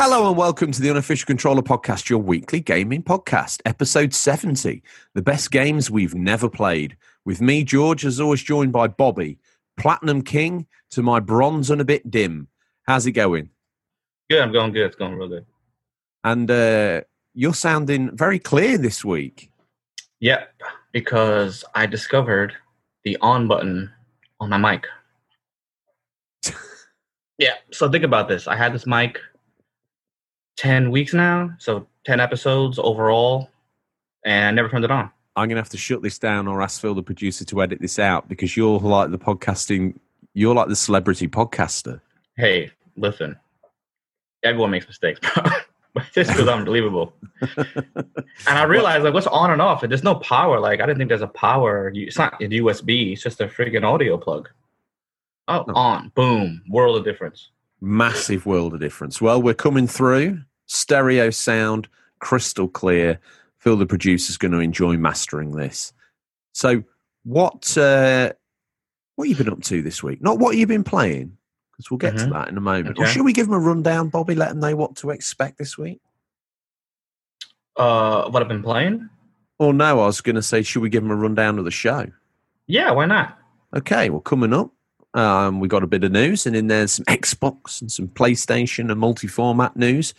Hello and welcome to the Unofficial Controller Podcast, your weekly gaming podcast, episode 70, the best games we've never played. With me, George, as always, joined by Bobby, Platinum King to my bronze and a bit dim. How's it going? Yeah, I'm going good. It's going real good. And you're sounding very clear this week. Yep, because I discovered the on button on my mic. Yeah, so think about this. I had this mic 10 weeks now, so 10 episodes overall, and I never turned it on. I'm going to have to shut this down or ask Phil, the producer, to edit this out because you're like the podcasting, you're like the celebrity podcaster. Hey, listen, everyone makes mistakes, bro. This was unbelievable. And I realized, like, what's on and off? There's no power. Like, I didn't think there's a power. It's not a USB. It's just a freaking audio plug. Oh, no. On. Boom. World of difference. Massive world of difference. Well, we're coming through. Stereo sound, crystal clear. Phil, the producer's going to enjoy mastering this. So what have you been up to this week? Not what you've been playing, because we'll get to that in a moment. Okay. Or should we give them a rundown, Bobby? Let them know what to expect this week? What I've been playing? Well, no, I was going to say, should we give them a rundown of the show? Yeah, why not? Okay, well, coming up, we got a bit of news, and in there's some Xbox and some PlayStation and multi-format news.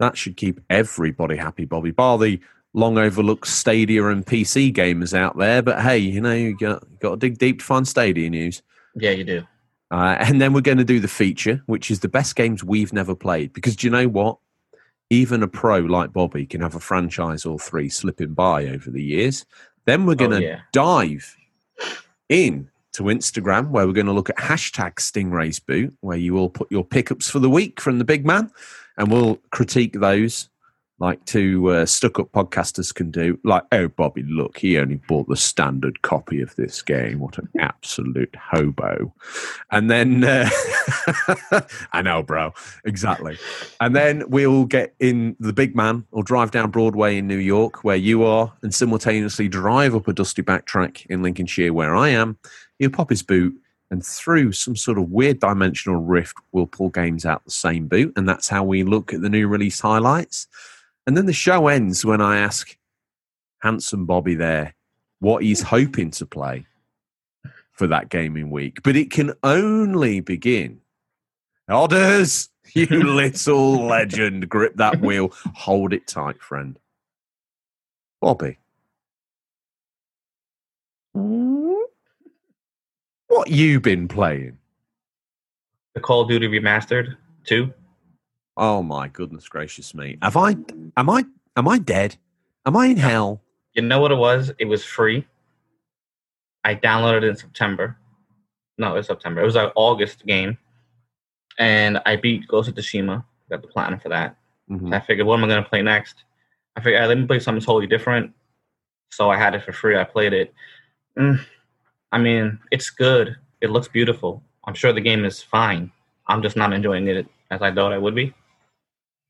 That should keep everybody happy, Bobby, bar the long-overlooked Stadia and PC gamers out there. But, hey, you know, you got to dig deep to find Stadia news. Yeah, you do. And then we're going to do the feature, which is the best games we've never played. Because do you know what? Even a pro like Bobby can have a franchise or three slipping by over the years. Then we're going to dive in to Instagram, where we're going to look at hashtag Stingray's Boot, where you all put your pickups for the week from the big man. And we'll critique those like two stuck-up podcasters can do. Like, oh, Bobby, look, he only bought the standard copy of this game. What an absolute hobo. And then, I know, bro. Exactly. And then we'll get in the big man or drive down Broadway in New York, where you are, and simultaneously drive up a dusty backtrack in Lincolnshire, where I am. He'll pop his boot, and through some sort of weird dimensional rift, we'll pull games out the same boot. And that's how we look at the new release highlights. And then the show ends when I ask handsome Bobby there what he's hoping to play for that gaming week. But it can only begin. Odders, you little legend. Grip that wheel. Hold it tight, friend. Bobby. What you been playing? The Call of Duty Remastered 2. Oh my goodness gracious me. Am I dead? Am I in hell? You know what it was? It was free. I downloaded it in September. No, it was September. It was an August game. And I beat Ghost of Tsushima. Got the platinum for that. Mm-hmm. So I figured, what am I going to play next? I figured, let me play something totally different. So I had it for free. I played it. I mean, it's good. It looks beautiful. I'm sure the game is fine. I'm just not enjoying it as I thought I would be.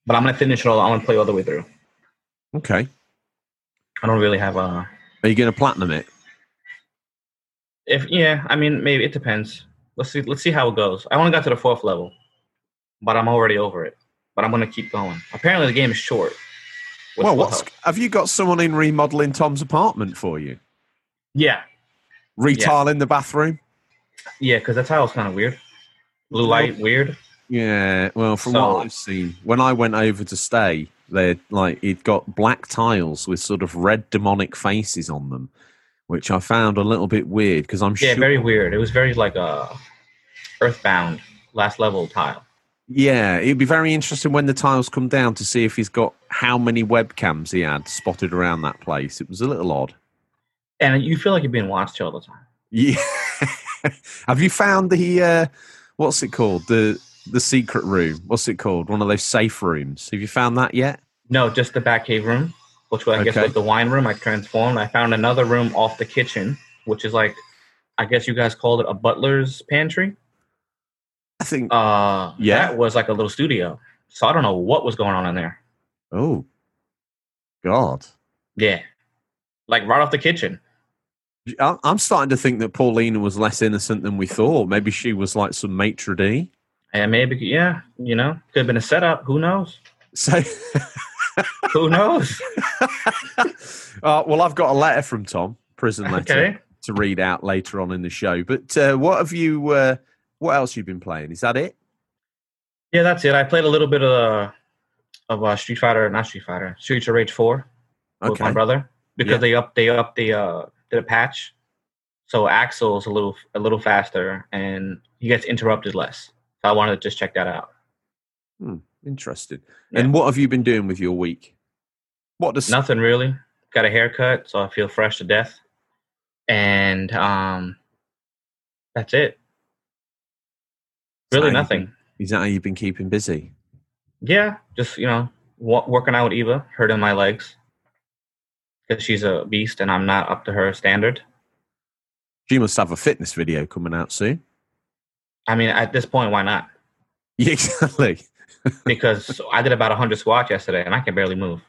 But I'm going to finish it all. I'm going to play all the way through. Okay. I don't really have a... Are you going to platinum it? Yeah, I mean, maybe. It depends. Let's see how it goes. I only got to the 4th level, but I'm already over it. But I'm going to keep going. Apparently, the game is short. Well, have you got someone in remodeling Tom's apartment for you? Yeah. Retiling the bathroom? Yeah, because that tile's kind of weird. Blue light, weird. Yeah, well, from what I've seen, when I went over to stay, they'd like it got black tiles with sort of red demonic faces on them, which I found a little bit weird because yeah, very weird. It was very like a Earthbound last level tile. Yeah, it'd be very interesting when the tiles come down to see if he's got how many webcams he had spotted around that place. It was a little odd, and you feel like you're being watched all the time. Yeah. Have you found the what's it called? The secret room. What's it called? One of those safe rooms. Have you found that yet? No, just the Batcave room, which I guess was the wine room. I transformed. I found another room off the kitchen, which is like, I guess you guys called it a butler's pantry. I think that was like a little studio. So I don't know what was going on in there. Oh, God. Yeah. Like right off the kitchen. I'm starting to think that Paulina was less innocent than we thought. Maybe she was like some maitre d'. And maybe, yeah, you know, could have been a setup. Who knows? So, who knows? Well, I've got a letter from Tom, prison letter, to read out later on in the show. But what else you've been playing? Is that it? Yeah, that's it. I played a little bit of Streets of Rage 4 with my brother because they did a patch, so Axel's a little faster and he gets interrupted less. I wanted to just check that out. Interesting. Yeah. And what have you been doing with your week? Nothing really. Got a haircut, so I feel fresh to death. And that's it. Really nothing. Is that how you've been keeping busy? Yeah, just, you know, working out with Eva, hurting my legs. Because she's a beast and I'm not up to her standard. She must have a fitness video coming out soon. I mean, at this point, why not? Yeah, exactly. Because I did about 100 squats yesterday, and I can barely move.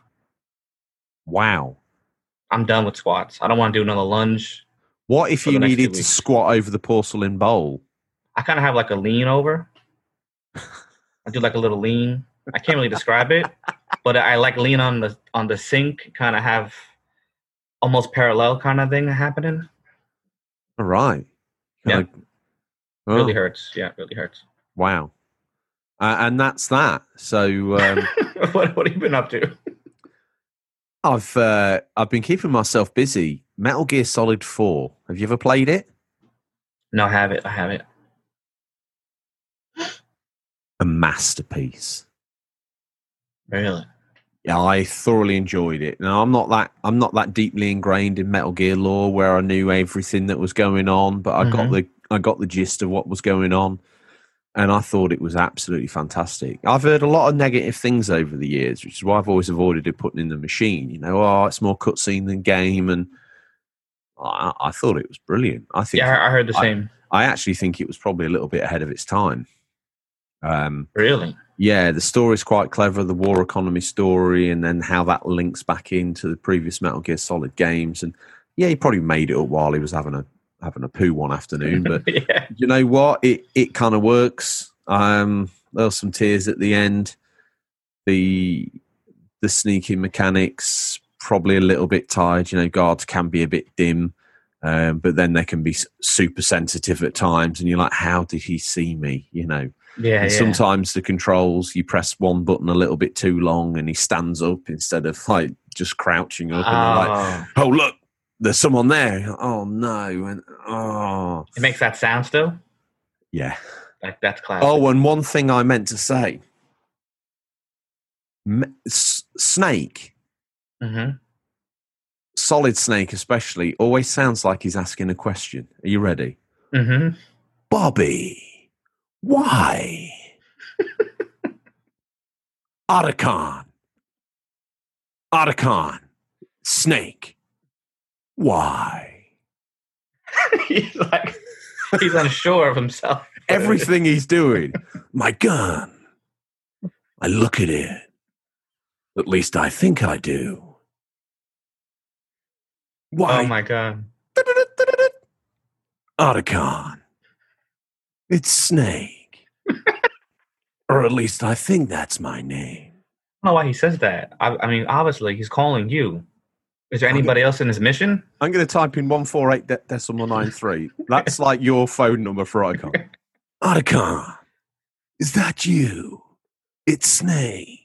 Wow. I'm done with squats. I don't want to do another lunge. What if you needed to squat over the porcelain bowl? I kind of have like a lean over. I do like a little lean. I can't really describe it, but I like lean on the sink, kind of have almost parallel kind of thing happening. All right. Yeah. Oh. Really hurts. Yeah, it really hurts. Wow. And that's that. So what have you been up to? I've been keeping myself busy. Metal Gear Solid 4. Have you ever played it? No, I haven't. A masterpiece. Really? Yeah, I thoroughly enjoyed it. Now, I'm not that deeply ingrained in Metal Gear lore where I knew everything that was going on, but I got the gist of what was going on, and I thought it was absolutely fantastic. I've heard a lot of negative things over the years, which is why I've always avoided it putting in the machine. You know, it's more cutscene than game, and I thought it was brilliant. I think. Yeah, I heard the same. I actually think it was probably a little bit ahead of its time. Really? Yeah, the story's quite clever, the war economy story, and then how that links back into the previous Metal Gear Solid games. And yeah, he probably made it up while he was having a poo one afternoon, but yeah. You know what? It kind of works. There's some tears at the end. The sneaking mechanics probably a little bit tired. You know, guards can be a bit dim, but then they can be super sensitive at times, and you're like, how did he see me? You know, sometimes the controls, you press one button a little bit too long, and he stands up instead of like just crouching up. And you're like, oh look. There's someone there. Oh no! And it makes that sound still. Yeah, that's classic. Oh, and one thing I meant to say: Snake, Solid Snake especially, always sounds like he's asking a question. Are you ready, Bobby? Why, Otacon, Snake? Why? he's unsure of himself. Everything he's doing. My gun. I look at it. At least I think I do. Why? Oh my God. Otacon. It's Snake. Or at least I think that's my name. I don't know why he says that. I mean, obviously he's calling you. Is there anybody else in his mission? I'm going to type in 148.93. That's like your phone number for Otacon. Otacon, is that you? It's Snake.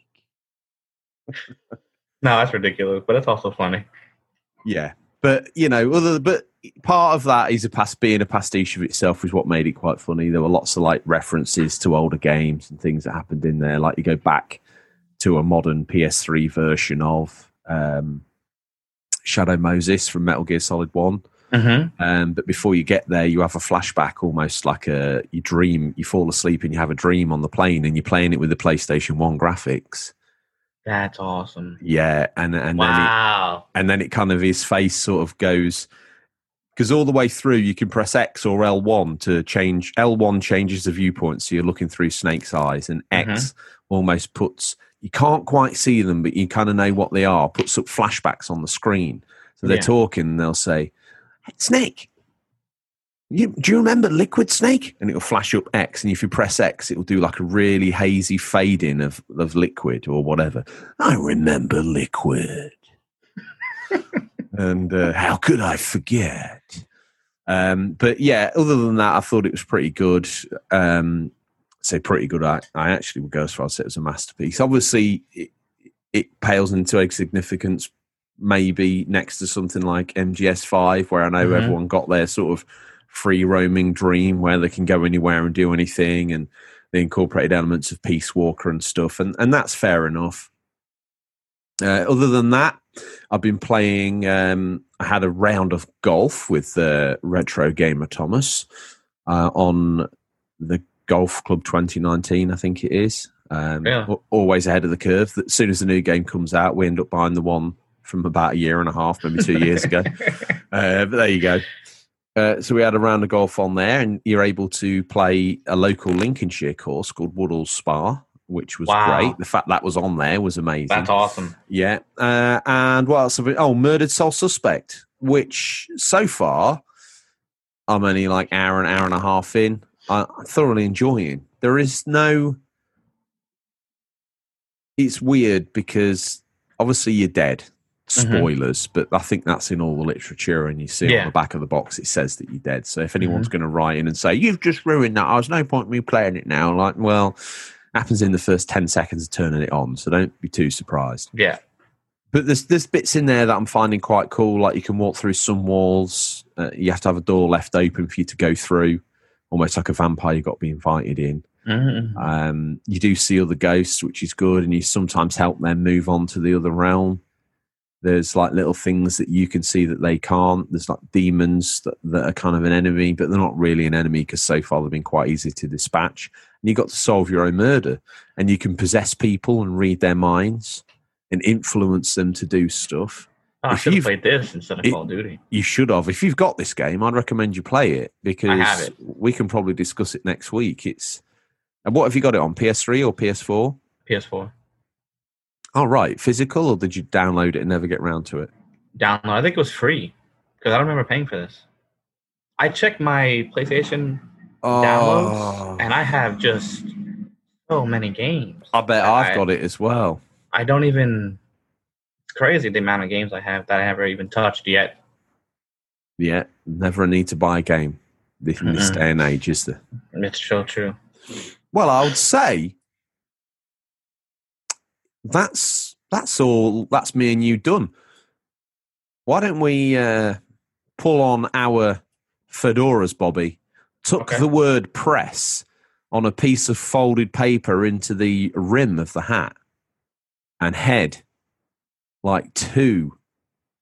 No, that's ridiculous, but it's also funny. Yeah, but you know, but part of that is being a pastiche of itself is what made it quite funny. There were lots of like references to older games and things that happened in there. Like you go back to a modern PS3 version of. Shadow Moses from Metal Gear Solid 1. But before you get there, you have a flashback, almost like you dream. You fall asleep and you have a dream on the plane, and you're playing it with the PlayStation 1 graphics. That's awesome. Yeah, and wow. Then it kind of his face sort of goes, because all the way through you can press X or L1 to change. L1 changes the viewpoint, so you're looking through Snake's eyes, and X almost puts. You can't quite see them, but you kind of know what they are. Puts up flashbacks on the screen. So they're talking and they'll say, Snake, do you remember Liquid Snake? And it'll flash up X, and if you press X, it'll do like a really hazy fading of liquid or whatever. I remember Liquid. And how could I forget? But yeah, other than that, I thought it was pretty good. Pretty good. I actually would go as far as it was a masterpiece. Obviously, it pales into insignificance maybe next to something like MGS5, where I know everyone got their sort of free roaming dream where they can go anywhere and do anything, and they incorporated elements of Peace Walker and stuff, and that's fair enough. Other than that, I've been playing, I had a round of golf with Retro Gamer Thomas on the Golf Club 2019, I think it is. Always ahead of the curve. As soon as the new game comes out, we end up buying the one from about a year and a half, maybe 2 years ago. But there you go. So we had a round of golf on there, and you're able to play a local Lincolnshire course called Woodall Spa, which was great. The fact that was on there was amazing. That's awesome. Yeah. And what else have we... Oh, Murdered Soul Suspect, which so far I'm only like hour and a half in. I'm thoroughly enjoying. There is no... It's weird because obviously you're dead. Spoilers, but I think that's in all the literature, and you see on the back of the box it says that you're dead. So if anyone's going to write in and say, you've just ruined that, there's no point in me playing it now. Like, well, happens in the first 10 seconds of turning it on, so don't be too surprised. Yeah. But there's bits in there that I'm finding quite cool. Like you can walk through some walls. You have to have a door left open for you to go through. Almost like a vampire, you've got to be invited in. You do see other ghosts, which is good, and you sometimes help them move on to the other realm. There's like little things that you can see that they can't. There's like demons that are kind of an enemy, but they're not really an enemy because so far they've been quite easy to dispatch. And you got to solve your own murder, and you can possess people and read their minds and influence them to do stuff. Oh, I should have played this instead of Call of Duty. You should have. If you've got this game, I'd recommend you play it, because we can probably discuss it next week. And what have you got it on? PS3 or PS4? PS4. Oh, right. Physical, or did you download it and never get round to it? Download. I think it was free, because I don't remember paying for this. I checked my PlayStation downloads, and I have just so many games. I bet I've got it as well. I don't even... It's crazy the amount of games I have that I haven't even touched yet. Yeah. Never a need to buy a game in this day and age, is there? It's so true. Well, I would say... That's all. That's me and you done. Why don't we pull on our fedoras, Bobby? The word press on a piece of folded paper into the rim of the hat and head like two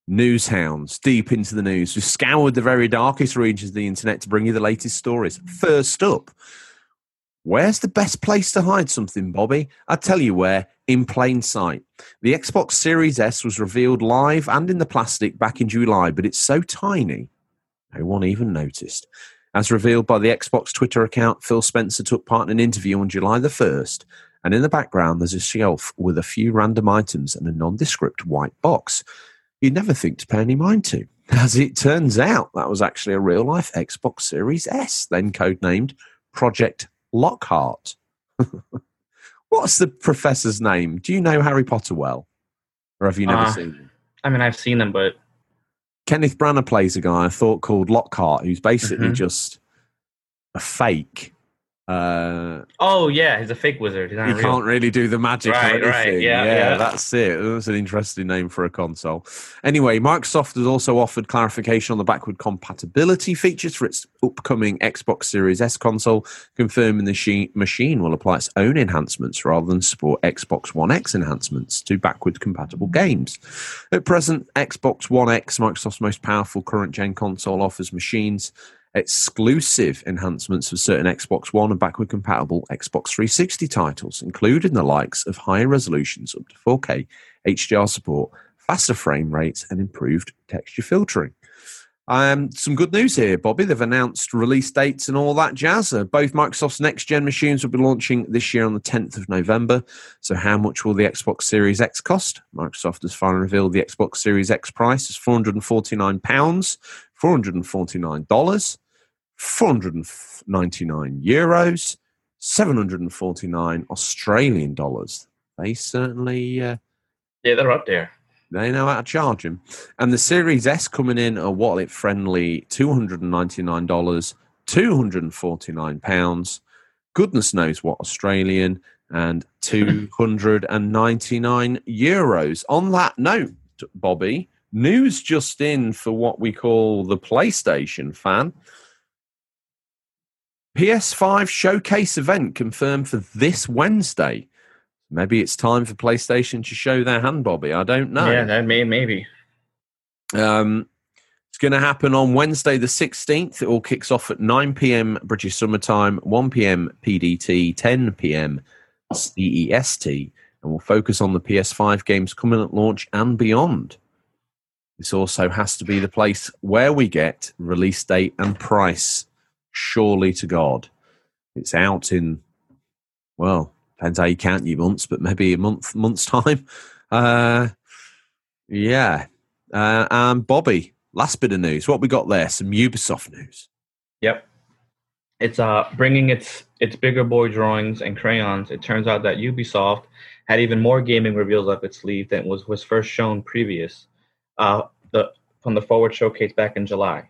news hounds deep into the news. We've scoured the very darkest regions of the internet to bring you the latest stories. First up, where's the best place to hide something, Bobby? I tell you where. In plain sight. The Xbox Series S was revealed live and in the plastic back in July, but it's so tiny, no one even noticed. As revealed by the Xbox Twitter account, Phil Spencer took part in an interview on July the 1st, and in the background there's a shelf with a few random items and a nondescript white box you'd never think to pay any mind to. As it turns out, that was actually a real-life Xbox Series S, then codenamed Project Lockhart. What's the professor's name? Do you know Harry Potter well? Or have you never seen him? I mean, I've seen him, but... Kenneth Branagh plays a guy, I thought, called Lockhart, who's basically just a fake. He's a fake wizard. He's not real. Can't really do the magic or anything. Right. Yeah, that's it. That's an interesting name for a console. Anyway, Microsoft has also offered clarification on the backward compatibility features for its upcoming Xbox Series S console, confirming the machine will apply its own enhancements rather than support Xbox One X enhancements to backward compatible games. At present, Xbox One X, Microsoft's most powerful current-gen console, offers machines exclusive enhancements for certain Xbox One and backward compatible Xbox 360 titles, including the likes of higher resolutions up to 4K, HDR support, faster frame rates, and improved texture filtering. Some good news here, Bobby. They've announced release dates and all that jazz. Both Microsoft's next-gen machines will be launching this year on the 10th of November. So how much will the Xbox Series X cost? Microsoft has finally revealed the Xbox Series X price is £449, $449, €499, $749. They certainly... yeah, they're up there. They know how to charge them. And the Series S coming in a wallet-friendly $299, £249, goodness knows what Australian, and €299. On that note, Bobby, news just in for what we call the PlayStation fan. PS5 showcase event confirmed for this Wednesday. Maybe it's time for PlayStation to show their hand, Bobby. I don't know. Yeah, that maybe. It's going to happen on Wednesday the 16th. It all kicks off at 9 p.m. British Summer Time, 1 p.m. PDT, 10 p.m. CEST, and we'll focus on the PS5 games coming at launch and beyond. This also has to be the place where we get release date and price. Surely to God. It's out in, well, depends how you count your months, but maybe a month's time. And Bobby, last bit of news. What we got there? Some Ubisoft news. Yep. It's bringing its bigger boy drawings and crayons. It turns out that Ubisoft had even more gaming reveals up its sleeve than was first shown previous from the Forward Showcase back in July.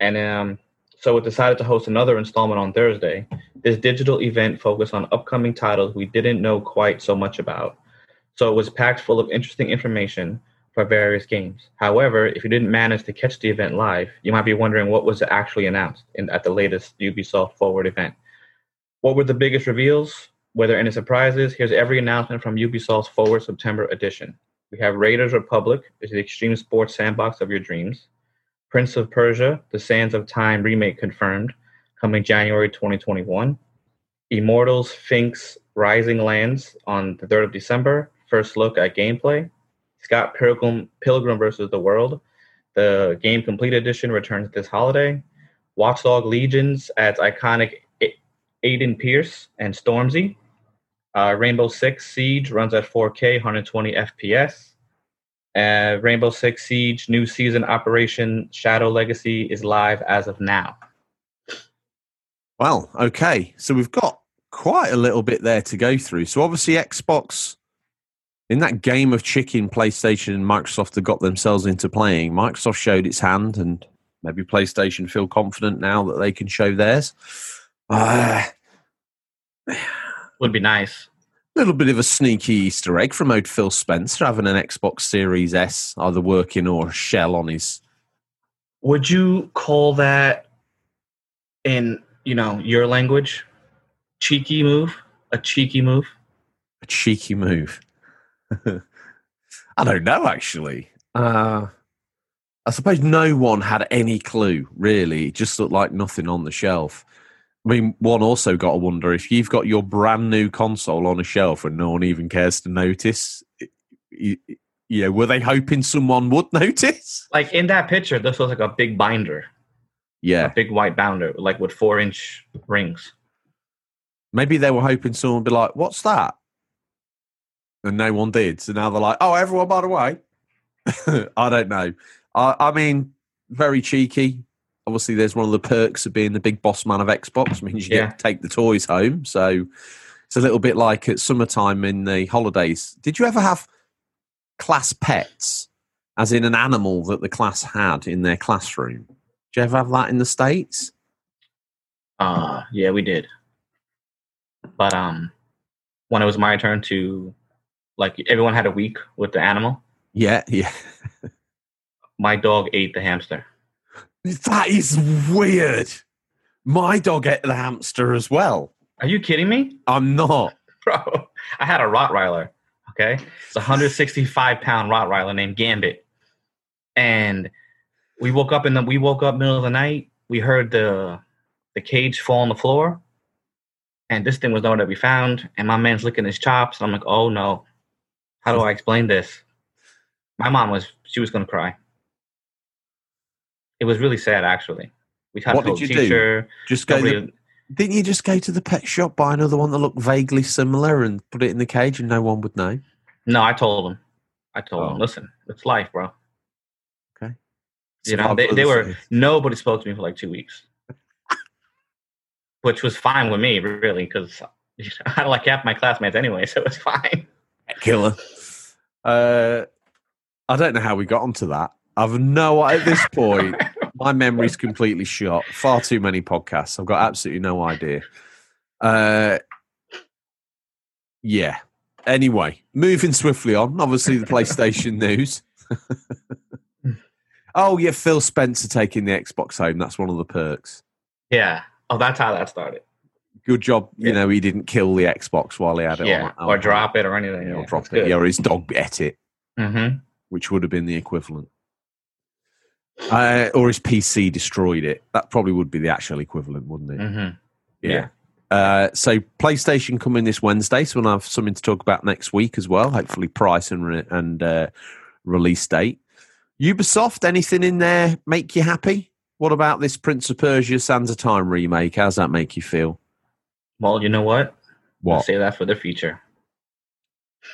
And so it decided to host another installment on Thursday. This digital event focused on upcoming titles we didn't know quite so much about. So it was packed full of interesting information for various games. However, if you didn't manage to catch the event live, you might be wondering what was actually announced at the latest Ubisoft Forward event. What were the biggest reveals? Were there any surprises? Here's every announcement from Ubisoft's Forward September edition. We have Raiders Republic, which is the extreme sports sandbox of your dreams. Prince of Persia, The Sands of Time remake confirmed, coming January 2021. Immortals Finks Rising Lands on the 3rd of December, first look at gameplay. Scott Pilgrim vs. the World, the Game Complete Edition returns this holiday. Watch Dogs Legions adds iconic Aiden Pearce and Stormzy. Rainbow Six Siege runs at 4K, 120 FPS. Rainbow Six Siege new season Operation Shadow Legacy is live as of now. Well, okay, so we've got quite a little bit there to go through. So obviously Xbox, in that game of chicken PlayStation and Microsoft have got themselves into playing, Microsoft showed its hand, and maybe PlayStation feel confident now that they can show theirs. Would be nice. Little bit of a sneaky Easter egg from old Phil Spencer having an Xbox Series S, either working or a shell on his. Would you call that, in your language, cheeky move? A cheeky move? A cheeky move. I don't know, actually. I suppose no one had any clue, really. It just looked like nothing on the shelf. I mean, one also got to wonder if you've got your brand new console on a shelf and no one even cares to notice. Yeah, were they hoping someone would notice? Like in that picture, this was like a big binder. Yeah. A big white binder, like with 4-inch rings. Maybe they were hoping someone would be like, what's that? And no one did. So now they're like, oh, everyone, by the way. I don't know. I mean, very cheeky. Obviously, there's one of the perks of being the big boss man of Xbox. Means you get to take the toys home. So it's a little bit like at summertime in the holidays. Did you ever have class pets, as in an animal that the class had in their classroom? Did you ever have that in the States? Yeah, we did. But when it was my turn to, like, everyone had a week with the animal. Yeah. My dog ate the hamster. That is weird. My dog ate the hamster as well. Are you kidding me? I'm not. Bro, I had a Rottweiler, okay? It's a 165-pound Rottweiler named Gambit. And we woke up middle of the night. We heard the cage fall on the floor. And this thing was nowhere to be found. And my man's licking his chops. And I'm like, oh, no. How do I explain this? My mom was going to cry. It was really sad, actually. We had what did you teacher, do? Just go. Didn't you just go to the pet shop, buy another one that looked vaguely similar, and put it in the cage, and no one would know? No, I told them. Listen, it's life, bro. Okay. It's they were nobody spoke to me for like 2 weeks. which was fine with me, really, because I like half my classmates anyway, so it's fine. Killer. I don't know how we got onto that. I've no idea at this point. My memory's completely shot. Far too many podcasts. I've got absolutely no idea. Yeah. Anyway, moving swiftly on. Obviously, the PlayStation news. Oh, yeah, Phil Spencer taking the Xbox home. That's one of the perks. Yeah. Oh, that's how that started. Good job. Yeah. You know, he didn't kill the Xbox while he had it on. Or drop it or anything. Yeah, or drop it. Good. Yeah, or his dog ate it, which would have been the equivalent. Or his PC destroyed it. That probably would be the actual equivalent, wouldn't it? Yeah. So PlayStation coming this Wednesday, so we'll have something to talk about next week as well. Hopefully price and release date. Ubisoft, anything in there make you happy? What about this Prince of Persia Sands of Time remake? How's that make you feel? Well, you know what? What? I'll say that for the future.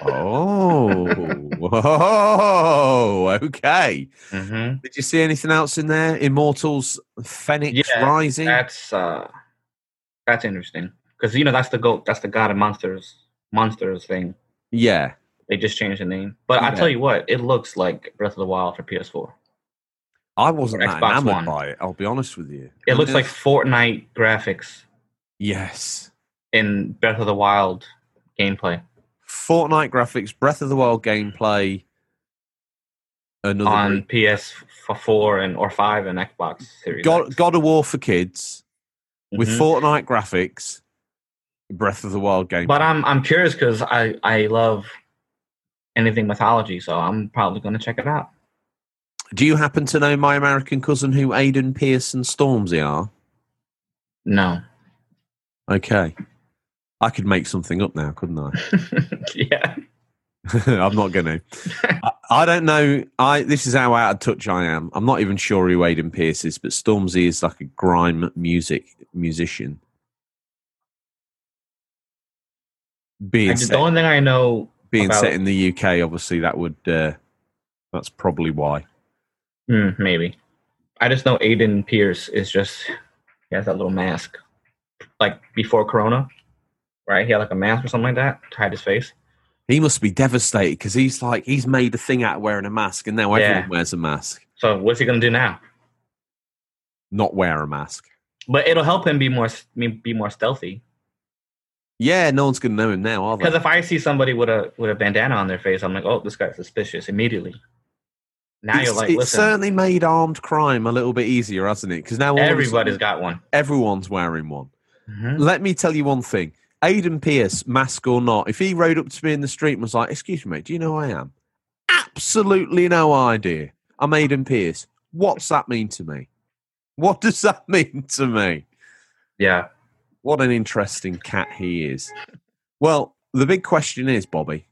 Okay. Did you see anything else in there? Immortals, Phoenix Rising? That's interesting because you know that's the goat. That's the God of Monsters thing. Yeah, they just changed the name. But I tell you what, it looks like Breath of the Wild for PS4. I wasn't that enamored by it. I'll be honest with you. It looks like Fortnite graphics. Yes, in Breath of the Wild gameplay. Fortnite graphics, Breath of the Wild gameplay. Another on PS4 and or 5 and Xbox Series. God of War for kids. With Fortnite graphics, Breath of the Wild game. But I'm curious because I love anything mythology, so I'm probably going to check it out. Do you happen to know My American Cousin who Aiden Pearce and Stormzy are? No. Okay. I could make something up now, couldn't I? Yeah. I'm not going to. I don't know. This is how out of touch I am. I'm not even sure who Aiden Pearce is, but Stormzy is like a grime musician. The only thing I know about set in the UK, obviously, that would that's probably why. Maybe. I just know Aiden Pearce is just he has that little mask, like before Corona, right? He had like a mask or something like that to hide his face. He must be devastated because he's made a thing out of wearing a mask, and now everyone wears a mask. So what's he going to do now? Not wear a mask. But it'll help him be more stealthy. Yeah, no one's going to know him now, are they? Because if I see somebody with a bandana on their face, I'm like, oh, this guy's suspicious immediately. Now you're like, listen. It's certainly made armed crime a little bit easier, hasn't it? Because now everybody's got one. Everyone's wearing one. Let me tell you one thing. Aiden Pearce, mask or not, if he rode up to me in the street and was like, excuse me, mate, do you know who I am? Absolutely no idea. I'm Aiden Pearce. What's that mean to me? What does that mean to me? Yeah. What an interesting cat he is. Well, the big question is, Bobby,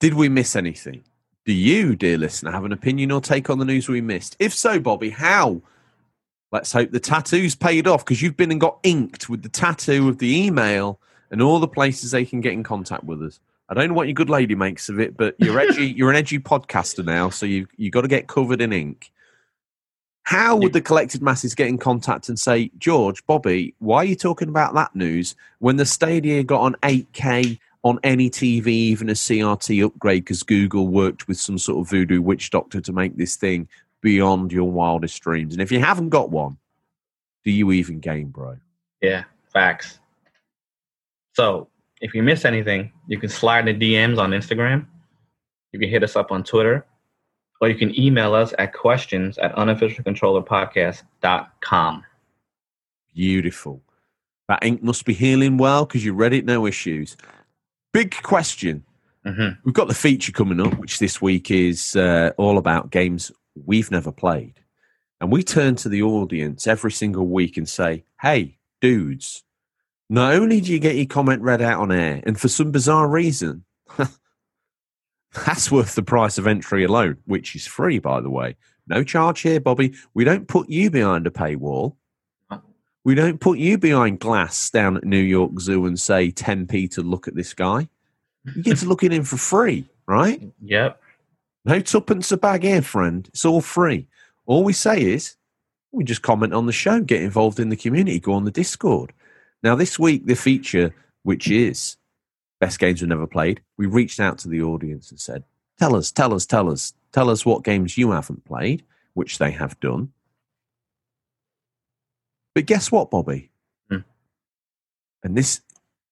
did we miss anything? Do you, dear listener, have an opinion or take on the news we missed? If so, Bobby, how? Let's hope the tattoo's paid off because you've been and got inked with the tattoo of the email and all the places they can get in contact with us. I don't know what your good lady makes of it, but you're edgy. You're an edgy podcaster now, so you've got to get covered in ink. How would the collected masses get in contact and say, George, Bobby, why are you talking about that news when the Stadia got on 8K on any TV, even a CRT upgrade, because Google worked with some sort of voodoo witch doctor to make this thing beyond your wildest dreams? And if you haven't got one, do you even game, bro? Yeah, facts. So if you missed anything, you can slide the DMs on Instagram. You can hit us up on Twitter, or you can email us at questions@unofficialcontrollerpodcast.com. Beautiful. That ink must be healing well because you read it, no issues. Big question. We've got the feature coming up, which this week is all about games we've never played, and we turn to the audience every single week and say, hey dudes, not only do you get your comment read out on air, and for some bizarre reason that's worth the price of entry alone, which is free, by the way. No charge here, Bobby. We don't put you behind a paywall. We don't put you behind glass down at New York Zoo and say 10p to look at this guy. You get to look at him for free, right? Yep. No tuppence a bag here, friend. It's all free. All we say is, we just comment on the show, get involved in the community, go on the Discord. Now, this week, the feature, which is Best Games We've Never Played, we reached out to the audience and said, tell us what games you haven't played, which they have done. But guess what, Bobby? Hmm. And this,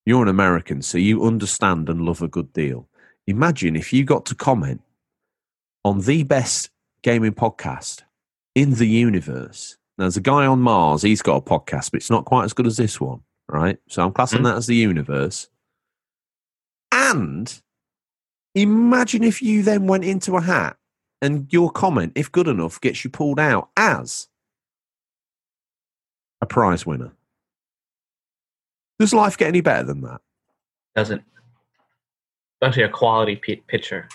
you're an American, so you understand and love a good deal. Imagine if you got to comment on the best gaming podcast in the universe. Now, there's a guy on Mars, he's got a podcast, but it's not quite as good as this one, right? So I'm classing that as the universe. And imagine if you then went into a hat and your comment, if good enough, gets you pulled out as a prize winner. Does life get any better than that? Doesn't. Actually, a quality picture.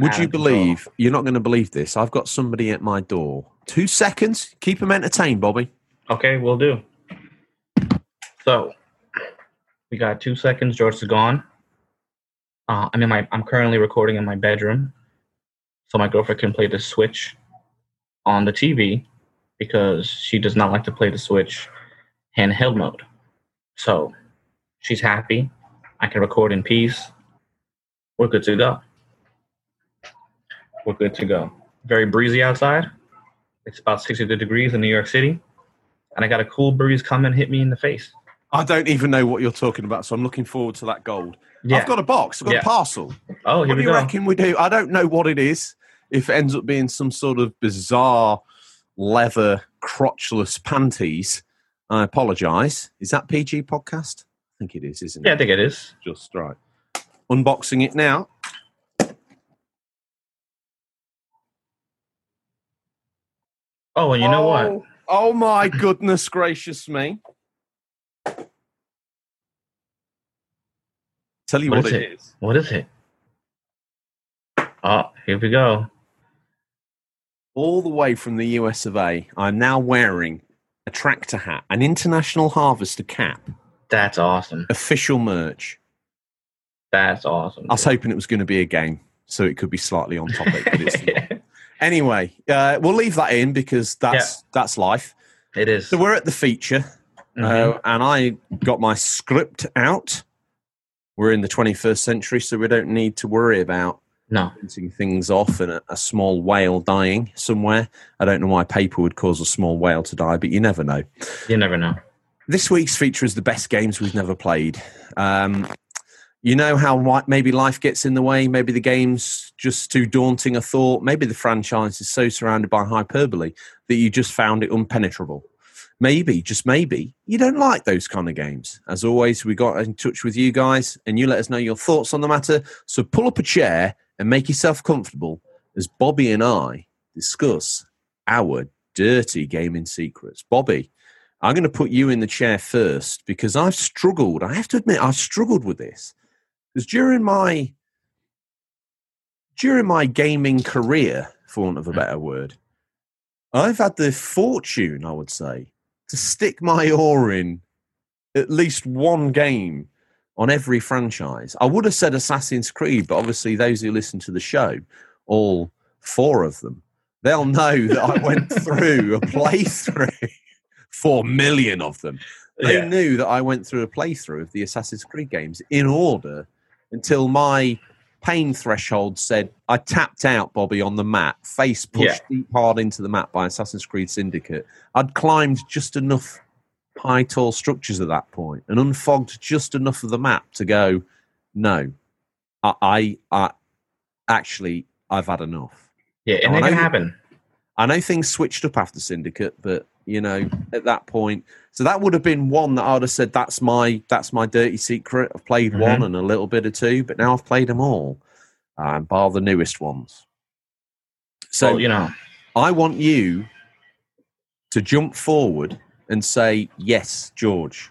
Would you believe, you're not going to believe this, I've got somebody at my door. 2 seconds, keep them entertained, Bobby. Okay, will do. So, we got 2 seconds, George is gone. I'm currently recording in my bedroom, so my girlfriend can play the Switch on the TV because she does not like to play the Switch handheld mode. So, she's happy. I can record in peace. We're good to go. We're good to go. Very breezy outside. It's about 62 degrees in New York City. And I got a cool breeze come and hit me in the face. I don't even know what you're talking about, so I'm looking forward to that gold. Yeah. I've got a box. I've got a parcel. Oh, here we go. What do you reckon we do? I don't know what it is. If it ends up being some sort of bizarre leather crotchless panties, I apologise. Is that PG podcast? I think it is, isn't it? Yeah, I think it is. Just right. Unboxing it now. Oh, and you know what? Oh, my goodness gracious me. Tell you what it is. What is it? Oh, here we go. All the way from the US of A, I'm now wearing a tractor hat, an International Harvester cap. That's awesome. Official merch. That's awesome. I was hoping it was going to be a game, so it could be slightly on topic, but it's not. Anyway, we'll leave that in because that's life. It is. So we're at the feature, and I got my script out. We're in the 21st century, so we don't need to worry about printing things off and a small whale dying somewhere. I don't know why paper would cause a small whale to die, but you never know. You never know. This week's feature is the best games we've never played. You know how maybe life gets in the way, maybe the game's just too daunting a thought, maybe the franchise is so surrounded by hyperbole that you just found it impenetrable. Maybe, just maybe, you don't like those kind of games. As always, we got in touch with you guys, and you let us know your thoughts on the matter, so pull up a chair and make yourself comfortable as Bobby and I discuss our dirty gaming secrets. Bobby, I'm going to put you in the chair first because I've struggled. I have to admit, I've struggled with this. Because during my gaming career, for want of a better word, I've had the fortune, I would say, to stick my oar in at least one game on every franchise. I would have said Assassin's Creed, but obviously those who listen to the show, all four of them, they'll know that I went through a playthrough, 4 million of them. They knew that I went through a playthrough of the Assassin's Creed games in order until my pain threshold said, I tapped out, Bobby, on the mat, face pushed deep hard into the mat by Assassin's Creed Syndicate. I'd climbed just enough high, tall structures at that point and unfogged just enough of the map to go, no, I've had enough. Yeah, and it didn't happen. I know things switched up after Syndicate, but you know, at that point. So that would have been one that I would have said, that's my dirty secret. I've played one and a little bit of two, but now I've played them all, bar the newest ones. So, well, you know, I want you to jump forward and say, yes, George,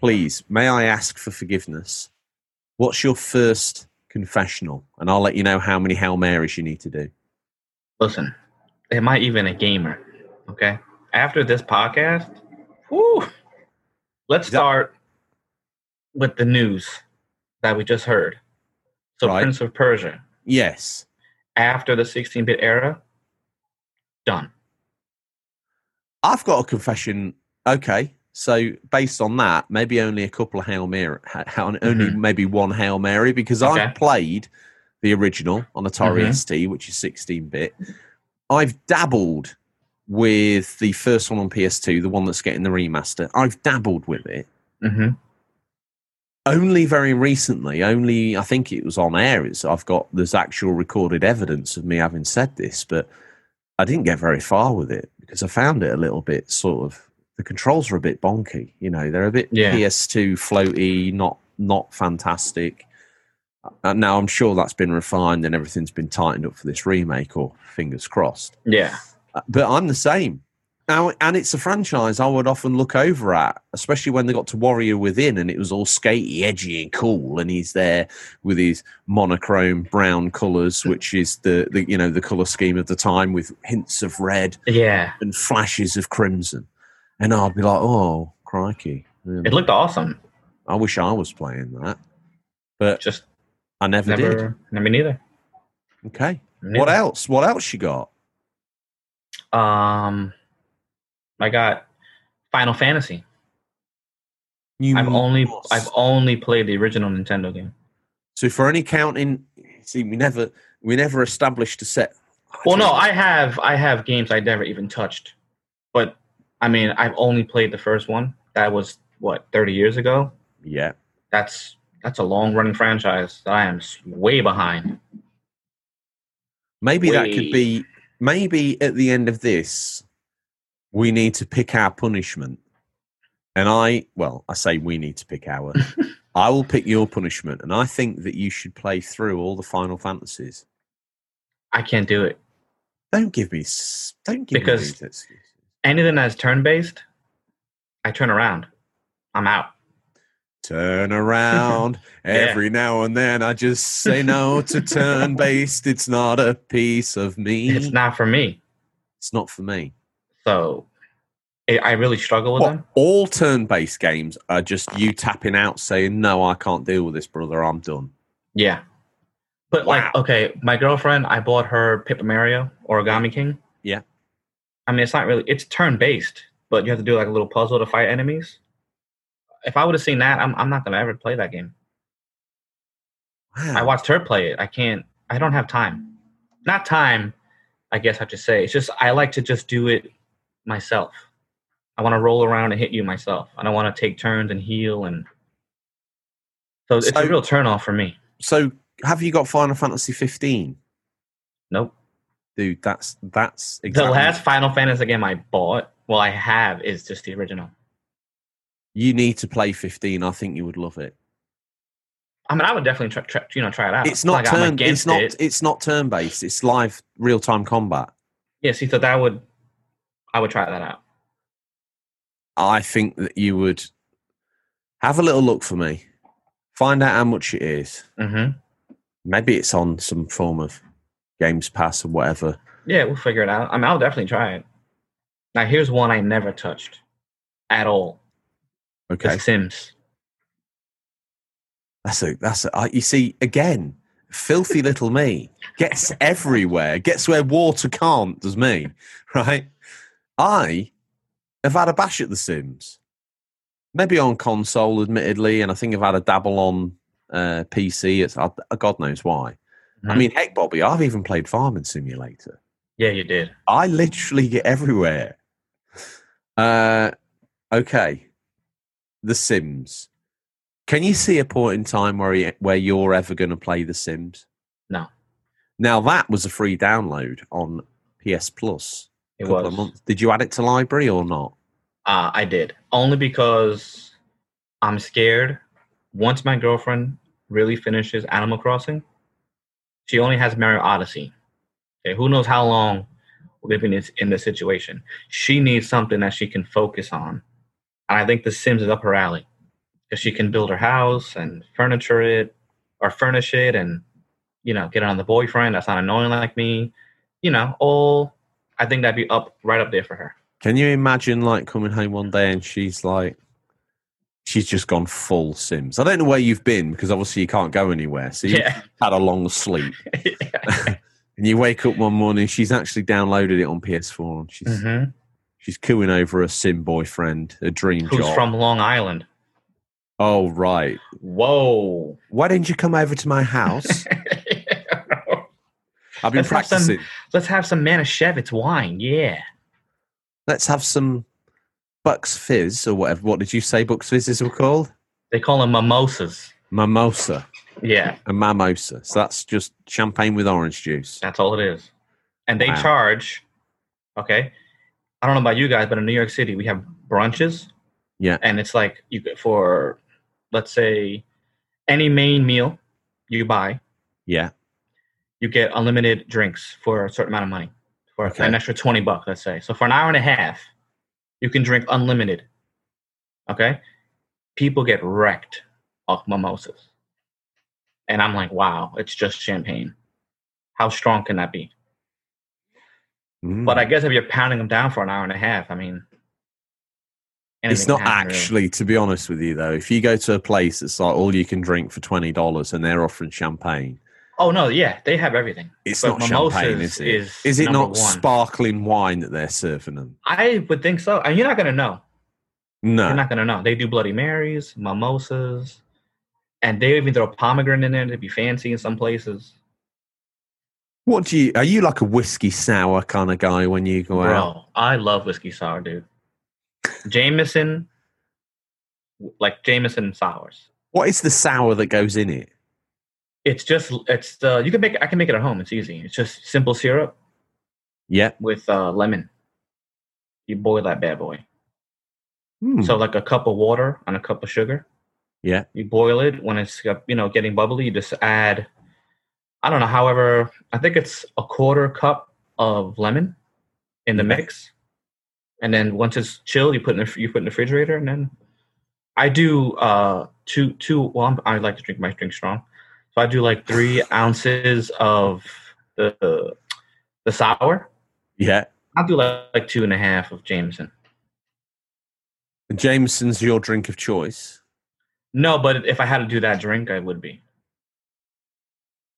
please, may I ask for forgiveness? What's your first confessional? And I'll let you know how many Hail Marys you need to do. Listen, am I even a gamer? Okay. After this podcast, let's start with the news that we just heard. So Prince of Persia. Yes. After the 16-bit era, done. I've got a confession. Okay, so based on that, maybe only a couple of Hail Mary, maybe one Hail Mary, because I've played the original on Atari ST, which is 16-bit. I've dabbled with the first one on PS2, the one that's getting the remaster. I've dabbled with it. Mm-hmm. Only very recently, I think it was on air. There's actual recorded evidence of me having said this, but I didn't get very far with it because I found it a little bit sort of, the controls are a bit bonky. You know, they're a bit PS2 floaty, not fantastic. Now, I'm sure that's been refined and everything's been tightened up for this remake, or fingers crossed. Yeah. But I'm the same. And it's a franchise I would often look over at, especially when they got to Warrior Within and it was all skatey, edgy and cool, and he's there with his monochrome brown colours, which is the colour scheme of the time, with hints of red and flashes of crimson. And I'd be like, oh, crikey. It looked awesome. I wish I was playing that. But just I never did. No, me neither. Okay. Neither. What else you got? I got Final Fantasy. I've only played the original Nintendo game. So for any counting, see, we never established a set. I have games I never even touched, but I mean, I've only played the first one. That was 30 years ago. Yeah, that's a long running franchise that I am way behind. Maybe at the end of this, we need to pick our punishment. And I say we need to pick ours. I will pick your punishment. And I think that you should play through all the Final Fantasies. I can't do it. Don't give me these excuses. Anything that's turn-based, I turn around. I'm out. Turn around. Every now and then I just say no to turn-based. It's not a piece of me. It's not for me. So I really struggle with them. All turn-based games are just you tapping out saying, no, I can't deal with this, brother. I'm done. Yeah. But my girlfriend, I bought her Paper Mario Origami King. Yeah. I mean, it's turn-based, but you have to do like a little puzzle to fight enemies. If I would have seen that, I'm not going to ever play that game. Wow. I watched her play it. I don't have time. Not time, I guess I have to say. It's just, I like to just do it myself. I want to roll around and hit you myself. I don't want to take turns and heal, and so it's a real turn off for me. So have you got Final Fantasy 15? Nope. Dude, that's exactly the last Final Fantasy game I bought. Well, I have is just the original. You need to play 15. I think you would love it. I mean, I would definitely try it out. It's not It's not turn based. It's live, real time combat. Yeah, see, so I would try that out. I think that you would have a little look for me. Find out how much it is. Mm-hmm. Maybe it's on some form of Games Pass or whatever. Yeah, we'll figure it out. I mean, I'll definitely try it. Now, here's one I never touched at all. Okay. The Sims. You see, again, filthy little me gets everywhere, gets where water can't, does me, right? I have had a bash at The Sims, maybe on console, admittedly, and I think I've had a dabble on PC. God knows why. Mm-hmm. I mean, heck, Bobby, I've even played Farming Simulator. Yeah, you did. I literally get everywhere. Okay, The Sims. Can you see a point in time where you're ever going to play The Sims? No. Now, that was a free download on PS Plus. It was. Did you add it to library or not? I did. Only because I'm scared. Once my girlfriend really finishes Animal Crossing, she only has Mario Odyssey. Okay, who knows how long we're going to be in this situation. She needs something that she can focus on. And I think The Sims is up her alley. Because she can build her house and furnish it and, you know, get on the boyfriend that's not annoying like me. You know, I think that'd be right up there for her. Can you imagine, like, coming home one day and she's just gone full Sims? I don't know where you've been because obviously you can't go anywhere. So you've had a long sleep. And you wake up one morning, she's actually downloaded it on PS4 and she's She's cooing over a sim boyfriend, a dream job. Who's from Long Island. Oh, right. Whoa. Why didn't you come over to my house? I've been practicing. Let's have some Manischewitz wine, yeah. Let's have some Bucks Fizz or whatever. What did you say Bucks Fizzes were called? They call them mimosas. Mimosa. Yeah. A mimosa. So that's just champagne with orange juice. That's all it is. And they charge, okay, I don't know about you guys, but in New York City, we have brunches. Yeah. And it's like you get for, let's say, any main meal you buy. Yeah. You get unlimited drinks for a certain amount of money, for an extra $20, let's say. So for an hour and a half, you can drink unlimited. Okay. People get wrecked off mimosas. And I'm like, wow, it's just champagne. How strong can that be? Mm. But I guess if you're pounding them down for an hour and a half, I mean... It's not actually, really. To be honest with you, though, if you go to a place that's like all you can drink for $20 and they're offering champagne... Oh, no, yeah, they have everything. It's not champagne, is it? Is it not sparkling wine that they're serving them? I would think so. And you're not going to know. No. You're not going to know. They do Bloody Marys, mimosas, and they even throw pomegranate in there to be fancy in some places. What do you? Are you like a whiskey sour kind of guy when you go out? Bro, I love whiskey sour, dude. Jameson, like Jameson sours. What is the sour that goes in it? You can make. I can make it at home. It's easy. It's just simple syrup. Yeah. With lemon. You boil that bad boy. So like a cup of water and a cup of sugar. Yeah. You boil it when it's getting bubbly. You just add. I don't know, however, I think it's a quarter cup of lemon in the mix. And then once it's chilled, you put it in the refrigerator. And then I do I like to drink my drink strong. So I do like 3 ounces of the sour. Yeah. I'll do like 2.5 of Jameson. And Jameson's your drink of choice? No, but if I had to do that drink, I would be.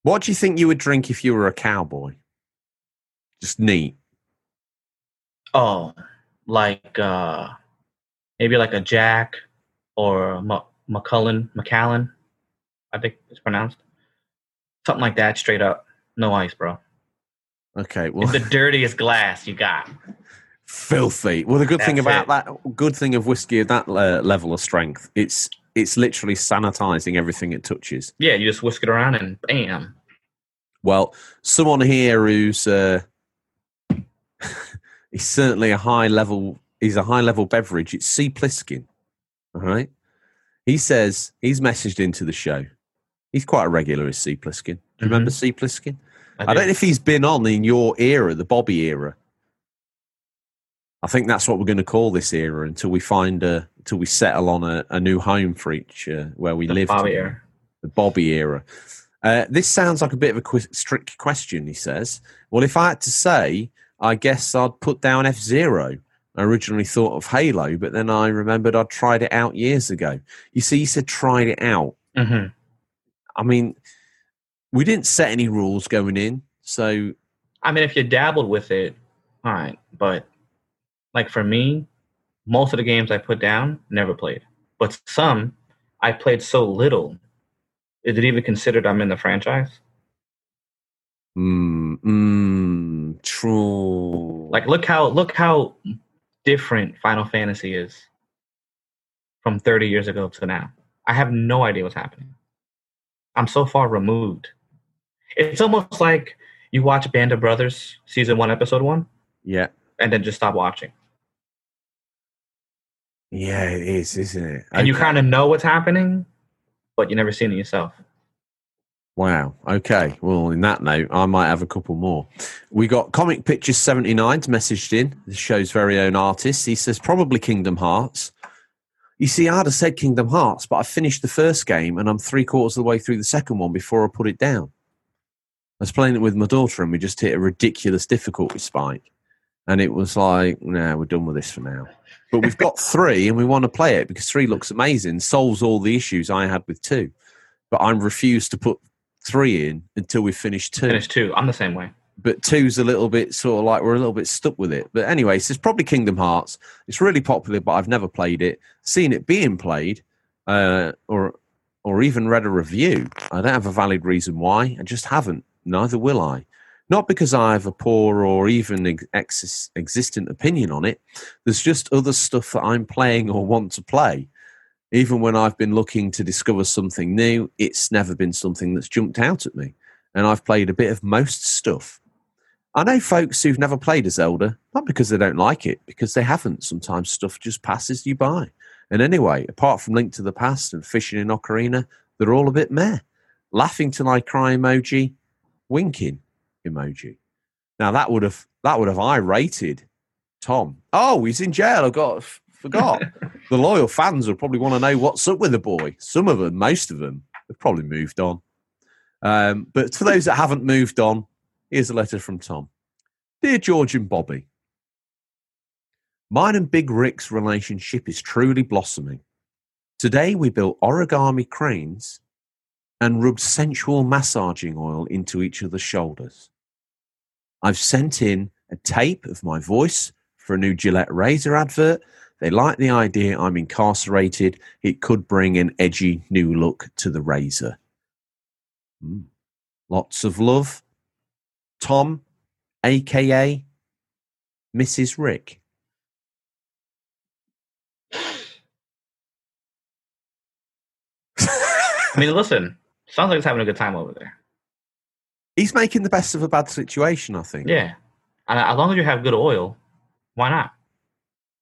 What do you think you would drink if you were a cowboy? Just neat. Oh, like maybe like a Jack or a McCallan, I think it's pronounced. Something like that, straight up. No ice, bro. Okay, well... It's the dirtiest glass you got. Filthy. Well, the good thing about that, good thing of whiskey at that level of strength, it's literally sanitizing everything it touches. Yeah, you just whisk it around and bam. Well, someone here who's he's certainly a high-level beverage. It's C. Pliskin, all right? He says he's messaged into the show. He's quite a regular, is C. Pliskin. Do you remember C. Pliskin? I don't know if he's been on in your era, the Bobby era. I think that's what we're going to call this era until we settle on a new home for each where we live. The Bobby era. This sounds like a bit of a strict question, he says. Well, if I had to say, I guess I'd put down F-Zero. I originally thought of Halo, but then I remembered I'd tried it out years ago. You see, he said tried it out. Mm-hmm. I mean, we didn't set any rules going in. So, I mean, if you dabbled with it, all right, but... Like for me, most of the games I put down, never played. But some, I played so little, is it even considered I'm in the franchise? True. Like look how different Final Fantasy is from 30 years ago to now. I have no idea what's happening. I'm so far removed. It's almost like you watch Band of Brothers, season 1, episode 1. Yeah. And then just stop watching. Yeah, it is, isn't it? And you kind of know what's happening, but you never seen it yourself. Wow. Okay. Well, in that note, I might have a couple more. We got Comic Pictures 79 messaged in, the show's very own artist. He says, probably Kingdom Hearts. You see, I'd have said Kingdom Hearts, but I finished the first game and I'm 3/4 of the way through the second one before I put it down. I was playing it with my daughter and we just hit a ridiculous difficulty spike. And it was like, no, we're done with this for now. But we've got 3 and we want to play it because 3 looks amazing, solves all the issues I had with 2. But I refuse to put 3 in until we finish 2. I'm the same way. but two's a little bit sort of like we're a little bit stuck with it. But anyway, so it's probably Kingdom Hearts. It's really popular, but I've never played it, seen it being played, or even read a review. I don't have a valid reason why. I just haven't. Neither will I. Not because I have a poor or even existent opinion on it. There's just other stuff that I'm playing or want to play. Even when I've been looking to discover something new, it's never been something that's jumped out at me. And I've played a bit of most stuff. I know folks who've never played a Zelda, not because they don't like it, because they haven't. Sometimes stuff just passes you by. And anyway, apart from Link to the Past and Fishing in Ocarina, they're all a bit meh. Laughing till I cry emoji, winking emoji. Now that would have irated Tom. Oh, he's in jail. I forgot. The loyal fans will probably want to know what's up with the boy. Some of them, most of them, have probably moved on. But for those that haven't moved on, here's a letter from Tom. Dear George and Bobby, mine and Big Rick's relationship is truly blossoming. Today we built origami cranes and rubbed sensual massaging oil into each other's shoulders. I've sent in a tape of my voice for a new Gillette razor advert. They like the idea I'm incarcerated. It could bring an edgy new look to the razor. Lots of love. Tom, a.k.a. Mrs. Rick. I mean, listen, sounds like he's having a good time over there. He's making the best of a bad situation, I think. Yeah. As long as you have good oil, why not?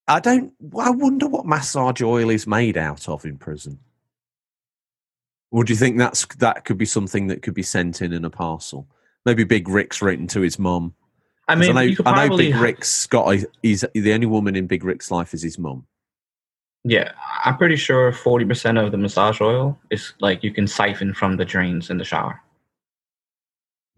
I wonder what massage oil is made out of in prison. Or do you think that could be something that could be sent in a parcel? Maybe Big Rick's written to his mum. I mean, I know Big Rick's got... He's the only woman in Big Rick's life is his mum. Yeah, I'm pretty sure 40% of the massage oil is like you can siphon from the drains in the shower.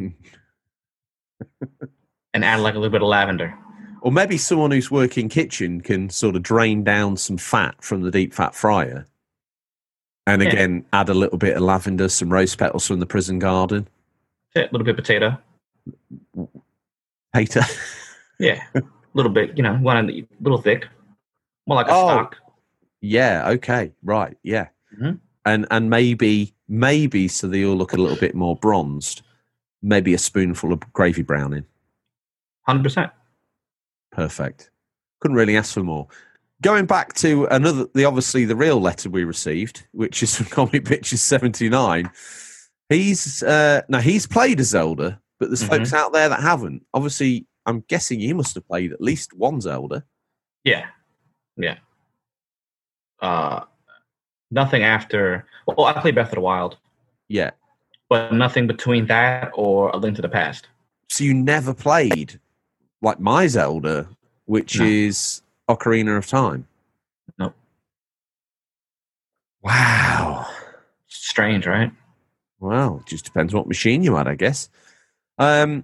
And add like a little bit of lavender. Or maybe someone who's working kitchen can sort of drain down some fat from the deep fat fryer. And again, add a little bit of lavender, some rose petals from the prison garden. Yeah, a little bit of potato. Potato? Yeah, a little bit, one a little thick. More like a stock. Yeah, okay, right, yeah. Mm-hmm. And maybe so they all look a little bit more bronzed, maybe a spoonful of gravy browning. 100%. Perfect. Couldn't really ask for more. Going back to the real letter we received, which is from Comic Pictures 79. He's played a Zelda, but there's folks out there that haven't. Obviously, I'm guessing you must have played at least one Zelda. Yeah. Yeah. Nothing after. Well, I played Breath of the Wild. Yeah. But nothing between that or A Link to the Past. So you never played like my Zelda, which is Ocarina of Time. Nope. Wow. Strange, right? Well, it just depends what machine you had, I guess. Guess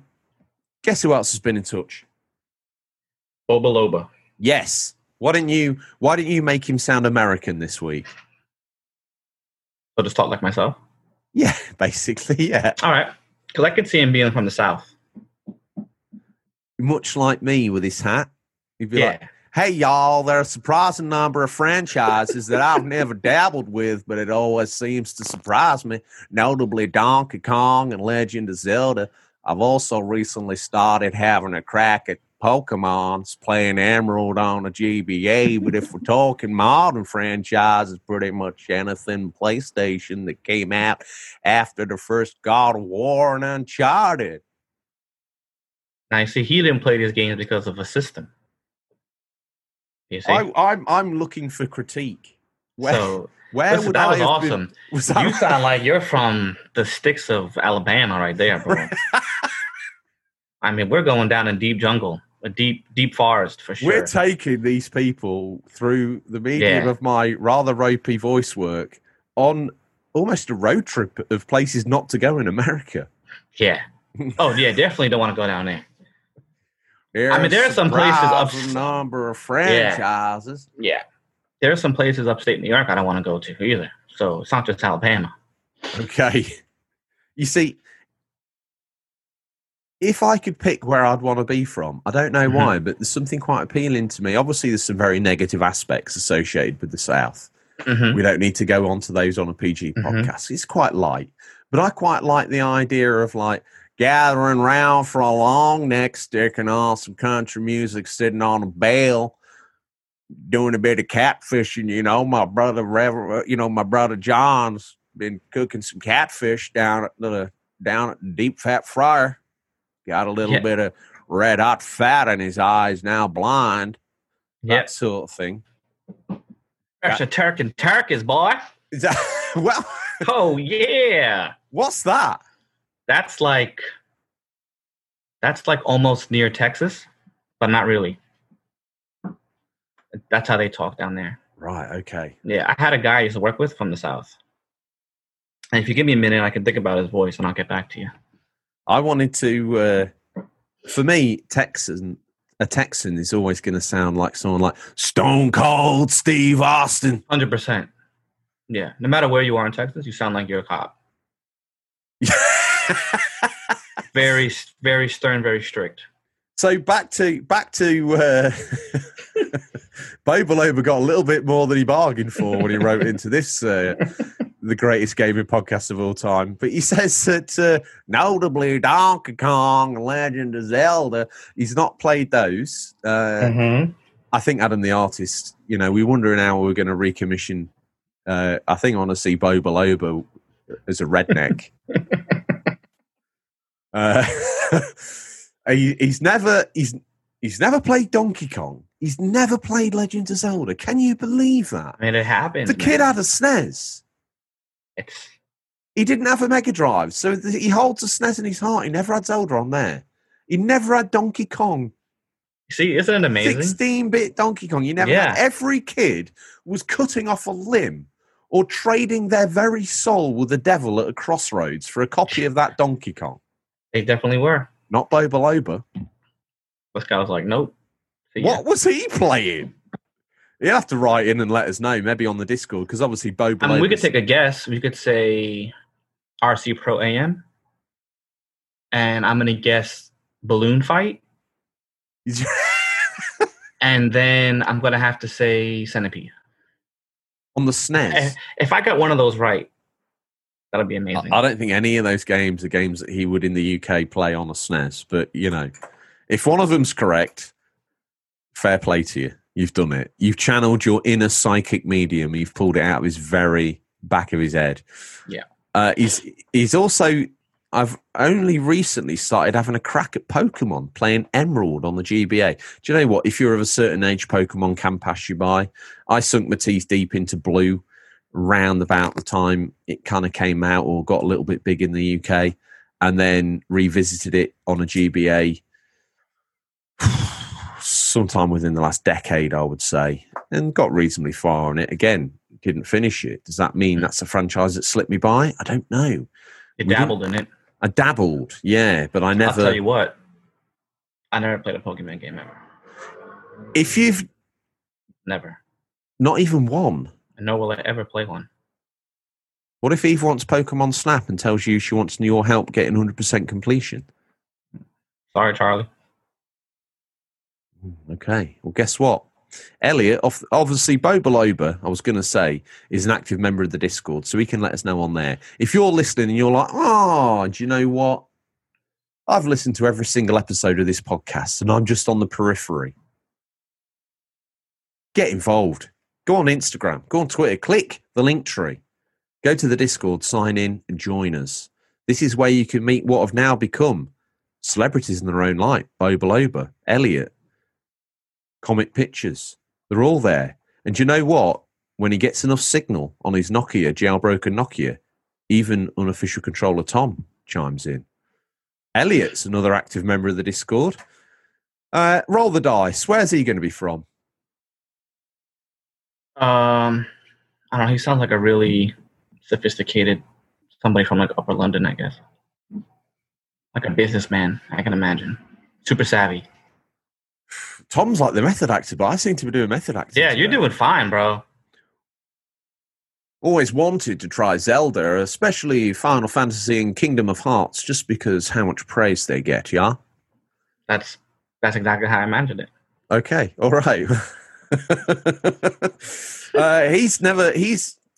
who else has been in touch? Boba Loba. Yes. Why didn't you make him sound American this week? I'll just talk like myself? Yeah, basically, yeah. All right. Because I could see him being from the South. Much like me with his hat. He'd be like, hey, y'all, there are a surprising number of franchises that I've never dabbled with, but it always seems to surprise me, notably Donkey Kong and Legend of Zelda. I've also recently started having a crack at Pokemon's, playing Emerald on a GBA, but if we're talking modern franchises, pretty much anything PlayStation that came out after the first God of War and Uncharted. Now, you see, he didn't play these games because of a system. I'm looking for critique. That was awesome. You sound like you're from the sticks of Alabama right there, bro. I mean, we're going down in deep jungle, a deep forest for sure. We're taking these people through the medium of my rather ropey voice work on almost a road trip of places not to go in America. Yeah. Oh, yeah, definitely don't want to go down there. There are some places number of franchises. Yeah. There are some places upstate New York I don't want to go to either. So it's not just Alabama. Okay. You see, If I could pick where I'd want to be from, I don't know why, but there's something quite appealing to me. Obviously, there's some very negative aspects associated with the South. Mm-hmm. We don't need to go on to those on a PG podcast. It's quite light. But I quite like the idea of, like, gathering round for a long neck, sticking on some country music, sitting on a bale, doing a bit of catfishing. You know, my brother John's been cooking some catfish down at the deep fat fryer. Got a little bit of red hot fat in his eyes, now blind. That sort of thing. That's a Turk and Turkish, boy. Is that, well, oh, yeah. What's that? That's like almost near Texas, but not really. That's how they talk down there. Right, okay. Yeah, I had a guy I used to work with from the South. And if you give me a minute, I can think about his voice and I'll get back to you. I wanted to, for me, a Texan is always going to sound like someone like Stone Cold Steve Austin. 100%. Yeah. No matter where you are in Texas, you sound like you're a cop. Very, very stern, very strict. So back to Boba Loba got a little bit more than he bargained for when he wrote into this, the greatest gaming podcast of all time. But he says that notably Donkey Kong, Legend of Zelda, he's not played those. I think Adam the Artist, you know, we wonder now we're going to recommission. I think I want to see Boba Loba as a redneck. He's never played Donkey Kong. He's never played Legend of Zelda. Can you believe that? I mean, it happened. The kid had a SNES. He didn't have a Mega Drive, so he holds a SNES in his heart. He never had Zelda on there. He never had Donkey Kong. See, isn't it amazing? 16-bit Donkey Kong. You never had. Every kid was cutting off a limb or trading their very soul with the devil at a crossroads for a copy of that Donkey Kong. They definitely were. Not Boba Loba. This guy was like, nope. What was he playing? You'll have to write in and let us know, maybe on the Discord, because obviously Boba. I mean, we could take a guess. We could say RC Pro AM, and I'm going to guess Balloon Fight, and then I'm going to have to say Centipede. On the SNES. If I got one of those right, that'd be amazing. I don't think any of those games are games that he would in the UK play on a SNES, but, you know, if one of them's correct, fair play to you. You've done it. You've channeled your inner psychic medium. You've pulled it out of his very back of his head. Yeah. He's also, I've only recently started having a crack at Pokemon, playing Emerald on the GBA. Do you know what? If you're of a certain age, Pokemon can pass you by. I sunk my teeth deep into Blue round about the time it kind of came out or got a little bit big in the UK, and then revisited it on a GBA sometime within the last decade, I would say, and got reasonably far on it. Again, didn't finish it. Does that mean that's a franchise that slipped me by? I don't know. You dabbled in it. I dabbled, yeah, but I never... I'll tell you what. I never played a Pokemon game ever. If you've... Never. Not even one? Nor will I ever play one. What if Eve wants Pokemon Snap and tells you she wants your help getting 100% completion? Sorry, Charlie. Okay, well, guess what? Elliot, obviously Boba Loba, I was going to say, is an active member of the Discord, so he can let us know on there. If you're listening and you're like, oh, do you know what? I've listened to every single episode of this podcast and I'm just on the periphery. Get involved. Go on Instagram. Go on Twitter. Click the link tree. Go to the Discord, sign in and join us. This is where you can meet what have now become celebrities in their own light. Boba Loba, Elliot, Comic Pictures. They're all there. And you know what? When he gets enough signal on his Nokia, jailbroken Nokia, even unofficial controller Tom chimes in. Elliot's another active member of the Discord. Roll the dice. Where's he going to be from? I don't know. He sounds like a really sophisticated somebody from like Upper London, I guess. Like a businessman, I can imagine. Super savvy. Tom's like the method actor, but I seem to be doing method acting. Yeah, today. You're doing fine, bro. always wanted to try Zelda, especially Final Fantasy and Kingdom of Hearts, just because how much praise they get, yeah? That's exactly how I imagined it. Okay, all right.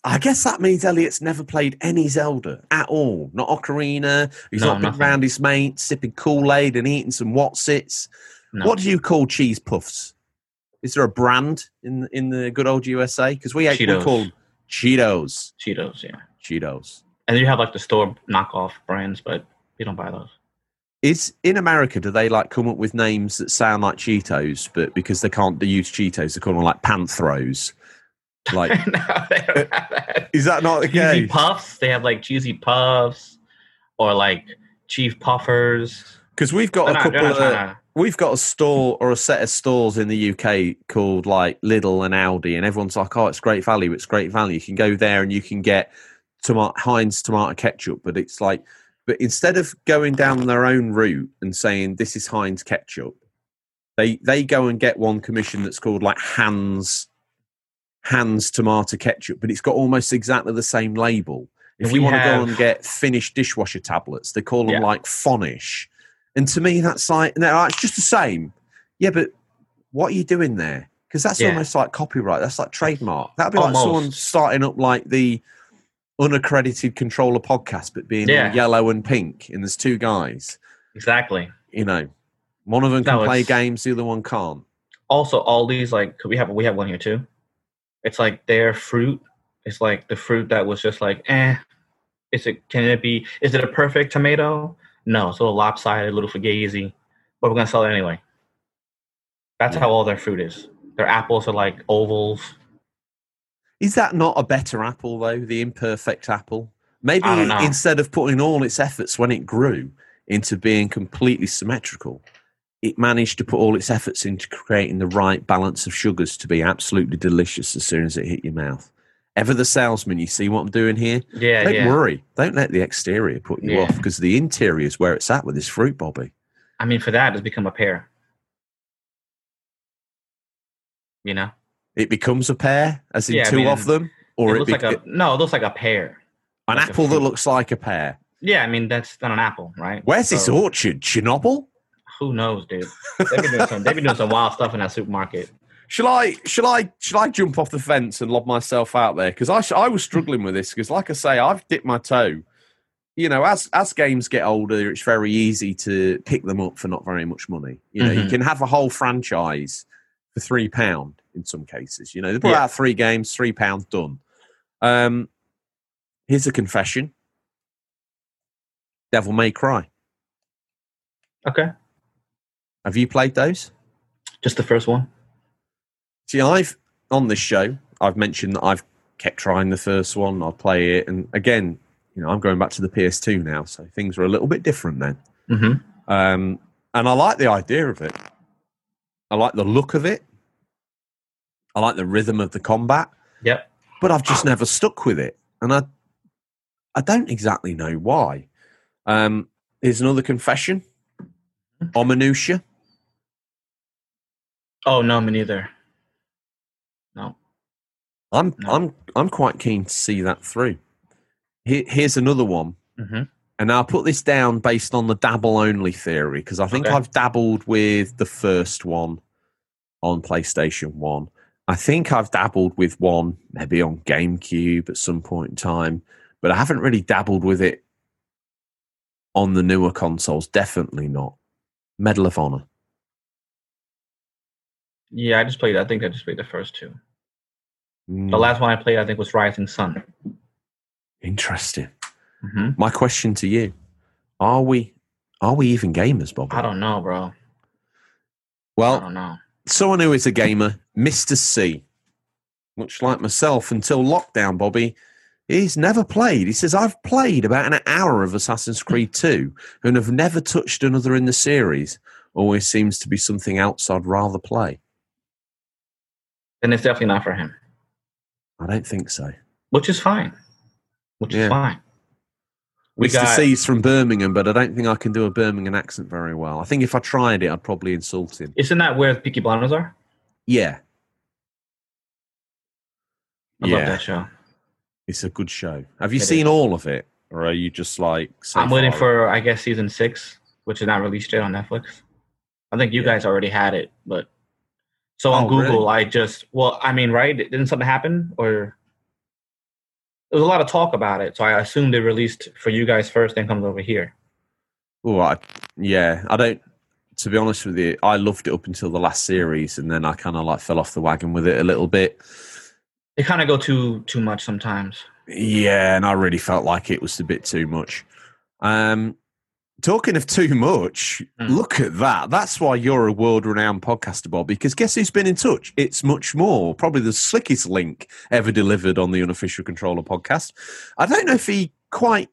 I guess that means Elliot's never played any Zelda at all. Not Ocarina. He's not been around his mates, sipping Kool-Aid and eating some Watsits. No. What do you call cheese puffs? Is there a brand in the good old USA? Because we actually call Cheetos. Cheetos, yeah. Cheetos. And you have like the store knockoff brands, but you don't buy those. In America, do they like come up with names that sound like Cheetos, but because they can't use Cheetos, they call them like Panthros? Like, no, they don't have that. Is that not the case? Cheesy Puffs. They have like Cheesy Puffs or like Chief Puffers. Because we've got we've got a store or a set of stores in the UK called like Lidl and Aldi, and everyone's like, "Oh, it's great value! It's great value!" You can go there and you can get Heinz tomato ketchup, but it's like, but instead of going down their own route and saying this is Heinz ketchup, they go and get one commission that's called like Hans tomato ketchup, but it's got almost exactly the same label. If you want to go and get Finnish dishwasher tablets, they call them like Fonish. And to me, that's like, no, it's just the same. Yeah, but what are you doing there? Because that's almost like copyright. That's like trademark. That'd be like someone starting up like the Unaccredited Controller Podcast, but being yellow and pink, and there's two guys. Exactly. You know, one of them can play games, the other one can't. Also, all these, like, we have one here too. It's like their fruit. It's like the fruit that was just like, is it a perfect tomato? No, it's a little lopsided, a little fugazi, but we're going to sell it anyway. That's how all their fruit is. Their apples are like ovals. Is that not a better apple, though, the imperfect apple? Maybe instead of putting all its efforts when it grew into being completely symmetrical, it managed to put all its efforts into creating the right balance of sugars to be absolutely delicious as soon as it hit your mouth. Ever the salesman, you see what I'm doing here? Yeah, Don't worry. Don't let the exterior put you off, because the interior is where it's at with this fruit, Bobby. I mean, for that, it's become a pear. You know? It becomes a pear, as in two of them? Or it looks like a pear. An like apple that looks like a pear? Yeah, I mean, that's not an apple, right? Where's this orchard? Chernobyl? Who knows, dude? They've been doing some wild stuff in that supermarket. Shall I jump off the fence and lob myself out there? Because I was struggling with this because, like I say, I've dipped my toe. You know, as games get older, it's very easy to pick them up for not very much money. You know, you can have a whole franchise for £3 in some cases. You know, they brought out 3 games, £3 done. Here's a confession. Devil May Cry. Okay. Have you played those? Just the first one. See, on this show, I've mentioned that I've kept trying the first one. I'll play it. And again, you know, I'm going back to the PS2 now, so things are a little bit different then. Mm-hmm. And I like the idea of it. I like the look of it. I like the rhythm of the combat. Yep. But I've just never stuck with it. And I don't exactly know why. Here's another confession. Ominousia. Oh, no, me neither. No, I'm quite keen to see that through. Here's another one, and I'll put this down based on the dabble only theory because I think I've dabbled with the first one on PlayStation 1. I think I've dabbled with one maybe on GameCube at some point in time, but I haven't really dabbled with it on the newer consoles. Definitely not. Medal of Honor. Yeah, I just played the first 2. The last one I played, I think, was Rising Sun. Interesting. My question to you, are we even gamers, Bob? I don't know, bro. Well, I don't know. Someone who is a gamer, Mr. C, much like myself until lockdown, Bobby, he's never played. He says, I've played about an hour of Assassin's Creed 2 and have never touched another in the series. Always seems to be something else I'd rather play. Then it's definitely not for him. I don't think so. Which is fine. Is fine. Mr. C's from Birmingham, but I don't think I can do a Birmingham accent very well. I think if I tried it, I'd probably insult him. Isn't that where Peaky Blinders are? Yeah. I love that show. It's a good show. Have you seen all of it? Or are you just like... I'm waiting for, I guess, season 6, which is not released yet on Netflix. I think you guys already had it, but... So on Google, really? Right? Didn't something happen? Or... There was a lot of talk about it, so I assume they released for you guys first, then comes over here. Oh, yeah. I don't... To be honest with you, I loved it up until the last series, and then I kind of like fell off the wagon with it a little bit. They kind of go too much sometimes. Yeah, and I really felt like it was a bit too much. Talking of too much, look at that. That's why you're a world-renowned podcaster, Bob, because guess who's been in touch? It's much more. Probably the slickest link ever delivered on the Unofficial Controller Podcast. I don't know if he quite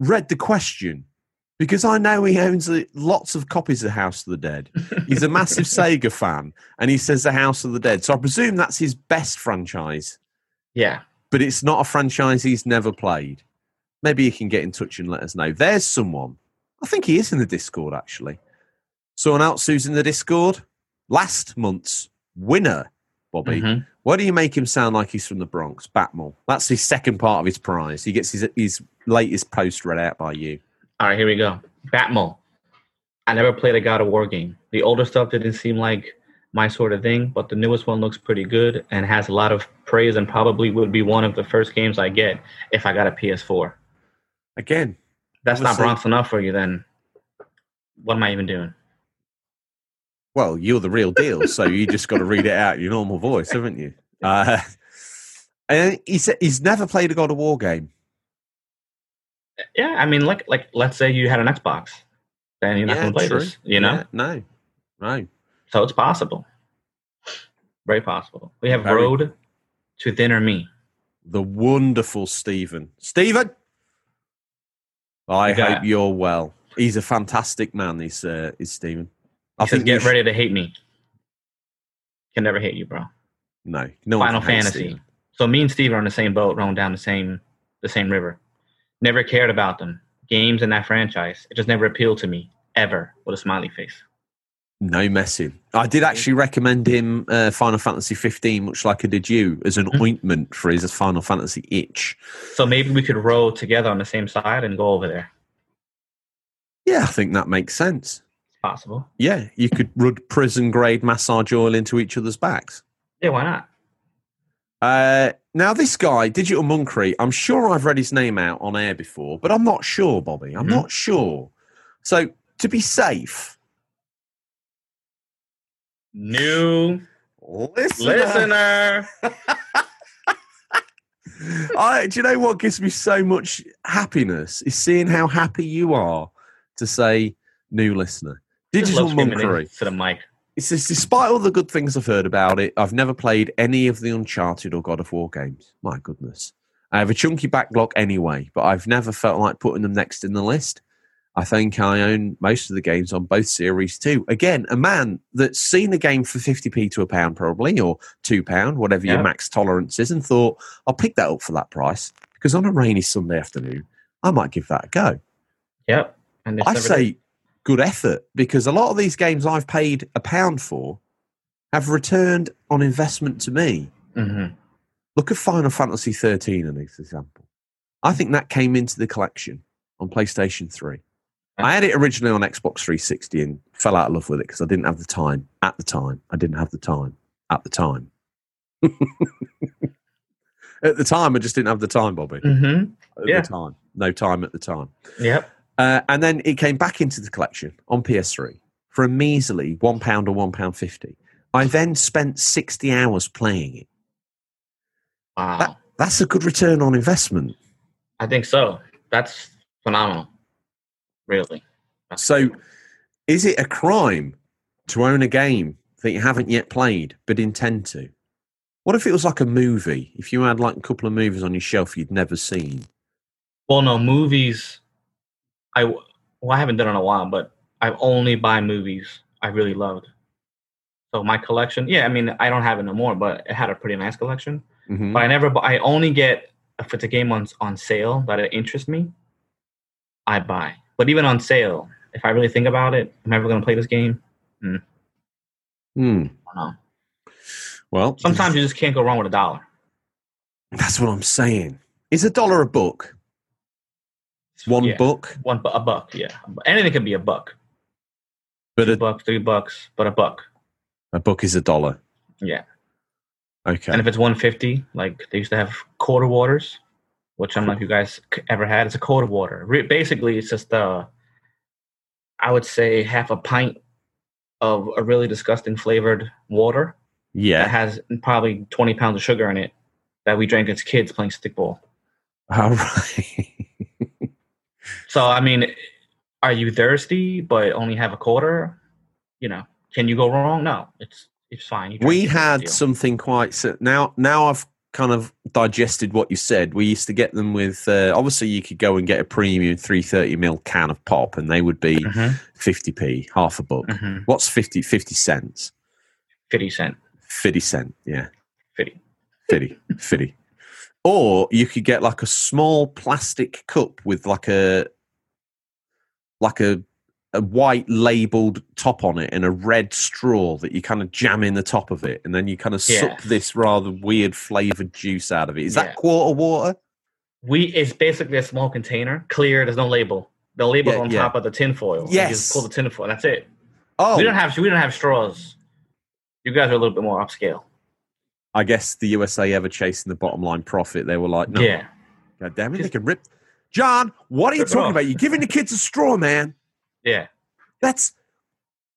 read the question, because I know he owns lots of copies of House of the Dead. He's a massive Sega fan, and he says the House of the Dead. So I presume that's his best franchise. Yeah. But it's not a franchise he's never played. Maybe he can get in touch and let us know. There's someone. I think he is in the Discord, actually. Someone else who's in the Discord. Last month's winner, Bobby. Mm-hmm. Why do you make him sound like he's from the Bronx? Batmore. That's his second part of his prize. He gets his latest post read out by you. All right, here we go. Batmore. I never played a God of War game. The older stuff didn't seem like my sort of thing, but the newest one looks pretty good and has a lot of praise and probably would be one of the first games I get if I got a PS4. Again. That's not Bronx enough for you then. What am I even doing? Well, you're the real deal, so you just got to read it out in your normal voice, haven't you? And he said he's never played a God of War game. Yeah, I mean, like let's say you had an Xbox. Then you're not going to play this, you know? Yeah, no. So it's possible. Very possible. We have Road to Thinner Me. The wonderful Stephen. Stephen! I hope you're well. He's a fantastic man, is Stephen. I think get ready to hate me. Can never hate you, bro. No Final Fantasy. So me and Steve are on the same boat, rowing down the same river. Never cared about them. Games in that franchise. It just never appealed to me, ever, with a smiley face. No messing. I did actually recommend him Final Fantasy 15, much like I did you, as an ointment for his Final Fantasy itch. So maybe we could row together on the same side and go over there. Yeah, I think that makes sense. It's possible. Yeah, you could rub prison-grade massage oil into each other's backs. Yeah, why not? Now, this guy, Digital Monkery, I'm sure I've read his name out on air before, but I'm not sure, Bobby. I'm not sure. So, to be safe... New listener. Do you know what gives me so much happiness is seeing how happy you are to say new listener. Digital Monkery. For the mic. It says, despite all the good things I've heard about it, I've never played any of the Uncharted or God of War games. My goodness. I have a chunky backlog anyway, but I've never felt like putting them next in the list. I think I own most of the games on both series too. Again, a man that's seen a game for 50p to a pound probably, or £2, whatever your max tolerance is, and thought, I'll pick that up for that price, because on a rainy Sunday afternoon, I might give that a go. Yep. And I say good effort, because a lot of these games I've paid a pound for have returned on investment to me. Mm-hmm. Look at Final Fantasy 13 as an example. I think that came into the collection on PlayStation 3. I had it originally on Xbox 360 and fell out of love with it because I didn't have the time at the time. At the time, I just didn't have the time, Bobby. Mm-hmm. At the time. No time at the time. Yep. And then it came back into the collection on PS3 for a measly £1 or £1.50. I then spent 60 hours playing it. Wow. That's a good return on investment. I think so. That's phenomenal. Really? So, is it a crime to own a game that you haven't yet played but intend to? What if it was like a movie? If you had like a couple of movies on your shelf you'd never seen? Well, no, movies... I haven't done it in a while, but I only buy movies I really loved. So my collection... Yeah, I mean, I don't have it no more, but it had a pretty nice collection. Mm-hmm. But I only get... If it's a game on sale that it interests me, I buy. But even on sale, if I really think about it, am I ever going to play this game? I don't know. Well, sometimes you just can't go wrong with $1. That's what I'm saying. Is $1 a book? One book? A buck, yeah. Anything can be a buck. But $2, $3, but a buck. A book is $1. Yeah. Okay. And if it's $1.50, like they used to have quarter waters, which I don't know if you guys ever had. It's a quarter water. Basically, it's just, I would say, half a pint of a really disgusting flavored water. Yeah. That has probably 20 pounds of sugar in it that we drank as kids playing stickball. All right. So, I mean, are you thirsty but only have a quarter? You know, can you go wrong? No, it's fine. We had something quite... Now I've kind of digested what you said. We used to get them with... obviously, you could go and get a premium 330ml can of pop and they would be 50p, half a buck. Mm-hmm. What's 50 cents? 50 cent, yeah. 50. Or you could get like a small plastic cup with like a white labelled top on it and a red straw that you kind of jam in the top of it, and then you kind of suck this rather weird flavoured juice out of it. Is that quarter water? It's basically a small container, clear. There's no label. The label's on top of the tinfoil. Yes, you just pull the tinfoil. That's it. Oh, we don't have straws. You guys are a little bit more upscale. I guess the USA ever chasing the bottom line profit, they were like, no. Yeah. God damn it, they can rip. John, what are you talking about? You're giving the kids a straw, man. Yeah. That's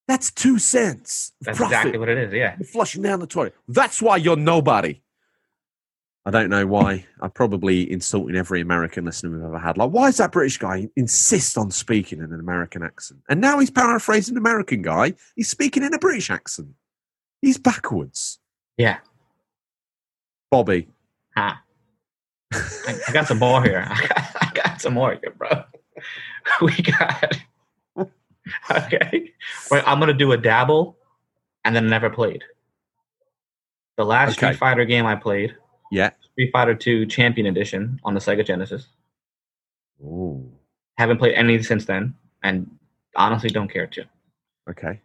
2 cents. That's profit. Exactly what it is, yeah. You're flushing down the toilet. That's why you're nobody. I don't know why. I'm probably insulting every American listener we've ever had. Like, why does that British guy insist on speaking in an American accent? And now he's paraphrasing an American guy. He's speaking in a British accent. He's backwards. Yeah. Bobby. I got some more here. I got some more here, bro. Okay. Well, I'm going to do a dabble and then never played. The last Street Fighter game I played. Yeah. Street Fighter 2 Champion Edition on the Sega Genesis. Ooh. Haven't played any since then and honestly don't care to. Okay.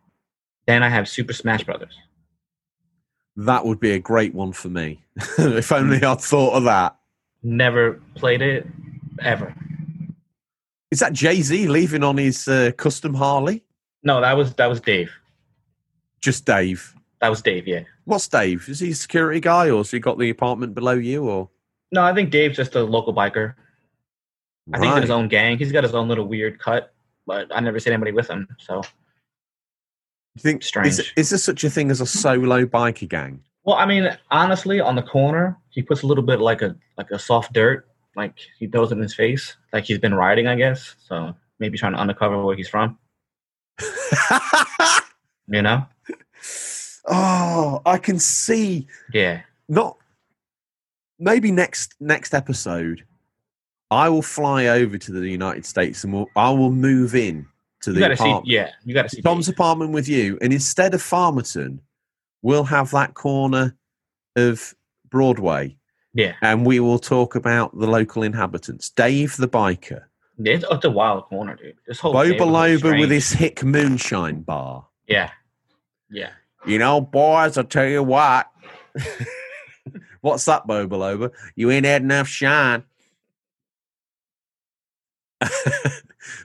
Then I have Super Smash Brothers. That would be a great one for me. If only I'd thought of that. Never played it, ever. Is that Jay-Z leaving on his custom Harley? No, that was Dave. Just Dave? That was Dave, yeah. What's Dave? Is he a security guy or has he got the apartment below you? Or no, I think Dave's just a local biker. Right. I think he's in his own gang. He's got his own little weird cut, but I've never seen anybody with him, so... You think strange? Is there such a thing as a solo biker gang? Well, I mean, honestly, on the corner, he puts a little bit like a soft dirt, like he throws it in his face, like he's been riding, I guess. So maybe trying to undercover where he's from. You know? Oh, I can see. Yeah. Not maybe next episode, I will fly over to the United States and I will move in. To the apartment. You got to see Tom's apartment with you, and instead of Farmerton, we'll have that corner of Broadway. Yeah, and we will talk about the local inhabitants. Dave the biker. It's a wild corner, dude. This whole Boba Loba with his hick moonshine bar. Yeah, yeah. You know, boys, I tell you what. What's that, Boba Loba? You ain't had enough shine.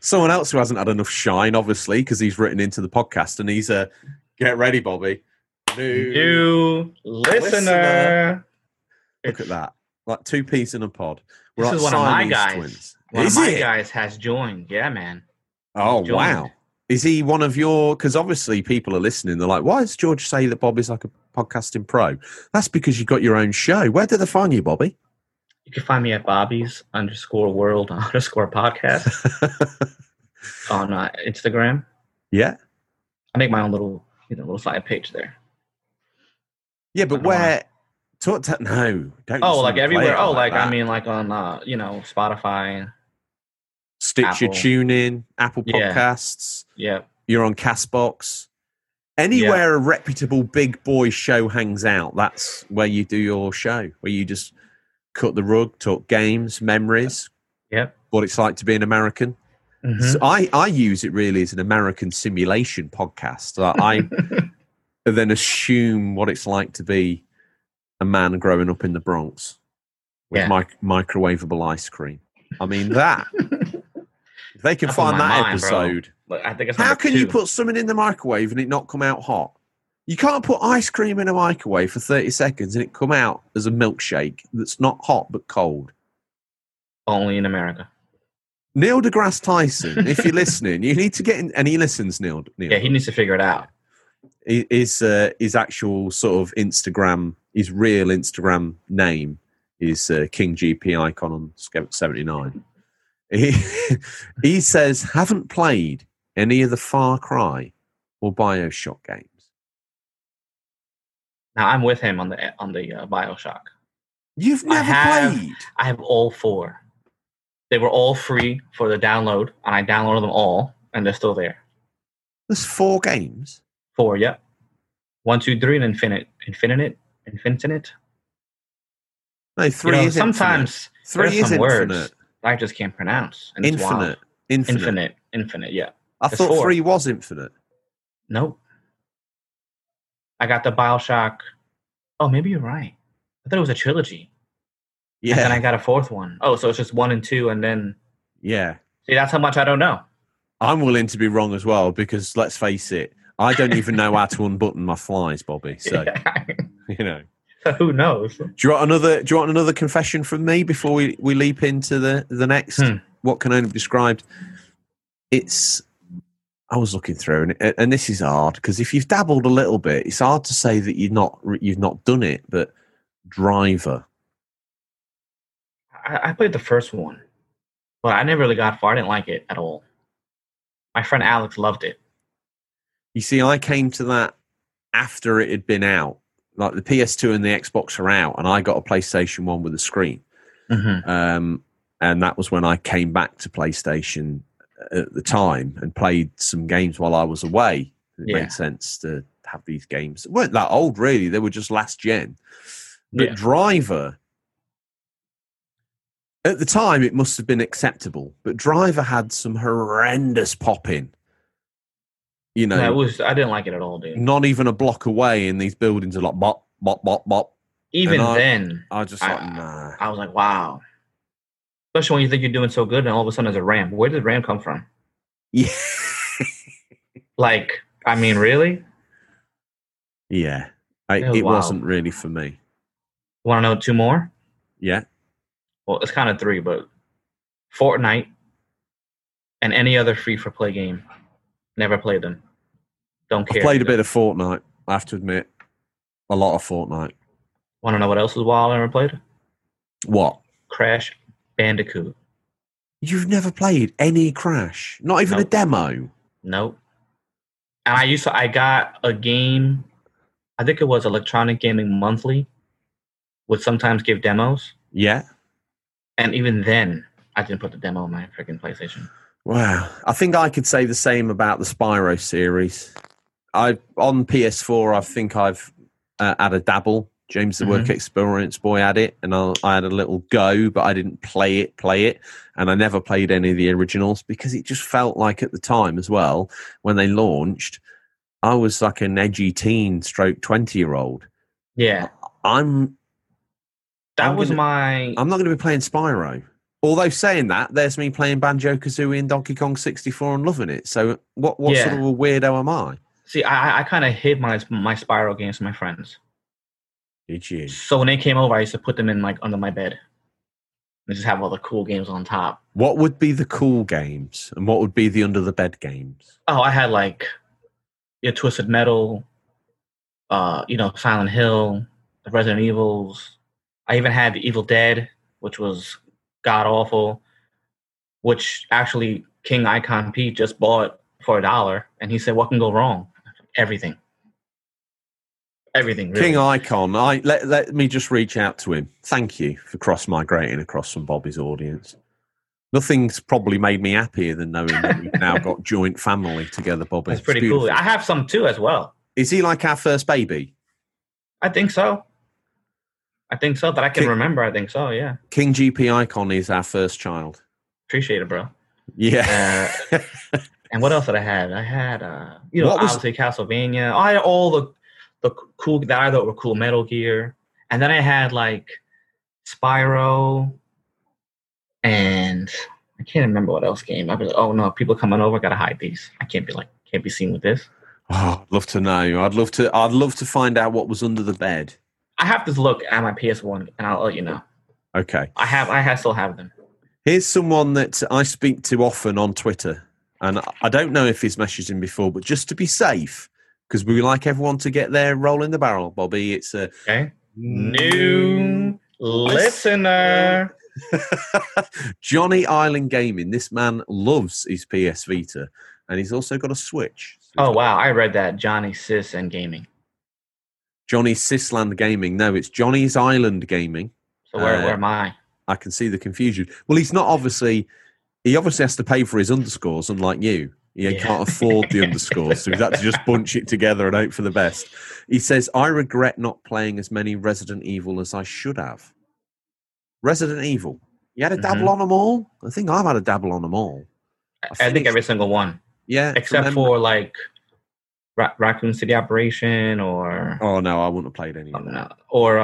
Someone else who hasn't had enough shine, obviously, because he's written into the podcast, and he's a get ready, Bobby. New listener. Look at that, like two peas in a pod. We're this like is one Siamese of my guys. Twins. One is of my it? Guys has joined. Yeah, man. Oh wow! Is he one of your? Because obviously people are listening. They're like, why does George say that Bobby's like a podcasting pro? That's because you've got your own show. Where do they find you, Bobby? You can find me at Bobby's_world_podcast on Instagram. Yeah. I make my own little side page there. Yeah, but where... Don't like everywhere. Oh, like that. I mean, like on, Spotify. Stitcher, Apple. TuneIn, Apple Podcasts. Yeah. You're on CastBox. Anywhere a reputable big boy show hangs out, that's where you do your show, where you just... cut the rug, talk games, memories. Yep. What it's like to be an American. Mm-hmm. So I use it really as an American simulation podcast. I then assume what it's like to be a man growing up in the Bronx. with microwavable ice cream. I mean, that. If they can find that episode, look, I think it's how can you put something in the microwave and it not come out hot? You can't put ice cream in a microwave for 30 seconds and it come out as a milkshake that's not hot but cold. Only in America. Neil deGrasse Tyson, if you're listening, you need to get in, and he listens, Neil. Yeah, he needs to figure it out. His actual sort of Instagram, his real Instagram name is King GP Icon on 79. He says, haven't played any of the Far Cry or BioShock games. Now, I'm with him on the BioShock. You've never played? I have all four. They were all free for the download, and I downloaded them all, and they're still there. There's four games? Four, yeah. 1, 2, 3, and Infinite. No, three is infinite. Sometimes there are some words I just can't pronounce. And infinite. It's wild. Infinite, yeah. I thought 3 was infinite. Nope. I got the BioShock. Oh, maybe you're right. I thought it was a trilogy. Yeah. And then I got a fourth one. Oh, so it's just 1 and 2 and then... Yeah. See, that's how much I don't know. I'm willing to be wrong as well because, let's face it, I don't even know how to unbutton my flies, Bobby. So, you know. So who knows? Do you want another confession from me before we leap into the next? What can only be described? I was looking through, and this is hard because if you've dabbled a little bit, it's hard to say that you've not done it. But Driver, I played the first one, but I never really got far. I didn't like it at all. My friend Alex loved it. You see, I came to that after it had been out. Like the PS2 and the Xbox are out, and I got a PlayStation 1 with a screen, and that was when I came back to PlayStation. At the time and played some games while I was away. It made sense to have these games. They weren't that old, really. They were just last gen. But Driver, at the time, it must have been acceptable. But Driver had some horrendous pop-in. You know, I didn't like it at all, dude. Not even a block away and these buildings are like, bop, bop, bop, bop. Even then, I was just like, nah. I was like, wow. Especially when you think you're doing so good and all of a sudden there's a ramp. Where did the ramp come from? Yeah. Like, I mean, really? Yeah. It wasn't really for me. Want to know 2 more? Yeah. Well, it's kind of 3, but Fortnite and any other free-for-play game. Never played them. Don't care. I played a bit of Fortnite, I have to admit. A lot of Fortnite. Want to know what else was wild I never played? What? Crash Bandicoot. You've never played any Crash? Not even a demo? Nope. And I got a game, I think it was Electronic Gaming Monthly, would sometimes give demos. Yeah. And even then, I didn't put the demo on my freaking PlayStation. Wow. I think I could say the same about the Spyro series. On PS4, I think I've had a dabble. James, the work experience boy, had it, and I had a little go, but I didn't play it, and I never played any of the originals because it just felt like at the time as well, when they launched, I was like an edgy teen / 20-year-old. Yeah. I'm not going to be playing Spyro. Although saying that, there's me playing Banjo-Kazooie and Donkey Kong 64 and loving it. So what sort of a weirdo am I? See, I kind of hid my Spyro games from my friends. Did you? So when they came over, I used to put them in like under my bed and just have all the cool games on top. What would be the cool games and what would be the under the bed games? Oh, I had like Twisted Metal, Silent Hill, the Resident Evils. I even had the Evil Dead, which was god awful, which actually King Icon Pete just bought for $1 and he said, what can go wrong? Everything. Everything, really. King Icon, let me just reach out to him. Thank you for cross-migrating across from Bobby's audience. Nothing's probably made me happier than knowing that we've now got joint family together, Bobby. That's pretty cool. I have some too as well. Is he like our first baby? I think so. That I can remember, I think so, yeah. King GP Icon is our first child. Appreciate it, bro. Yeah. And what else did I have? I had, obviously Castlevania. I had all the cool that I thought were cool Metal Gear, and then I had like Spyro, and I can't remember what else game. I'd be like, oh no, people coming over, gotta hide these. I can't be seen with this. Oh, I'd love to know. I'd love to find out what was under the bed. I have to look at my PS1 and I'll let you know. Okay. I still have them. Here's someone that I speak to often on Twitter, and I don't know if he's messaged him before, but just to be safe, because we like everyone to get their roll in the barrel, Bobby. It's a new listener. Johnny Island Gaming. This man loves his PS Vita, and he's also got a Switch. Oh, wow. I read that. Johnny Sis and Gaming. Johnny Sisland Gaming. No, it's Johnny's Island Gaming. So where am I? I can see the confusion. Well, he's not obviously... He obviously has to pay for his underscores, unlike you. He can't afford the underscores, so he's had to just bunch it together and hope for the best. He says, I regret not playing as many Resident Evil as I should have. Resident Evil. You had a dabble on them all? I think I've had a dabble on them all. I think every single one. Yeah. Except for, like, Raccoon City Operation or... Oh, no, I wouldn't have played any of that. Or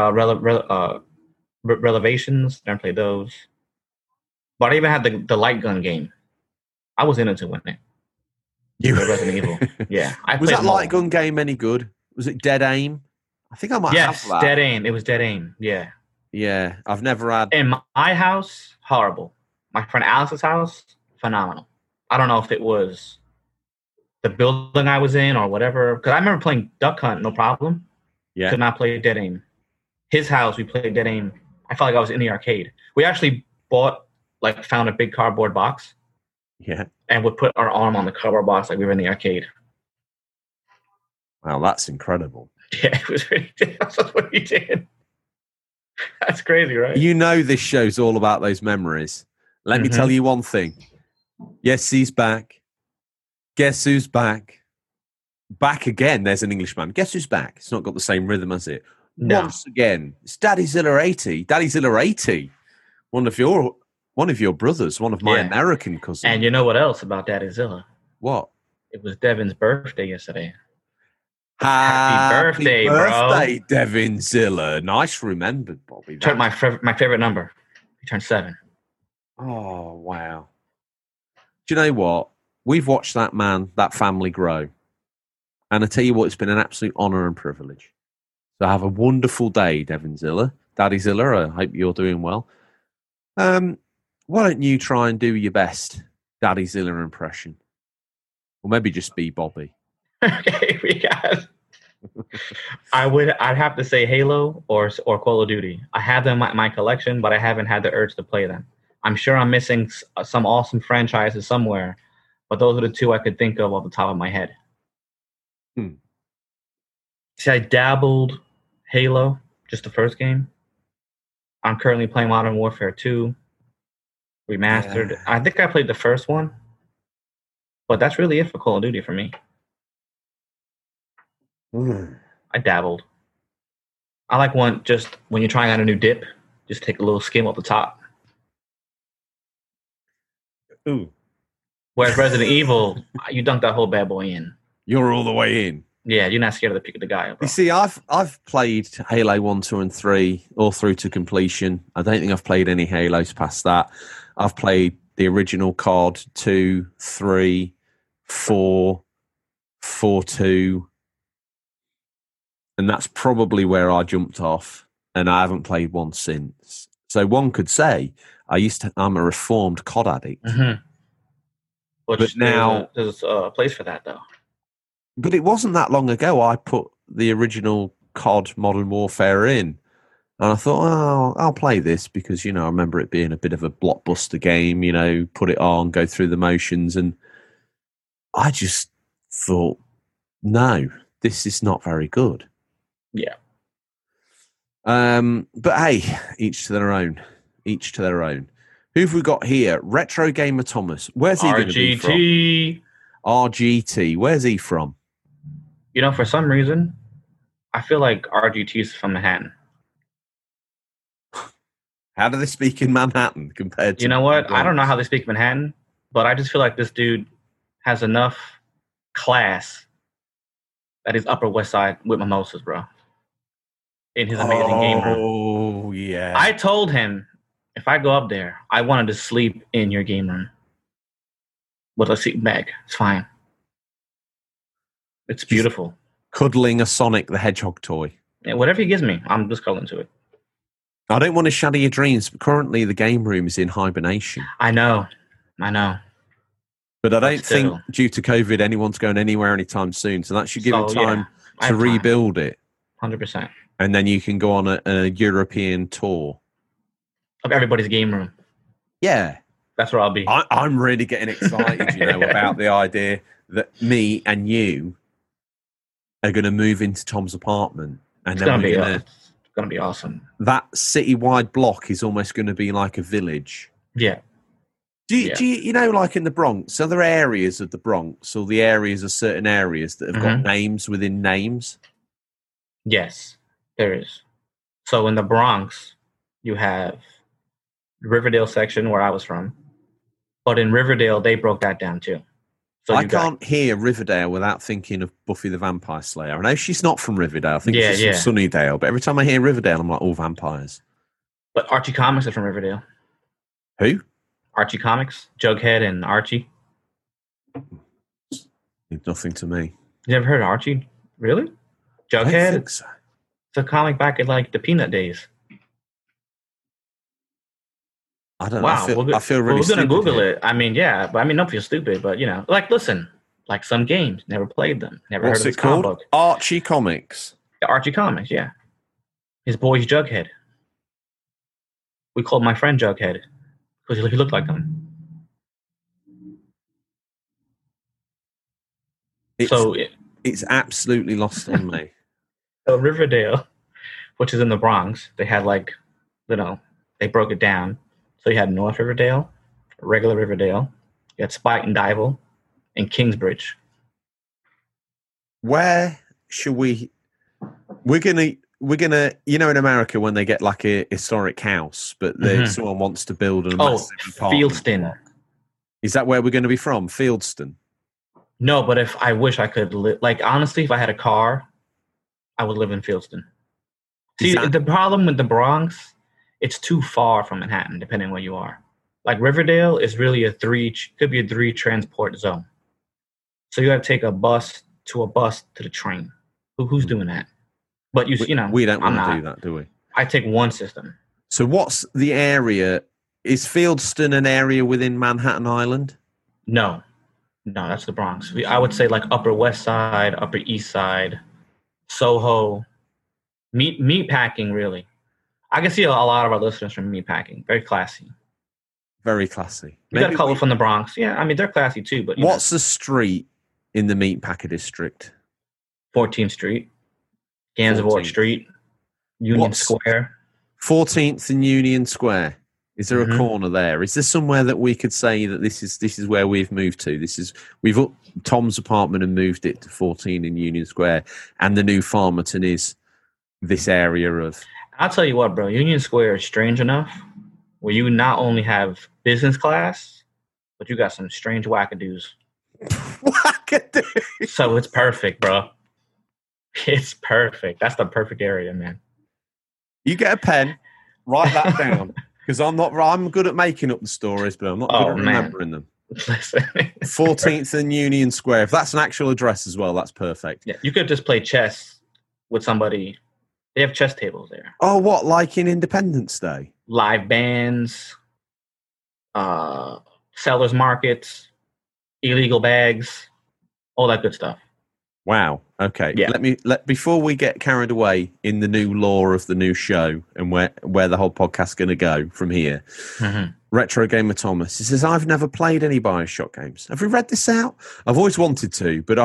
Revelations. Don't play those. But I even had the light gun game. I was in it to win it. You were Resident Evil. Yeah. Was that light gun game any good? Was it Dead Aim? I think I might have that. Yes, Dead Aim. It was Dead Aim, yeah. Yeah, I've never had... In my house, horrible. My friend Alice's house, phenomenal. I don't know if it was the building I was in or whatever. Because I remember playing Duck Hunt, no problem. Yeah. Could not play Dead Aim. His house, we played Dead Aim. I felt like I was in the arcade. We actually found a big cardboard box. Yeah. And would put our arm on the cardboard box like we were in the arcade. Wow, that's incredible. Yeah, it was really... That's what we did. That's crazy, right? You know this show's all about those memories. Let me tell you one thing. Yes, he's back. Guess who's back? Back again. There's an Englishman. Guess who's back? It's not got the same rhythm, has it? No. Once again, it's Daddyzilla 80. Daddyzilla 80. One of your brothers, one of my American cousins. And you know what else about Daddyzilla? What? It was Devin's birthday yesterday. Happy birthday, bro. Devinzilla. Nice remembered, Bobby. Turned my favorite number. He turned 7. Oh, wow. Do you know what? We've watched that family grow. And I tell you what, it's been an absolute honor and privilege. So have a wonderful day, Devinzilla. Daddyzilla, I hope you're doing well. Why don't you try and do your best Daddyzilla impression? Or maybe just be Bobby. Okay, we got I'd have to say Halo or Call of Duty. I have them in my collection, but I haven't had the urge to play them. I'm sure I'm missing some awesome franchises somewhere, but those are the two I could think of off the top of my head. See, I dabbled Halo, just the first game. I'm currently playing Modern Warfare 2, Remastered. Yeah. I think I played the first one, but that's really it for Call of Duty for me. I dabbled. I like one just when you're trying out a new dip, just take a little skim off the top. Ooh. Whereas Resident Evil, you dunk that whole bad boy in. You're all the way in. Yeah, you're not scared of the guy. Bro. You see, I've played Halo 1, 2, and 3 all through to completion. I don't think I've played any Halos past that. I've played the original COD 2, 3, 4, 4-2. And that's probably where I jumped off, and I haven't played one since. So one could say I'm a reformed COD addict. Mm-hmm. But now there's a place for that, though. But it wasn't that long ago I put the original COD Modern Warfare in, and I thought, oh, I'll play this because, you know, I remember it being a bit of a blockbuster game. You know, put it on, go through the motions, and I just thought, no, this is not very good. Yeah. But hey, each to their own. Each to their own. Who've we got here? Retro Gamer Thomas. Where's he going to be from? RGT. Where's he from? You know, for some reason, I feel like RGT's from Manhattan. How do they speak in Manhattan compared to... You know what? I don't know how they speak Manhattan, but I just feel like this dude has enough class that is Upper West Side with mimosas, bro. in his amazing game room. Oh, yeah. I told him, if I go up there, I wanted to sleep in your game room. With a seat bag. It's fine. It's beautiful. Just cuddling a Sonic the Hedgehog toy. Yeah, whatever he gives me, I'm just cuddling to it. I don't want to shatter your dreams, but currently the game room is in hibernation. I know. But I don't think, due to COVID, anyone's going anywhere anytime soon. So that should give it time to rebuild it. 100%. And then you can go on a European tour. Of everybody's game room. Yeah. That's where I'll be. I'm really getting excited, about the idea that me and you are going to move into Tom's apartment. And it's going to be awesome. That citywide block is almost going to be like a village. Yeah. Do you like in the Bronx, are there areas of the Bronx or the areas of certain areas that have got names within names? Yes, there is. So in the Bronx, you have the Riverdale section where I was from. But in Riverdale, they broke that down too. So I can't hear Riverdale without thinking of Buffy the Vampire Slayer. I know she's not from Riverdale. I think she's from Sunnydale. But every time I hear Riverdale, I'm like, all vampires. But Archie Comics are from Riverdale. Who? Archie Comics, Jughead and Archie. It's nothing to me. You never heard of Archie? Really? Jughead? I don't think so. It's a comic back in like the Peanut days. I don't know. I feel really stupid. We're going to Google it. Don't feel stupid, but listen, some games, never played them. Never heard of this comic book. Archie Comics. The Archie Comics, yeah. His boy's Jughead. We called my friend Jughead. Because he looked like them. It's absolutely lost on me. So Riverdale, which is in the Bronx, they had they broke it down. So you had North Riverdale, regular Riverdale, you had Spike and Dival, and Kingsbridge. Where should we? We're gonna, in America when they get like a historic house, but someone wants to build a massive apartment. Fieldston. Is that where we're going to be from? Fieldston. No, but if I wish I could live, honestly, if I had a car, I would live in Fieldston. The problem with the Bronx, it's too far from Manhattan, depending where you are. Like Riverdale is really could be a three transport zone. So you have to take a bus to the train. Who's doing that? But we don't want to do that, do we? I take one system. So what's the area? Is Fieldston an area within Manhattan Island? No, that's the Bronx. I would say Upper West Side, Upper East Side, Soho, meatpacking. Really, I can see a lot of our listeners from meatpacking. Very classy. Very classy. We got a couple from the Bronx. Yeah, they're classy too. But what's the street in the meatpacker district? 14th Street. Gansevoort Street, Union Square. 14th and Union Square. Is there a corner there? Is there somewhere that we could say that this is where we've moved to? We've up Tom's apartment and moved it to 14 in Union Square, and the new Farmerton is this area of. I'll tell you what, bro. Union Square is strange enough where you not only have business class, but you got some strange wackadoos. Wackadoos. So it's perfect, bro. It's perfect. That's the perfect area, man. You get a pen, write that down. Because I'm good at making up the stories, but I'm not good at remembering them. 14th and Union Square. If that's an actual address as well, that's perfect. Yeah, you could just play chess with somebody. They have chess tables there. Oh, what? Like in Independence Day? Live bands, sellers markets, illegal bags, all that good stuff. Wow. Okay. Yeah. Let before we get carried away in the new lore of the new show and where the whole podcast's going to go from here. Mm-hmm. Retro Gamer Thomas, he says, I've never played any Bioshock games. Have we read this out? I've always wanted to, but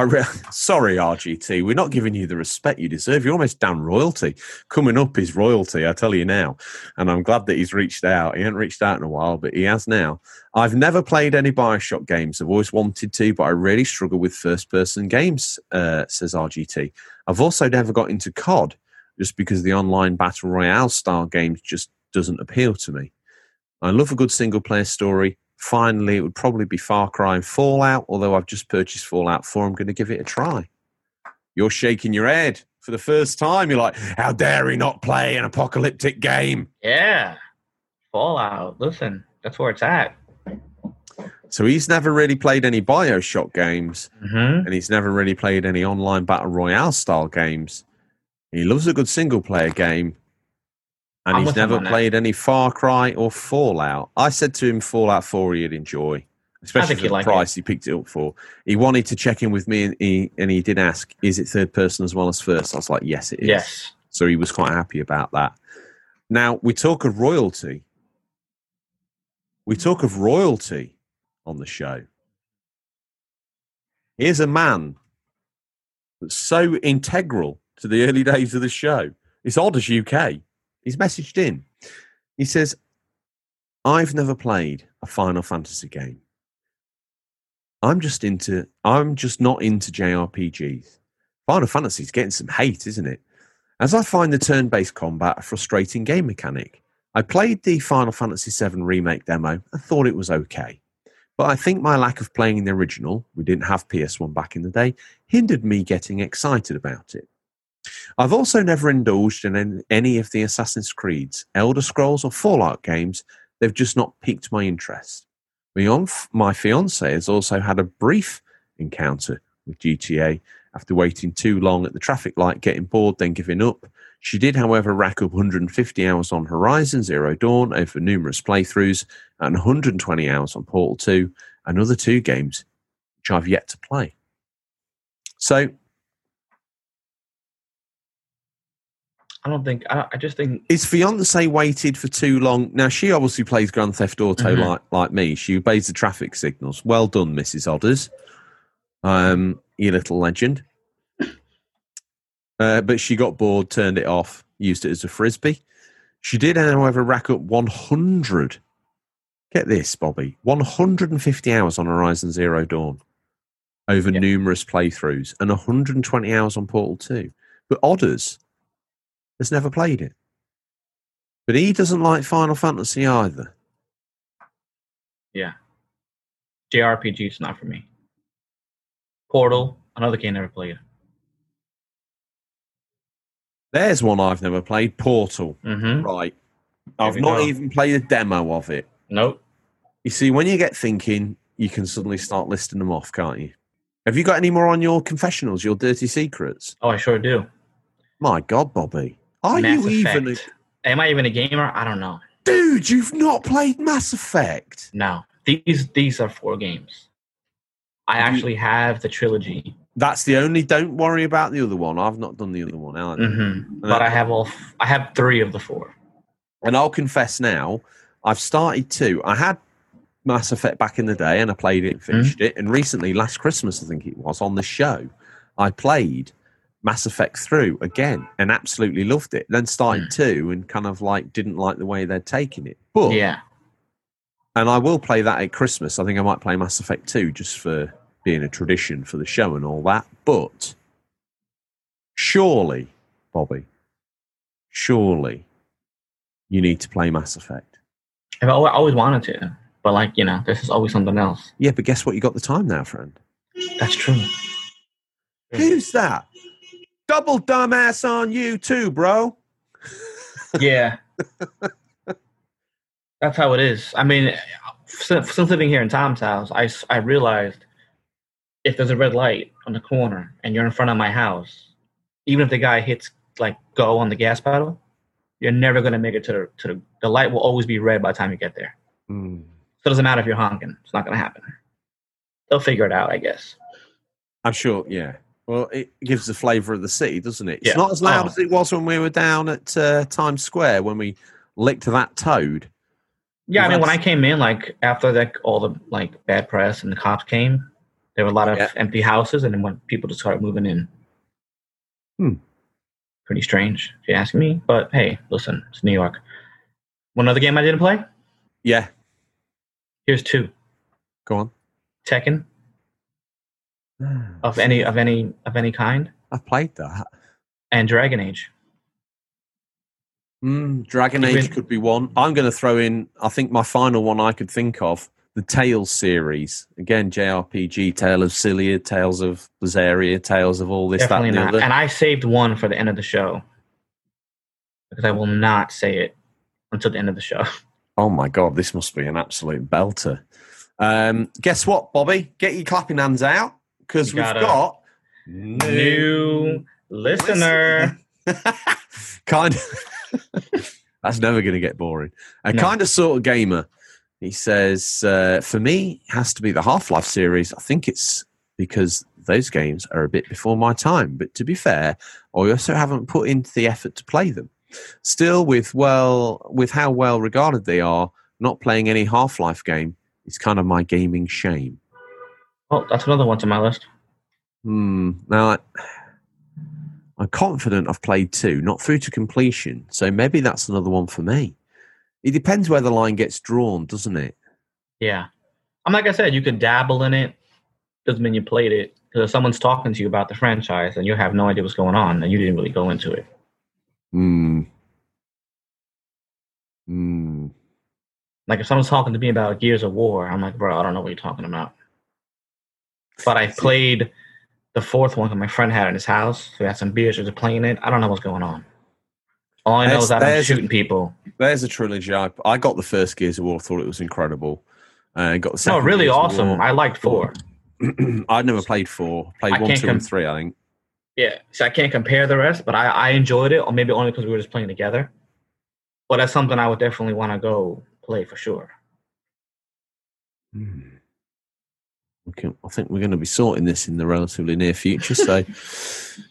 sorry, RGT, we're not giving you the respect you deserve. You're almost down royalty. Coming up is royalty, I tell you now. And I'm glad that he's reached out. He hadn't reached out in a while, but he has now. I've never played any Bioshock games. I've always wanted to, but I really struggle with first-person games, says RGT. I've also never got into COD, just because the online Battle Royale-style games just doesn't appeal to me. I love a good single-player story. Finally, it would probably be Far Cry and Fallout, although I've just purchased Fallout 4. I'm going to give it a try. you're shaking your head for the first time. You're like, how dare he not play an apocalyptic game? Yeah. Fallout. Listen, that's where it's at. So he's never really played any BioShock games, and he's never really played any online battle royale style games. He loves a good single player game, and he's never played any Far Cry or Fallout. I said to him Fallout 4 he'd enjoy, especially for the price he picked it up for. He wanted to check in with me, and he did ask, is it third person as well as first? I was like, yes, it is. Yes. So he was quite happy about that. Now, we talk of royalty. We talk of royalty on the show. Here's a man that's so integral to the early days of the show. It's Odd as UK. He's messaged in. He says, I've never played a Final Fantasy game. I'm just not into JRPGs. Final Fantasy's getting some hate, isn't it? As I find the turn-based combat a frustrating game mechanic. I played the Final Fantasy VII Remake demo and thought it was okay. But I think my lack of playing the original, we didn't have PS1 back in the day, hindered me getting excited about it. I've also never indulged in any of the Assassin's Creeds, Elder Scrolls or Fallout games. They've just not piqued my interest. My fiancé has also had a brief encounter with GTA after waiting too long at the traffic light, getting bored, then giving up. She did, however, rack up 150 hours on Horizon Zero Dawn over numerous playthroughs and 120 hours on Portal 2 and other two games which I've yet to play. So, I just think... His fiancée waited for too long. Now, she obviously plays Grand Theft Auto like me. She obeys the traffic signals. Well done, Mrs. Odders. You little legend. But she got bored, turned it off, used it as a frisbee. She did, however, rack up 100. Get this, Bobby. 150 hours on Horizon Zero Dawn over numerous playthroughs and 120 hours on Portal 2. But Odders has never played it. But he doesn't like Final Fantasy either. Yeah. JRPG's not for me. Portal, another game I never played. There's one I've never played, Portal. Right. I've not even played a demo of it. Nope. You see, when you get thinking, you can suddenly start listing them off, can't you? Have you got any more on your confessionals, your dirty secrets? Oh, I sure do. My God, Bobby. Are Mass you Effect. Even a... Am I even a gamer? I don't know. Dude, you've not played Mass Effect. No. These are four games. I actually have the trilogy. That's the only... Don't worry about the other one. I've not done the other one, Alan. But I have three of the four. And I'll confess now, I've started two. I had Mass Effect back in the day, and I played it and finished it. And recently, last Christmas, I think it was, on the show, I played Mass Effect through again and absolutely loved it. Then started two and kind of like didn't like the way they're taking it. But and I will play that at Christmas. I think I might play Mass Effect 2 just for being a tradition for the show and all that. But surely, Bobby, surely you need to play Mass Effect. I always wanted to, but like, you know, this is always something else. Yeah, but guess what? You got the time now, friend. That's true. Who's that? Double dumbass on you too, bro. Yeah. That's how it is. I mean, since living here in Tom's house, I realized if there's a red light on the corner and you're in front of my house, even if the guy hits, like, go on the gas pedal, you're never going to make it to the light will always be red by the time you get there. So it doesn't matter if you're honking. It's not going to happen. They'll figure it out, I guess. I'm sure, yeah. Well, it gives the flavour of the city, doesn't it? It's not as loud as it was when we were down at Times Square when we licked that toad. Yeah, I mean, when I came in, like, after like all the like bad press and the cops came, there were a lot of empty houses, and then when people just started moving in. Pretty strange, if you ask me. But, hey, listen, it's New York. One other game I didn't play? Yeah. Here's two. Go on. Tekken. Of any kind. I've played that. And Dragon Age. Dragon Age could be one. I'm going to throw in, I think my final one I could think of, the Tales series. Again, JRPG, Tale of Cilia, Tales of Berseria, Tales of all this, definitely that, and the other. And I saved one for the end of the show, because I will not say it until the end of the show. Oh my God, this must be an absolute belter. Guess what, Bobby? Get your clapping hands out, because we've got new listener. Kind of. That's never going to get boring. Kind of sort of gamer. He says, for me, it has to be the Half-Life series. I think it's because those games are a bit before my time. But to be fair, I also haven't put in the effort to play them. Still, with how well regarded they are, not playing any Half-Life game is kind of my gaming shame. Oh, that's another one to my list. Now, I'm confident I've played two, not through to completion. So maybe that's another one for me. It depends where the line gets drawn, doesn't it? Yeah. Like I said, you can dabble in it. Doesn't mean you played it. Because if someone's talking to you about the franchise and you have no idea what's going on and you didn't really go into it. Like if someone's talking to me about Gears of War, I'm like, bro, I don't know what you're talking about. But I played the fourth one that my friend had in his house. So we had some beers, we were playing it. I don't know what's going on. All I know is that I'm shooting people. There's a trilogy. I got the first Gears of War, thought it was incredible. Got the second. Oh, really awesome. I liked 4. I'd never played 4. Played 1, 2, and 3, I think. Yeah, so I can't compare the rest, but I enjoyed it, or maybe only because we were just playing together. But that's something I would definitely want to go play for sure. Okay, I think we're going to be sorting this in the relatively near future. So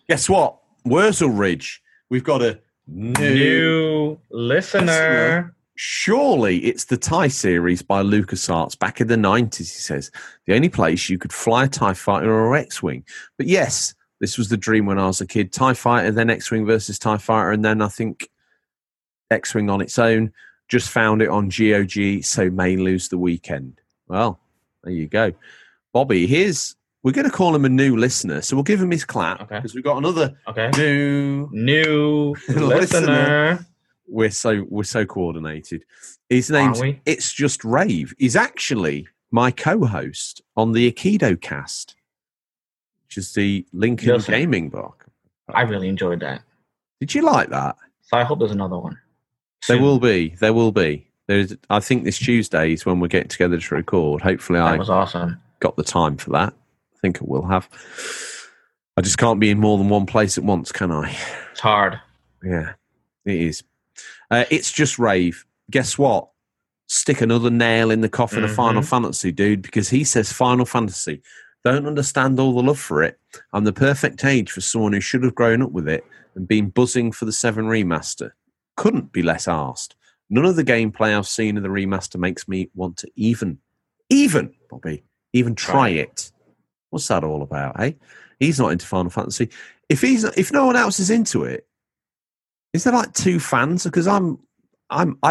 guess what? Wurzel Ridge. We've got a new listener. Surely it's the TIE series by LucasArts back in the 90s, he says. The only place you could fly a TIE fighter or X-Wing. But yes, this was the dream when I was a kid. TIE fighter, then X-Wing versus TIE fighter, and then I think X-Wing on its own. Just found it on GOG, so may lose the weekend. Well, there you go. Bobby, we're going to call him a new listener, so we'll give him his clap because we've got another new listener. We're so coordinated. His name's It's Just Rave. He's actually my co-host on the Aikido Cast, which is the Lincoln Gaming Block. I really enjoyed that. Did you like that? So I hope there's another one. There will be. There will be. I think this Tuesday is when we're getting together to record. Hopefully I was awesome. Got the time for that. I think I will have. I just can't be in more than one place at once, can I? It's hard. Yeah, it is. It's Just Rave. Guess what? Stick another nail in the coffin of Final Fantasy, dude, because he says Final Fantasy. Don't understand all the love for it. I'm the perfect age for someone who should have grown up with it and been buzzing for the 7 remaster. Couldn't be less arsed. None of the gameplay I've seen of the remaster makes me want to even try it. What's that all about, eh? He's not into Final Fantasy. If no one else is into it, is there like 2 fans? Because I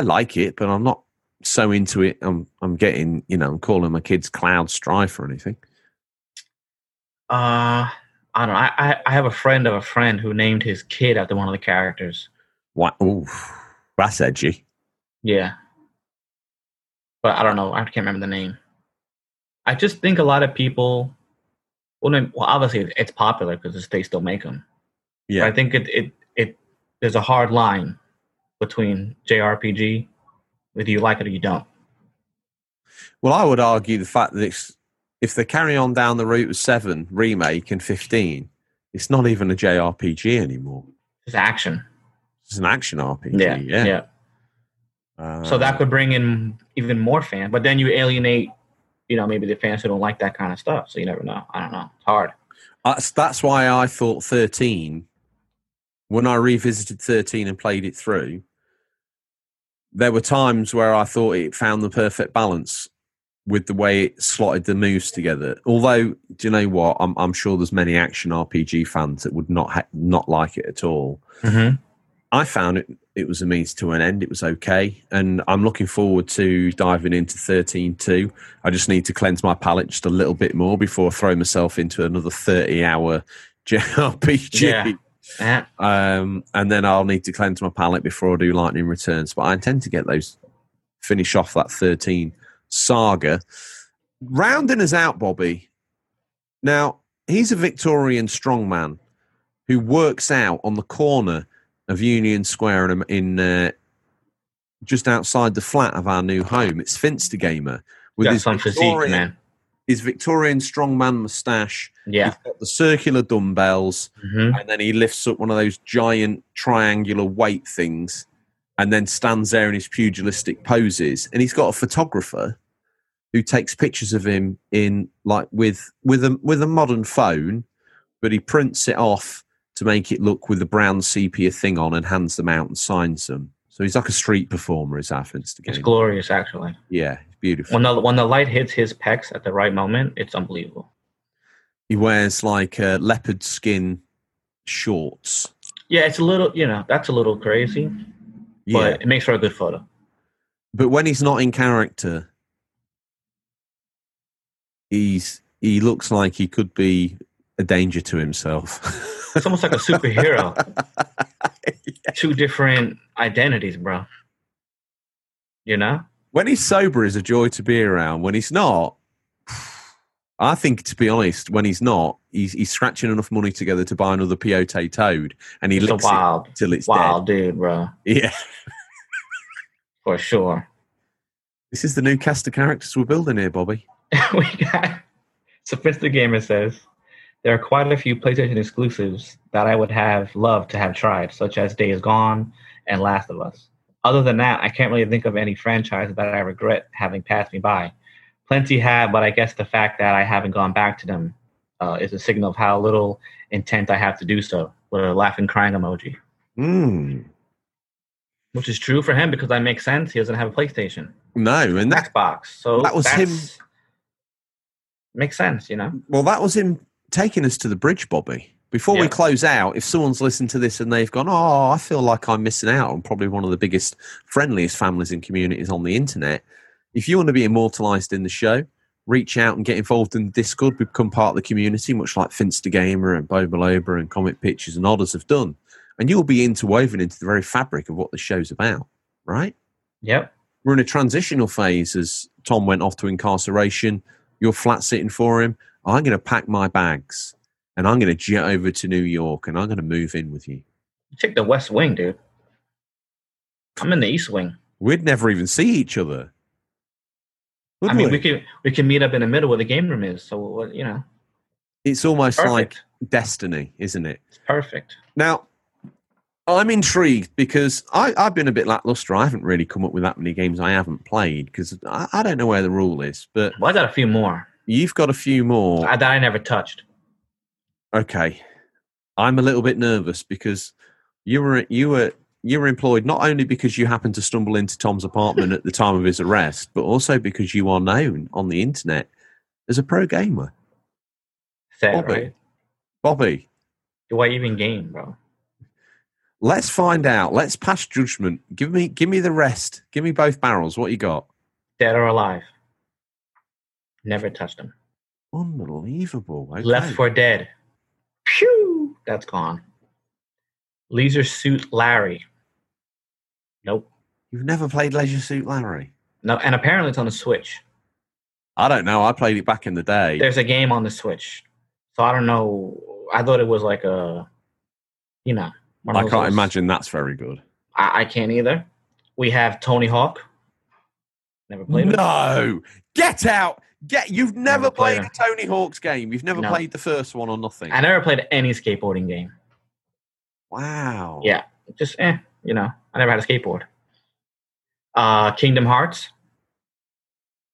like it, but I'm not so into it. I'm getting, I'm calling my kids Cloud Strife or anything. I don't know. I have a friend of a friend who named his kid after one of the characters. What? Ooh, that's edgy. Yeah. But I don't know. I can't remember the name. I just think a lot of people... Well, obviously it's popular because they still make them. Yeah. But I think there's a hard line between JRPG, whether you like it or you don't. Well, I would argue the fact that if they carry on down the route of 7 remake and 15, it's not even a JRPG anymore. It's action. It's an action RPG. Yeah. So that could bring in even more fans, but then you alienate. Maybe the fans who don't like that kind of stuff. So you never know. I don't know. It's hard. That's why I thought 13, when I revisited 13 and played it through, there were times where I thought it found the perfect balance with the way it slotted the moves together. Although, do you know what? I'm sure there's many action RPG fans that would not like it at all. Mm-hmm. I found it was a means to an end. It was okay. And I'm looking forward to diving into 13 too. I just need to cleanse my palate just a little bit more before I throw myself into another 30-hour JRPG. Yeah. And then I'll need to cleanse my palate before I do Lightning Returns. But I intend to finish off that 13 saga. Rounding us out, Bobby. Now, he's a Victorian strongman who works out on the corner of Union Square in just outside the flat of our new home. It's Finstergamer with his Victorian strongman moustache. Yeah. He's got the circular dumbbells, and then he lifts up one of those giant triangular weight things and then stands there in his pugilistic poses. And he's got a photographer who takes pictures of him in like with a modern phone, but he prints it off to make it look with the brown sepia thing on and hands them out and signs them. So he's like a street performer, is our Finstergamer. It's glorious, actually. Yeah, it's beautiful. When the light hits his pecs at the right moment, it's unbelievable. He wears like leopard skin shorts. Yeah, it's a little, that's a little crazy, but it makes for a good photo. But when he's not in character, he looks like he could be a danger to himself. It's almost like a superhero. Yeah. Two different identities, bro. When he's sober is a joy to be around. When he's not, I think, to be honest, when he's not, he's scratching enough money together to buy another Piote Toad, and he licks it till it's dead. Wild dude, bro. Yeah. For sure. This is the new cast of characters we're building here, Bobby. Sophistigamer says, there are quite a few PlayStation exclusives that I would have loved to have tried, such as Days Gone and Last of Us. Other than that, I can't really think of any franchise that I regret having passed me by. Plenty have, but I guess the fact that I haven't gone back to them is a signal of how little intent I have to do so, with a laughing, crying emoji. Which is true for him, because that makes sense. He doesn't have a PlayStation. No, and that Xbox. So that was him. Makes sense, Well, that was him taking us to the bridge, Bobby. Before we close out, if someone's listened to this and they've gone, oh, I feel like I'm missing out on probably one of the biggest, friendliest families and communities on the internet. If you want to be immortalised in the show, reach out and get involved in Discord, become part of the community, much like Finstergamer and Boba Loba and Comic Pictures and others have done. And you'll be interwoven into the very fabric of what the show's about, right? Yep. We're in a transitional phase as Tom went off to incarceration. You're flat sitting for him. I'm going to pack my bags and I'm going to jet over to New York and I'm going to move in with you. Take the West Wing, dude. I'm in the East Wing. We'd never even see each other. I mean, we can meet up in the middle where the game room is. So, It's almost like destiny, isn't it? It's perfect. Now, I'm intrigued because I've been a bit lackluster. I haven't really come up with that many games I haven't played because I don't know where the rule is. But I got a few more. You've got a few more. That I never touched. Okay. I'm a little bit nervous because you were employed not only because you happened to stumble into Tom's apartment at the time of his arrest, but also because you are known on the internet as a pro gamer. Bobby. Do I even game, bro? Let's find out. Let's pass judgment. Give me the rest. Give me both barrels. What you got? Dead or Alive. Never touched them. Unbelievable. Okay. Left 4 Dead. Phew. That's gone. Leisure Suit Larry. Nope. You've never played Leisure Suit Larry? No, and apparently it's on the Switch. I don't know. I played it back in the day. There's a game on the Switch. So I don't know. I thought it was like a, I can't imagine that's very good. I can't either. We have Tony Hawk. Never played it. No! Get out! You've never played a Tony Hawk's game. You've never played the first one or nothing. I never played any skateboarding game. Wow. Yeah. Just, I never had a skateboard. Kingdom Hearts.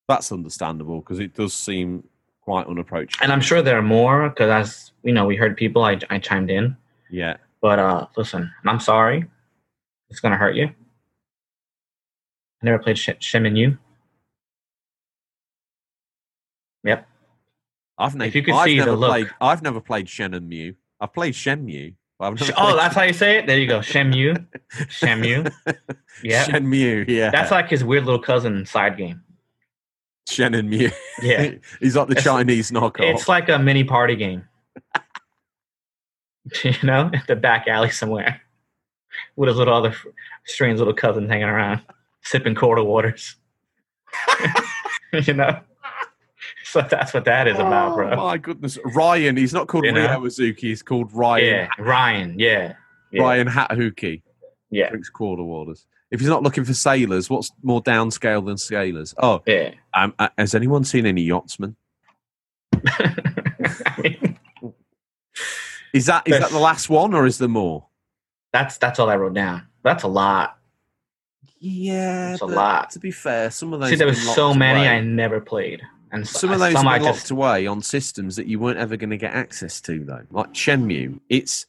That's understandable because it does seem quite unapproachable. And I'm sure there are more because, as we heard people, I chimed in. Yeah. But listen, I'm sorry. It's going to hurt you. I never played Shenmue. Yep. I've never played Shenmue. I've played Shenmue. That's how you say it? There you go. Shenmue. Shenmue. Yeah. Shenmue, yeah. That's like his weird little cousin side game. Shenmue. Yeah. He's like it's Chinese knockoff. It's like a mini party game. At the back alley somewhere with his little other strange little cousins hanging around sipping quarter waters. you know? So that's what that is about, bro. My goodness. Ryan, he's not called Rio Azuki, he's called Ryan. Yeah, Ryan, Ryan Hatahuki. Yeah. Drinks quarter waters. If he's not looking for sailors, what's more downscale than sailors? Oh, yeah. Has anyone seen any yachtsmen? I mean, is that the last one, or is there more? That's all I wrote down. That's a lot. Yeah, that's a lot. To be fair, some of those. See, there were so many away. I never played, and some of those were locked away on systems that you weren't ever going to get access to, though. Like Shenmue, it's.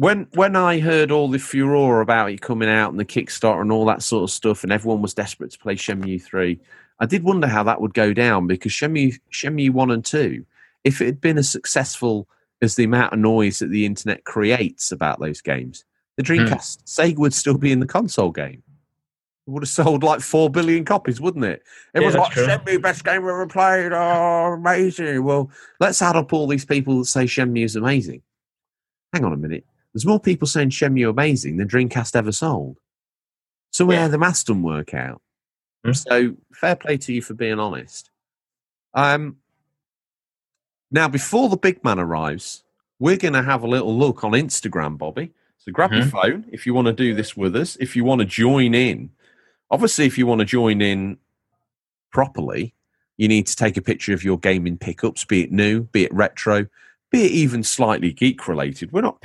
When I heard all the furore about it coming out and the Kickstarter and all that sort of stuff, and everyone was desperate to play Shenmue 3, I did wonder how that would go down, because Shenmue 1 and 2, if it had been as successful as the amount of noise that the internet creates about those games, the Dreamcast, Sega would still be in the console game. It would have sold like 4 billion copies, wouldn't it? It was like, Shenmue, best game we ever played, oh, amazing. Well, let's add up all these people that say Shenmue is amazing. Hang on a minute. There's more people saying Shenmue amazing than Dreamcast ever sold. So yeah, the maths don't work out. Mm-hmm. So fair play to you for being honest. Now, before the big man arrives, we're going to have a little look on Instagram, Bobby. So grab your phone if you want to do this with us, if you want to join in. Obviously, if you want to join in properly, you need to take a picture of your gaming pickups, be it new, be it retro, be it even slightly geek-related. We're not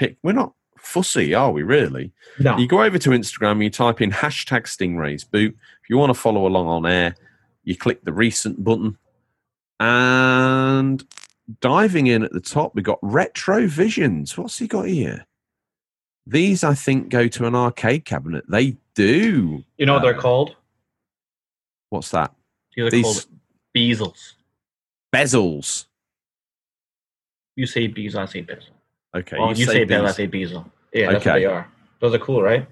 fussy, are we, really? No. You go over to Instagram, you type in hashtag Stingrays Boot. If you want to follow along on air, you click the recent button. And diving in at the top, we've got Retro Visions. What's he got here? These, I think, go to an arcade cabinet. They do. You know what they're called? What's that? They're called bezels. Bezels. You say bezel, I say bezel. Okay. Well, you say bezel, I say bezel. Yeah, that's what they are. Those are cool, right?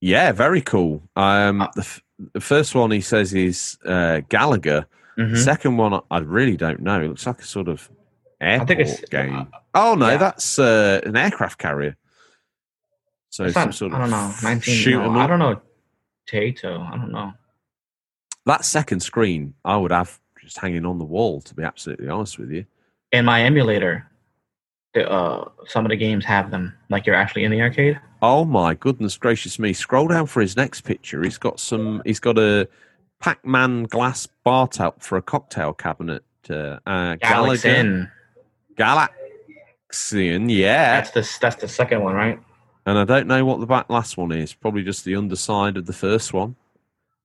Yeah, very cool. The first one he says is Gallagher. Mm-hmm. The second one, I really don't know. It looks like a sort of airport game. That's an aircraft carrier. So it's some sort of... I don't know. I don't know. Tato. I don't know. That second screen, I would have just hanging on the wall, to be absolutely honest with you. In my emulator, some of the games have them, like you're actually in the arcade. Oh my goodness gracious me! Scroll down for his next picture. He's got a Pac-Man glass bar top for a cocktail cabinet. Galaxian, yeah. That's the second one, right? And I don't know what the last one is. Probably just the underside of the first one.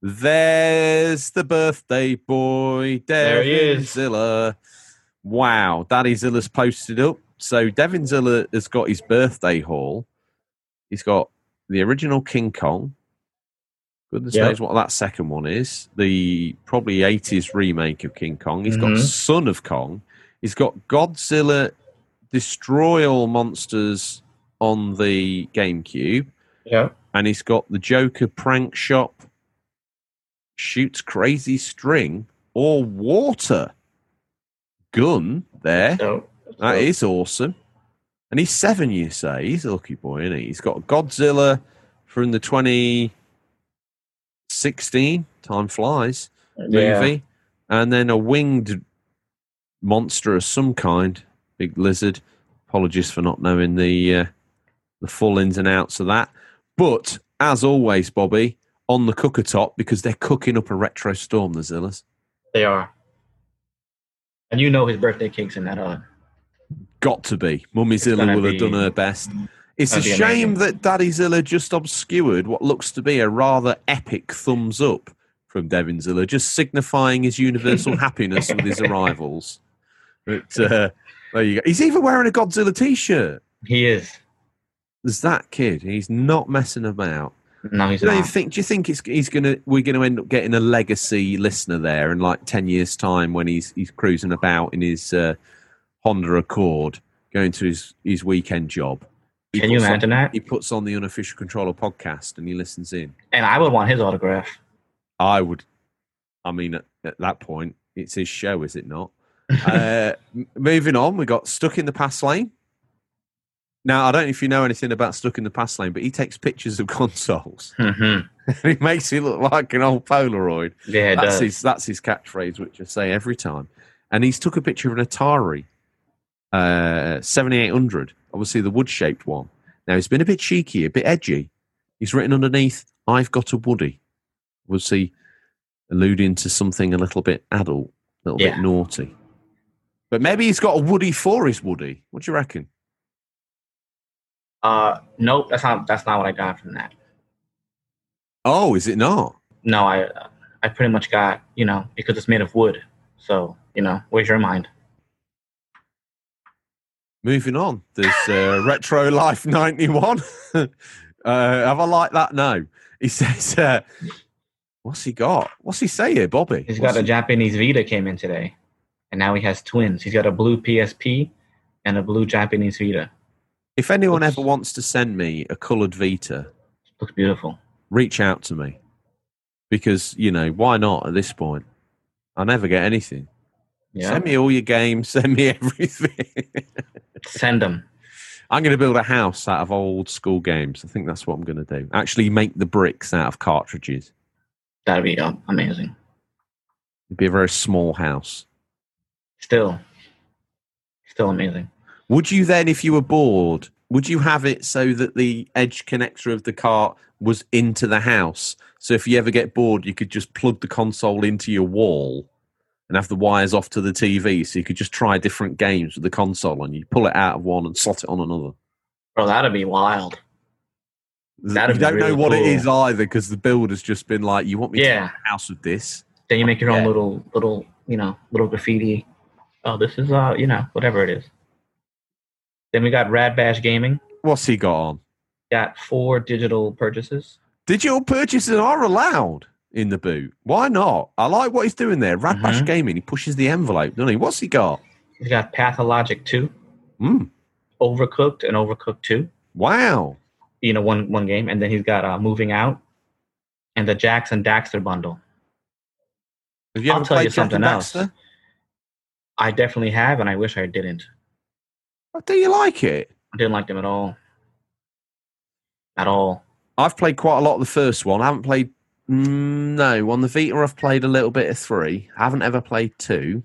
There's the birthday boy. There he is, Zilla. Wow, Daddy Zilla's posted up. So Devin Zilla has got his birthday haul. He's got the original King Kong. Goodness knows what that second one is. The probably 80s remake of King Kong. He's got Son of Kong. He's got Godzilla Destroy All Monsters on the GameCube. Yeah. And he's got the Joker Prank Shop Shoots Crazy String or Water Gun there. That is awesome. And he's 7, you say. He's a lucky boy, isn't he? He's got Godzilla from the 2016 Time Flies movie. And then a winged monster of some kind. Big lizard. Apologies for not knowing the full ins and outs of that. But, as always, Bobby, on the cooker top, because they're cooking up a retro storm, the Zillas. They are. And you know his birthday cake's in that oven. Got to be. Mummy Zilla will have done her best. It's a shame that Daddy Zilla just obscured what looks to be a rather epic thumbs up from Devin Zilla, just signifying his universal happiness with his arrivals. But there you go. He's even wearing a Godzilla t-shirt. He is. There's that kid. He's not messing about. No, he's not. Do you think we're going to end up getting a legacy listener there in like 10 years' time when he's cruising about in his Honda Accord, going to his weekend job? Can you imagine that? He puts on the Unofficial Controller Podcast and he listens in. And I would want his autograph. I would. I mean, at that point, it's his show, is it not? Moving on, we got Stuck in the Past Lane. Now, I don't know if you know anything about Stuck in the Past Lane, but he takes pictures of consoles. Mm-hmm. He makes it look like an old Polaroid. Yeah, that's his catchphrase, which I say every time. And he's took a picture of an Atari 7800, obviously the wood-shaped one. Now, he's been a bit cheeky, a bit edgy. He's written underneath, "I've got a Woody." Was he alluding to something a little bit adult, a little bit naughty? But maybe he's got a Woody for his Woody. What do you reckon? Nope, that's not what I got from that. Oh, is it not? No, I pretty much got, because it's made of wood. So, where's your mind? Moving on. There's Retro Life 91. Have I liked that? No. He says, what's he got? What's he say here, Bobby? He's got a Japanese Vita came in today, and now he has twins. He's got a blue PSP and a blue Japanese Vita. If anyone ever wants to send me a coloured Vita, looks beautiful, reach out to me. Because, why not at this point? I never get anything. Yeah. Send me all your games. Send me everything. Send them. I'm going to build a house out of old school games. I think that's what I'm going to do. Actually make the bricks out of cartridges. That'd be amazing. It'd be a very small house. Still amazing. Would you then, if you were bored, would you have it so that the edge connector of the cart was into the house? So if you ever get bored, you could just plug the console into your wall and have the wires off to the TV, so you could just try different games with the console, and you pull it out of one and slot it on another. Bro, that'd be wild. That'd you be don't really know what cool. it is either, because the build has just been like, "You want me to have a house with this?" Then you make your own little graffiti. Oh, this is whatever it is. Then we got Rad Bash Gaming. What's he got on? Got 4 digital purchases. Digital purchases are allowed in the boot. Why not? I like what he's doing there. Rad Bash Gaming, he pushes the envelope, doesn't he? What's he got? He's got Pathologic 2, Overcooked, and Overcooked 2. Wow. One game. And then he's got Moving Out and the Jax and Daxter bundle. Have you ever played something else. I definitely have, and I wish I didn't. Do you like it? I didn't like them at all. At all. I've played quite a lot of the first one. I haven't played... no, on the Vita I've played a little bit of 3. I haven't ever played 2.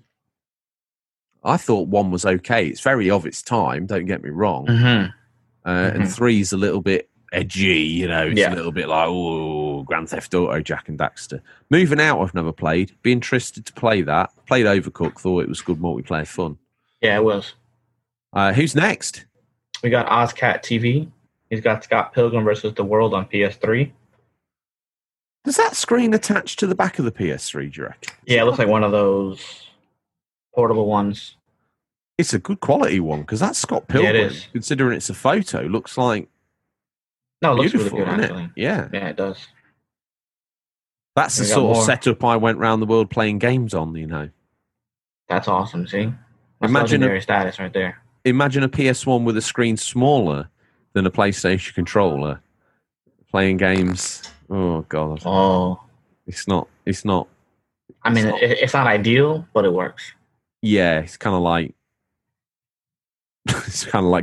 I thought 1 was okay. It's very of its time, don't get me wrong. And 3's a little bit edgy, It's a little bit like, Grand Theft Auto, Jack and Daxter. Moving Out I've never played. Be interested to play that. Played Overcooked, thought it was good multiplayer fun. Yeah, it was. Who's next? We got OzCat TV. He's got Scott Pilgrim versus the World on PS3. Does that screen attach to the back of the PS3, do you reckon? Yeah, it looks like one of those portable ones. It's a good quality one, because that's Scott Pilgrim. Yeah, it is. Considering it's a photo, looks like... No, it looks beautiful, really good, isn't it? Yeah. Yeah, it does. That's the sort of setup I went round the world playing games on, That's awesome, see? That's legendary status right there. Imagine a PS1 with a screen smaller than a PlayStation controller playing games. Oh God! Oh, it's not. It's not ideal, but it works. Yeah, it's kind of like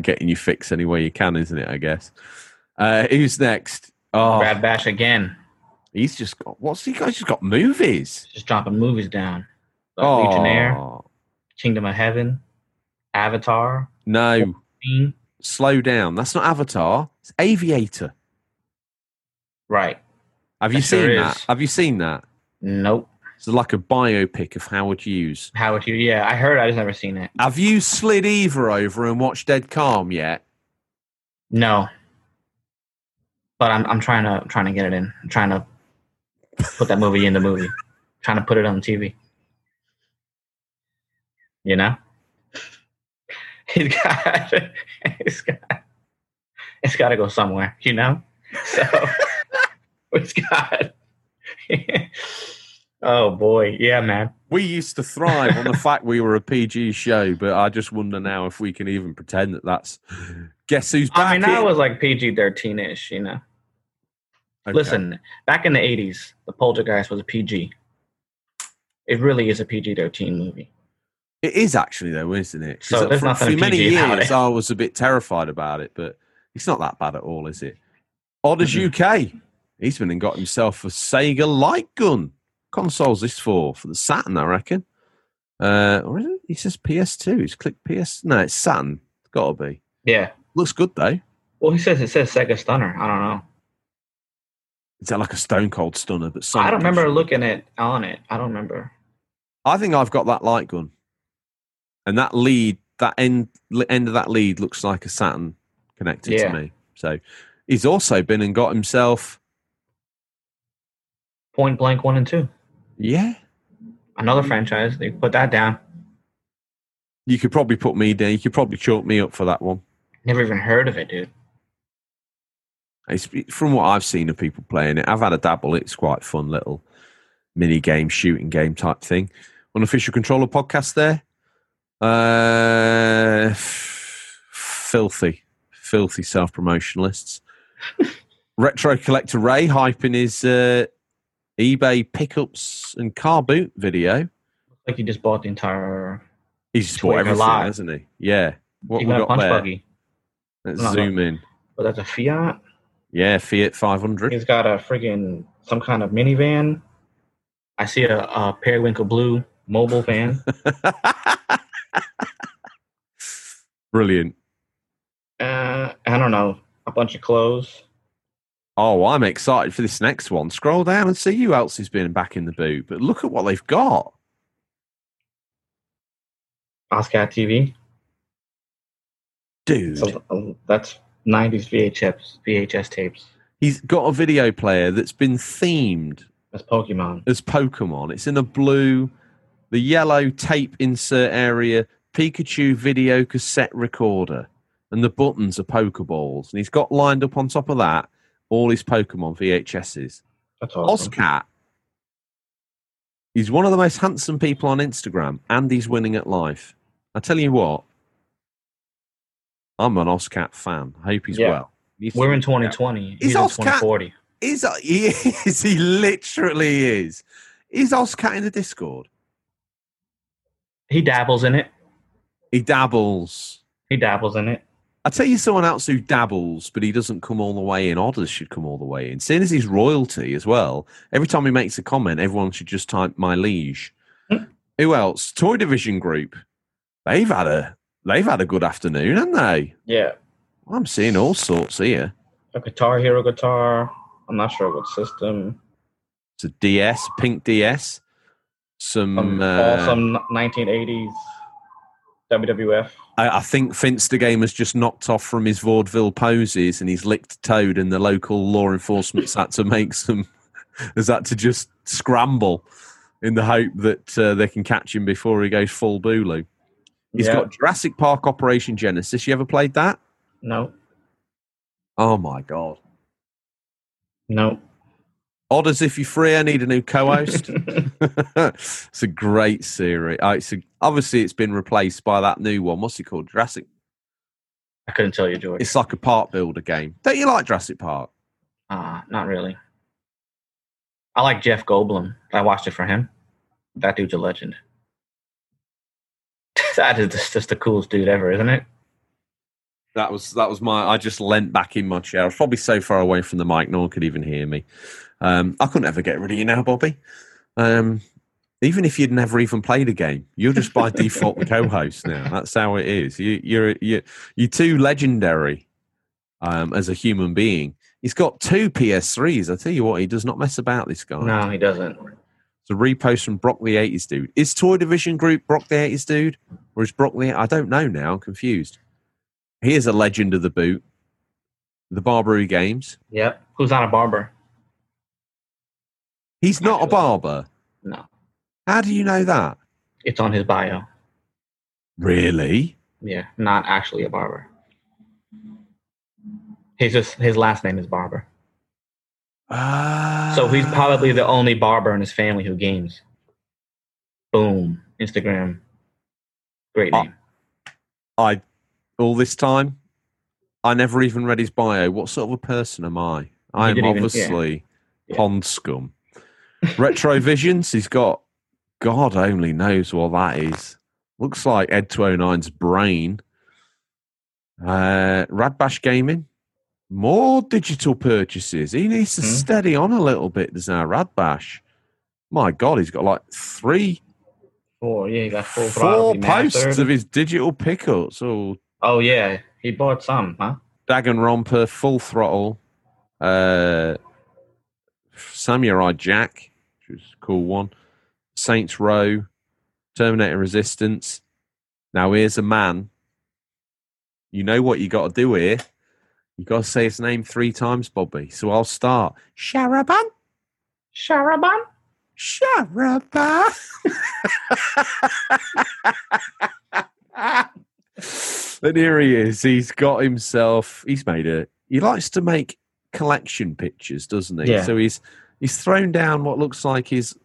getting your fix any way you can, isn't it? I guess. Who's next? Oh, Rad Bash again. He's just got. What's he got? He's just got movies. Just dropping movies down. Like Legionnaire, Kingdom of Heaven, Avatar. No. 14. Slow down. That's not Avatar. It's Aviator. Right. Have you seen that? Nope. It's like a biopic of Howard Hughes. Howard Hughes, yeah. I heard, I just never seen it. Have you slid Eva over and watched Dead Calm yet? No. But I'm trying to get it in. I'm trying to put that movie in the movie. I'm trying to put it on TV. It's got to go somewhere, So it's got. Oh boy, yeah, man. We used to thrive on the fact we were a PG show, but I just wonder now if we can even pretend that's. Guess who's back? I was like PG-13ish, Okay. Listen, back in the 80s, The Poltergeist was a PG. It really is a PG-13 movie. It is actually, though, isn't it? So for many years, I was a bit terrified about it, but it's not that bad at all, is it? Odders UK. He's been and got himself a Sega Light Gun. Console's this for the Saturn, I reckon. Or is it? He says PS2. He's clicked PS. No, it's Saturn. It's got to be. Yeah. Looks good, though. Well, he says it says Sega Stunner. I don't know. Is that like a Stone Cold Stunner? But I don't remember looking at on it. I don't remember. I think I've got that light gun. And that lead, that end of that lead looks like a Saturn connected to me. So he's also been and got himself Point Blank 1 and 2. Yeah. Another franchise. They put that down. You could probably put me down. You could probably chalk me up for that one. Never even heard of it, dude. It's, from what I've seen of people playing it, I've had a dabble. It's quite fun little mini game, shooting game type thing. Unofficial Controller Podcast there. Filthy self-promotionalists. Retro Collector Ray hyping his eBay pickups and car boot video. Like he just bought the entire... He's just bought everything, hasn't he? Yeah. What we got a punch there? Buggy. Let's zoom in. But that's a Fiat? Yeah, Fiat 500. He's got a friggin' some kind of minivan. I see a periwinkle blue mobile van. Brilliant. I don't know. A bunch of clothes. Oh, I'm excited for this next one. Scroll down and see who else has been back in the boot. But look at what they've got. Oscar TV. Dude. So, that's 90s VHS tapes. He's got a video player that's been themed. As Pokemon. It's in a blue, the yellow tape insert area, Pikachu video cassette recorder, and the buttons are Pokeballs, and he's got lined up on top of that all his Pokemon VHSs. That's awesome. Oscat, he's one of the most handsome people on Instagram, and he's winning at life. I tell you what, I'm an Oscat fan. I hope he's well. We're in 2020. He's Oscat, in 2040. He is. He literally is. Is Oscat in the Discord? He dabbles in it. He dabbles in it. I tell you, someone else who dabbles, but he doesn't come all the way in. Odders should come all the way in. Seeing as he's royalty as well, every time he makes a comment, everyone should just type "my liege." Who else? Toy Division Group. They've had a good afternoon, haven't they? Yeah. I'm seeing all sorts here. A Guitar Hero guitar. I'm not sure what system. It's a DS, pink DS. Some 1980s. WWF. I think Finster Game has just knocked off from his vaudeville poses and he's licked Toad, and the local law enforcement's had to make some... has had to just scramble in the hope that they can catch him before he goes full booloo. He's got Jurassic Park Operation Genesis. You ever played that? No. Oh, my God. No. Odd as if you're free, I need a new co-host. It's a great series. Obviously, it's been replaced by that new one. What's it called? Jurassic? I couldn't tell you, George. It's like a park builder game. Don't you like Jurassic Park? Not really. I like Jeff Goldblum. I watched it for him. That dude's a legend. That is just the coolest dude ever, isn't it? That was my... I just leant back in my chair. I was probably so far away from the mic, no one could even hear me. I couldn't ever get rid of you now, Bobby. Even if you'd never even played a game, you're just by default the co-host now. That's how it is. You're too legendary as a human being. He's got two PS3s. I tell you what, he does not mess about, this guy. No, he doesn't. It's a repost from Brock the 80s Dude. Is Toy Division Group Brock the 80s Dude? Or is Brock the... I don't know now. I'm confused. He is a legend of the boot. The Barbary Games. Yep. Who's not a barber? He's not a barber? No. How do you know that? It's on his bio. Really? Yeah. Not actually a barber. He's just... his last name is Barber. So he's probably the only barber in his family who games. Boom. Instagram. Great name. All this time, I never even read his bio. What sort of a person am I? I am obviously pond scum. Retro Visions, he's got... God only knows what that is. Looks like Ed209's brain. Radbash Gaming. More digital purchases. He needs to steady on a little bit. There's now Radbash. My God, he's got like four posts of his digital pickups. Oh, yeah. He bought some, huh? Danganronpa, Full Throttle, Samurai Jack, which is a cool one, Saints Row, Terminator Resistance. Now, here's a man. You know what you got to do here. You got to say his name 3 times, Bobby. So I'll start. Sharaban. Sharaban. Sharaban. And here he is. He's got himself. He's made a. He likes to make collection pictures, doesn't he? Yeah. So he's thrown down what looks like his.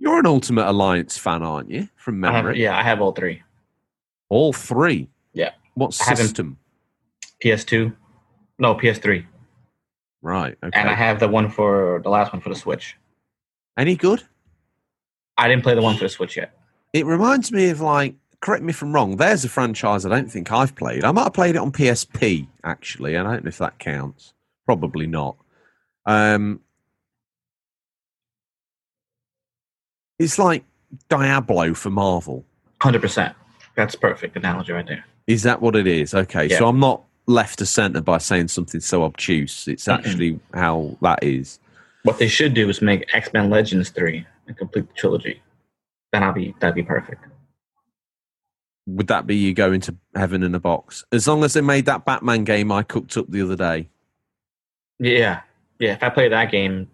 You're an Ultimate Alliance fan, aren't you? From memory. I have all 3. All 3? Yeah. What system? PS2. No, PS3. Right. Okay. And I have the last one for the Switch. Any good? I didn't play the one for the Switch yet. It reminds me of correct me if I'm wrong, there's a franchise I don't think I've played. I might have played it on PSP, actually. I don't know if that counts. Probably not. It's like Diablo for Marvel. 100%. That's a perfect analogy right there. Is that what it is? Okay, yeah. So I'm not left to centre by saying something so obtuse. It's actually how that is. What they should do is make X-Men Legends 3 and complete the trilogy. Then that'd be perfect. Would that be you going to heaven in a box? As long as they made that Batman game I cooked up the other day. Yeah. Yeah, if I play that game,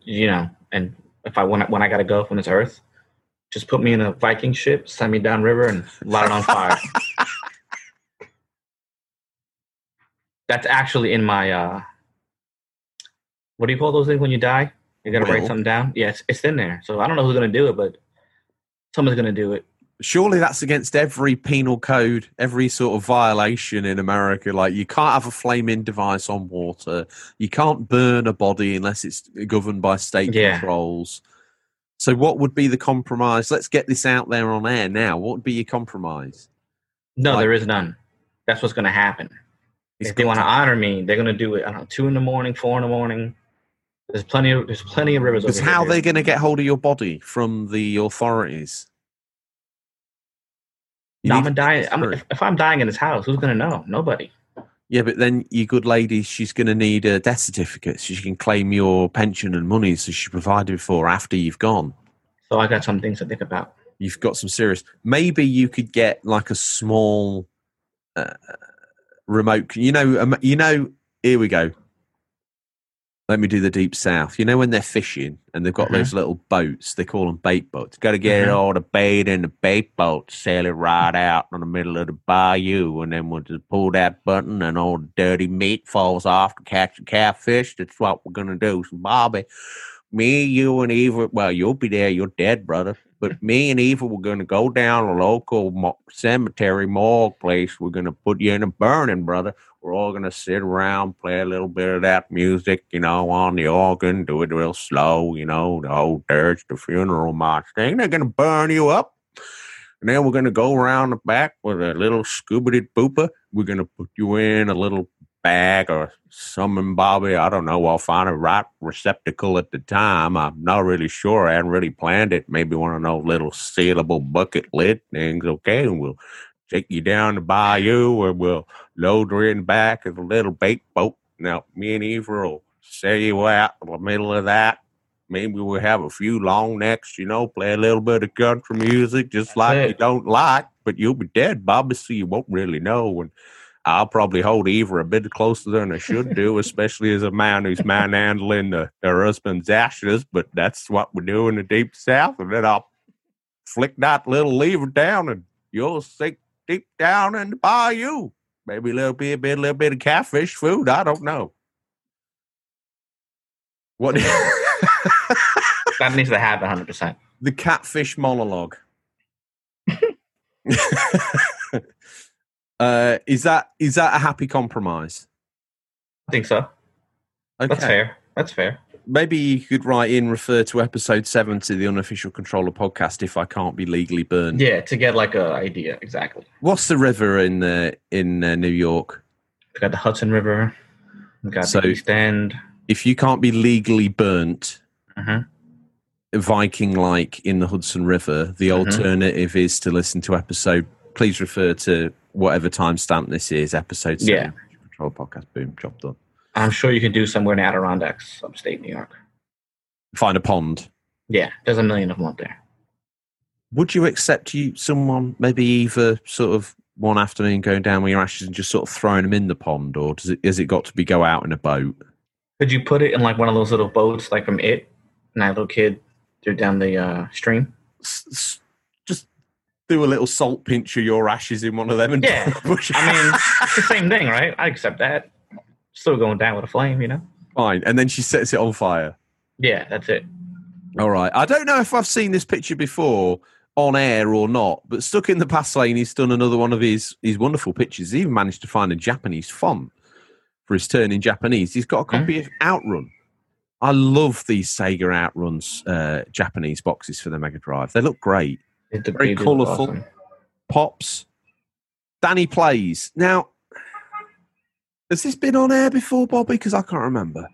and if I when I got to go from this earth, just put me in a Viking ship, send me down river, and light it on fire. That's actually in my, what do you call those things when you die? You got to write something down? Yes, it's in there. So I don't know who's going to do it, but someone's going to do it. Surely that's against every penal code, every sort of violation in America. Like, you can't have a flaming device on water. You can't burn a body unless it's governed by state controls. So what would be the compromise? Let's get this out there on air now. What would be your compromise? No, there is none. That's what's going to happen. If they want to honor me, they're going to do it. I don't know, 2 a.m, 4 a.m. There's plenty of rivers. Because how are they going to get hold of your body from the authorities? No, if I'm dying in his house, who's going to know? Nobody. Yeah, but then your good lady, she's going to need a death certificate so she can claim your pension and money so she provided for after you've gone. So I got some things to think about. You've got some serious. Maybe you could get a small. Remote, here we go. Let me do the deep south. You know when they're fishing and they've got those little boats, they call them bait boats. Got to get all the bait in the bait boat, sail it right out in the middle of the bayou, and then we'll just pull that button and all the dirty meat falls off to catch the catfish. That's what we're going to do. So Bobby, me, you, and Eva, well, you'll be there. You're dead, brother. But me and Eva were going to go down to a local cemetery morgue place. We're going to put you in a burning, brother. We're all going to sit around, play a little bit of that music, on the organ, do it real slow, the whole church, the funeral march thing. They're going to burn you up. And then we're going to go around the back with a little scoobity booper. We're going to put you in a little bag or something, Bobby. I don't know. I'll find a right receptacle at the time. I'm not really sure. I hadn't really planned it. Maybe one of those little sealable bucket lid things. Okay, and we'll take you down to bayou where we'll load her in back of a little bait boat. Now, me and Eva will sail you out in the middle of that. Maybe we'll have a few long necks, play a little bit of country music just like you don't like, but you'll be dead, Bobby, so you won't really know. And I'll probably hold Eva a bit closer than I should do, especially as a man who's manhandling her husband's ashes, but that's what we do in the deep south. And then I'll flick that little lever down and you'll sink deep down in the bayou. Maybe a little bit of catfish food. I don't know. What? That needs to happen 100%. The catfish monologue. Is that a happy compromise? I think so. Okay. That's fair. Maybe you could write in, refer to episode 70 of the Unofficial Controller Podcast, if I can't be legally burned. Yeah, to get like an idea, exactly. What's the river in New York? We got the Hudson River. We got the East End. If you can't be legally burnt, Viking-like in the Hudson River, the alternative is to listen to episode. Please refer to whatever timestamp this is, episode 7. Yeah. Control podcast. Boom, job done. I'm sure you can do somewhere in Adirondacks, upstate New York. Find a pond. Yeah, there's a million of them up there. Would you accept someone, maybe Eva, sort of one afternoon going down with your ashes and just sort of throwing them in the pond, or has it got to be go out in a boat? Could you put it in like one of those little boats, like from It, and that little kid threw down the stream? Just do a little salt pinch of your ashes in one of them. And yeah, I mean, it's the same thing, right? I accept that. Still going down with a flame, you know? Fine. And then she sets it on fire. Yeah, that's it. All right. I don't know if I've seen this picture before on air or not, but Stuck in the Past Lane, he's done another one of his wonderful pictures. He even managed to find a Japanese font for his turn in Japanese. He's got a copy of Outrun. I love these Sega Outrun's Japanese boxes for the Mega Drive. They look great. Very colourful. Awesome. Pops. Danny Plays. Now, has this been on air before, Bobby? Because I can't remember.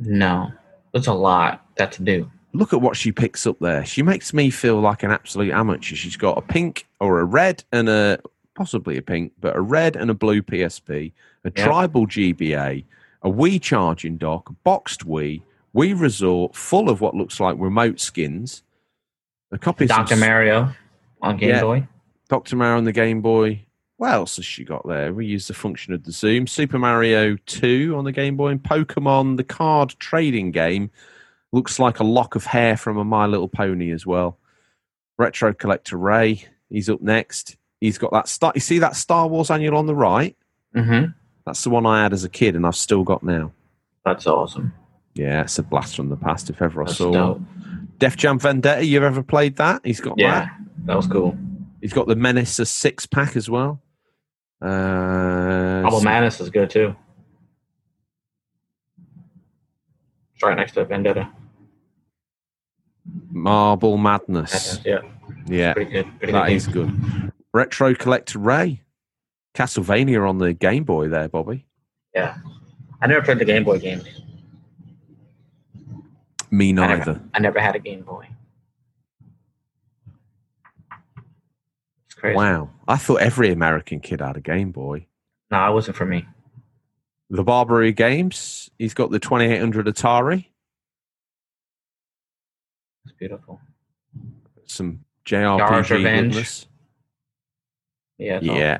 No. That's a lot. That's new. Look at what she picks up there. She makes me feel like an absolute amateur. She's got a pink or a red and a... Possibly a pink, but a red and a blue PSP, a tribal GBA, a Wii charging dock, a boxed Wii Resort, full of what looks like remote skins, a copy of Dr. Mario on Game Boy. Dr. Mario on the Game Boy. What else has she got there? We use the function of the Zoom. Super Mario 2 on the Game Boy, and Pokemon, the card trading game. Looks like a lock of hair from a My Little Pony as well. Retro Collector Ray, he's up next. He's got that You see that Star Wars annual on the right? Mm-hmm. That's the one I had as a kid and I've still got now. That's awesome. Yeah, it's a blast from the past if ever I saw one. Def Jam Vendetta, you've ever played that? He's got that. That was cool. He's got the Menace 6-pack as well. Menace is good too. It's right next to Vendetta. Marble Madness. Yeah. Pretty good. Pretty good. Retro Collector Ray. Castlevania on the Game Boy there, Bobby. Yeah. I never played the Game Boy game. Me neither. I never had a Game Boy. It's crazy. Wow. I thought every American kid had a Game Boy. No, it wasn't for me. The Barbary Games. He's got the 2800 Atari. It's beautiful. Some JRPG. Yeah.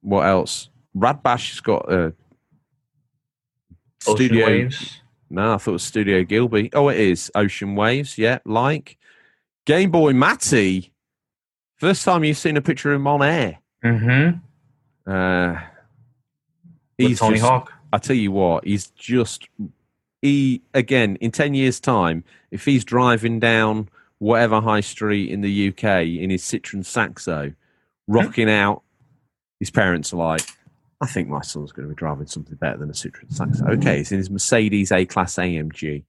What else? Radbash has got a Studio Waves. No, I thought it was Studio Gilby. Oh, it is Ocean Waves. Yeah, like Game Boy Matty. First time you've seen a picture of him on air. Mm-hmm. He's Tony Hawk. I tell you what, he's just again in 10 years' time, if he's driving down whatever high street in the UK in his Citroen Saxo. Rocking out, his parents are like, I think my son's going to be driving something better than a Citroen Saxo. Okay, he's in his Mercedes A-Class AMG.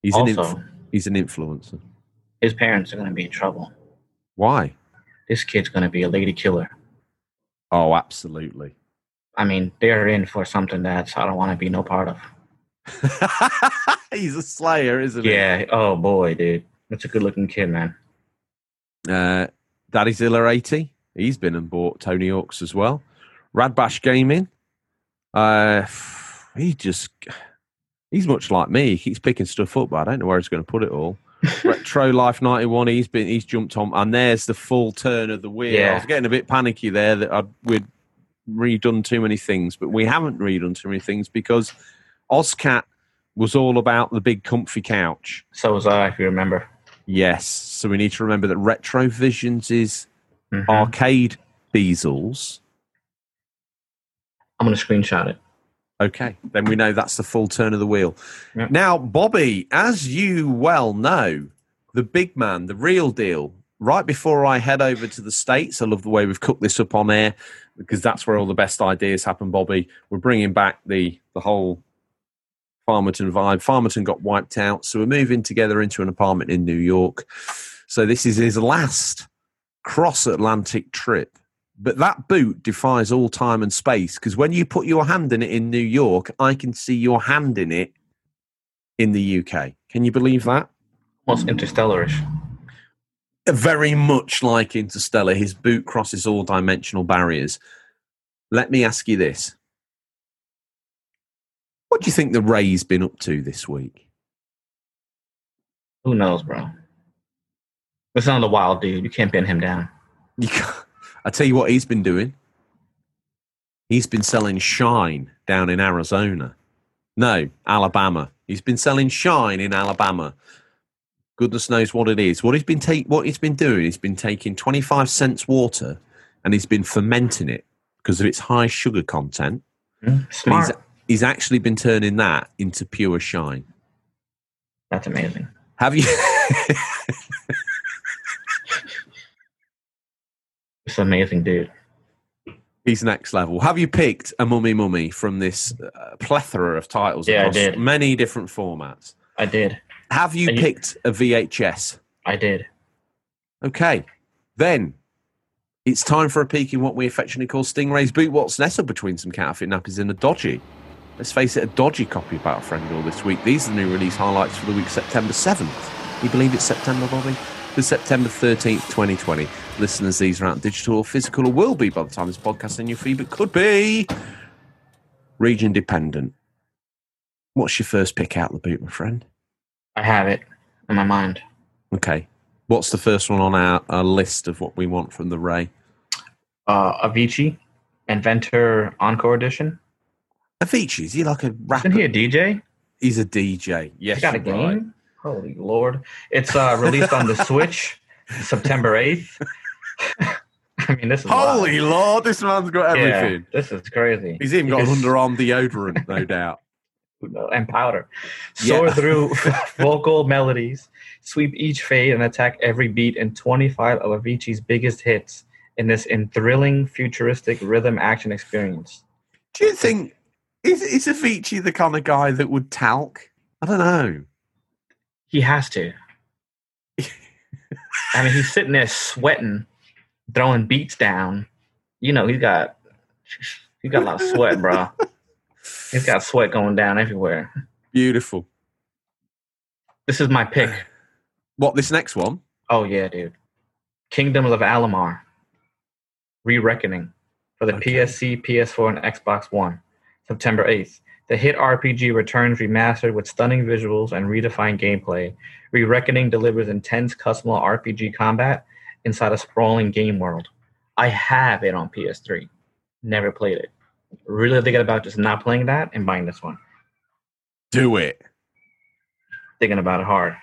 He's an influencer. His parents are going to be in trouble. Why? This kid's going to be a lady killer. Oh, absolutely. I mean, they're in for something that I don't want to be no part of. He's a slayer, isn't he? Yeah, oh boy, dude. That's a good-looking kid, man. Daddyzilla 80, he's been and bought Tony Hawk's as well. Radbash Gaming, he's much like me. He keeps picking stuff up, but I don't know where he's going to put it all. Retro Life 91, he's jumped on, and there's the full turn of the wheel. Yeah. I was getting a bit panicky there that we'd redone too many things, but we haven't redone too many things because Ozcat was all about the big comfy couch. So was I, if you remember. Yes, so we need to remember that Retrovisions is arcade bezels. I'm going to screenshot it. Okay, then we know that's the full turn of the wheel. Yep. Now, Bobby, as you well know, the big man, the real deal, right before I head over to the States, I love the way we've cooked this up on air because that's where all the best ideas happen, Bobby. We're bringing back the whole... Farmington vibe. Farmington got wiped out, so we're moving together into an apartment in New York. So this is his last cross-Atlantic trip. But that boot defies all time and space, because when you put your hand in it in New York, I can see your hand in it in the UK. Can you believe that? What's interstellarish? Very much like Interstellar. His boot crosses all dimensional barriers. Let me ask you this. What do you think the Ray's been up to this week? Who knows, bro? It's not a wild dude. You can't pin him down. You can't. I tell you what he's been doing. He's been selling shine down in Arizona. No, Alabama. He's been selling shine in Alabama. Goodness knows what it is. What he's been doing, he's been taking 25 cents water and he's been fermenting it because of its high sugar content. Mm, smart. He's actually been turning that into pure shine. That's amazing. Have you... It's amazing, dude. He's next level. Have you picked a mummy from this plethora of titles across many different formats? I did. Have you picked a VHS? I did. Okay. Then it's time for a peek in what we affectionately call Stingray's boot. What's nestled between some counterfeit nappies and a dodgy, let's face it, a dodgy copy of Battlefriendle this week. These are the new release highlights for the week September 7th. You believe it's September, Bobby? To September 13th, 2020. Listeners, these are out digital or physical, or will be by the time this podcast in your feed, but could be region dependent. What's your first pick out the boot, my friend? I have it in my mind. Okay. What's the first one on our list of what we want from the Ray? Avicii, Inventor Encore Edition. Avicii, is he like a rapper? Isn't he a DJ? He's a DJ. Yes, he's got a game. Right. Holy Lord. It's released on the Switch September 8th. I mean, this is holy wild. Lord, this man's got everything. Yeah, this is crazy. He's even got underarm deodorant, no doubt. And powder. Soar through vocal melodies, sweep each fade and attack every beat in 25 of Avicii's biggest hits in this thrilling, futuristic rhythm action experience. Do you think, is Avicii the kind of guy that would talc? I don't know. He has to. I mean, he's sitting there sweating, throwing beats down. You know, he's got a lot of sweat, bro. He's got sweat going down everywhere. Beautiful. This is my pick. What, this next one? Oh, yeah, dude. Kingdom of Alamar. Re-Reckoning for the PSC, PS4, and Xbox One. September 8th. The hit RPG returns remastered with stunning visuals and redefined gameplay. Re-Reckoning delivers intense customizable RPG combat inside a sprawling game world. I have it on PS3. Never played it. Really thinking about just not playing that and buying this one. Do it. Thinking about it hard.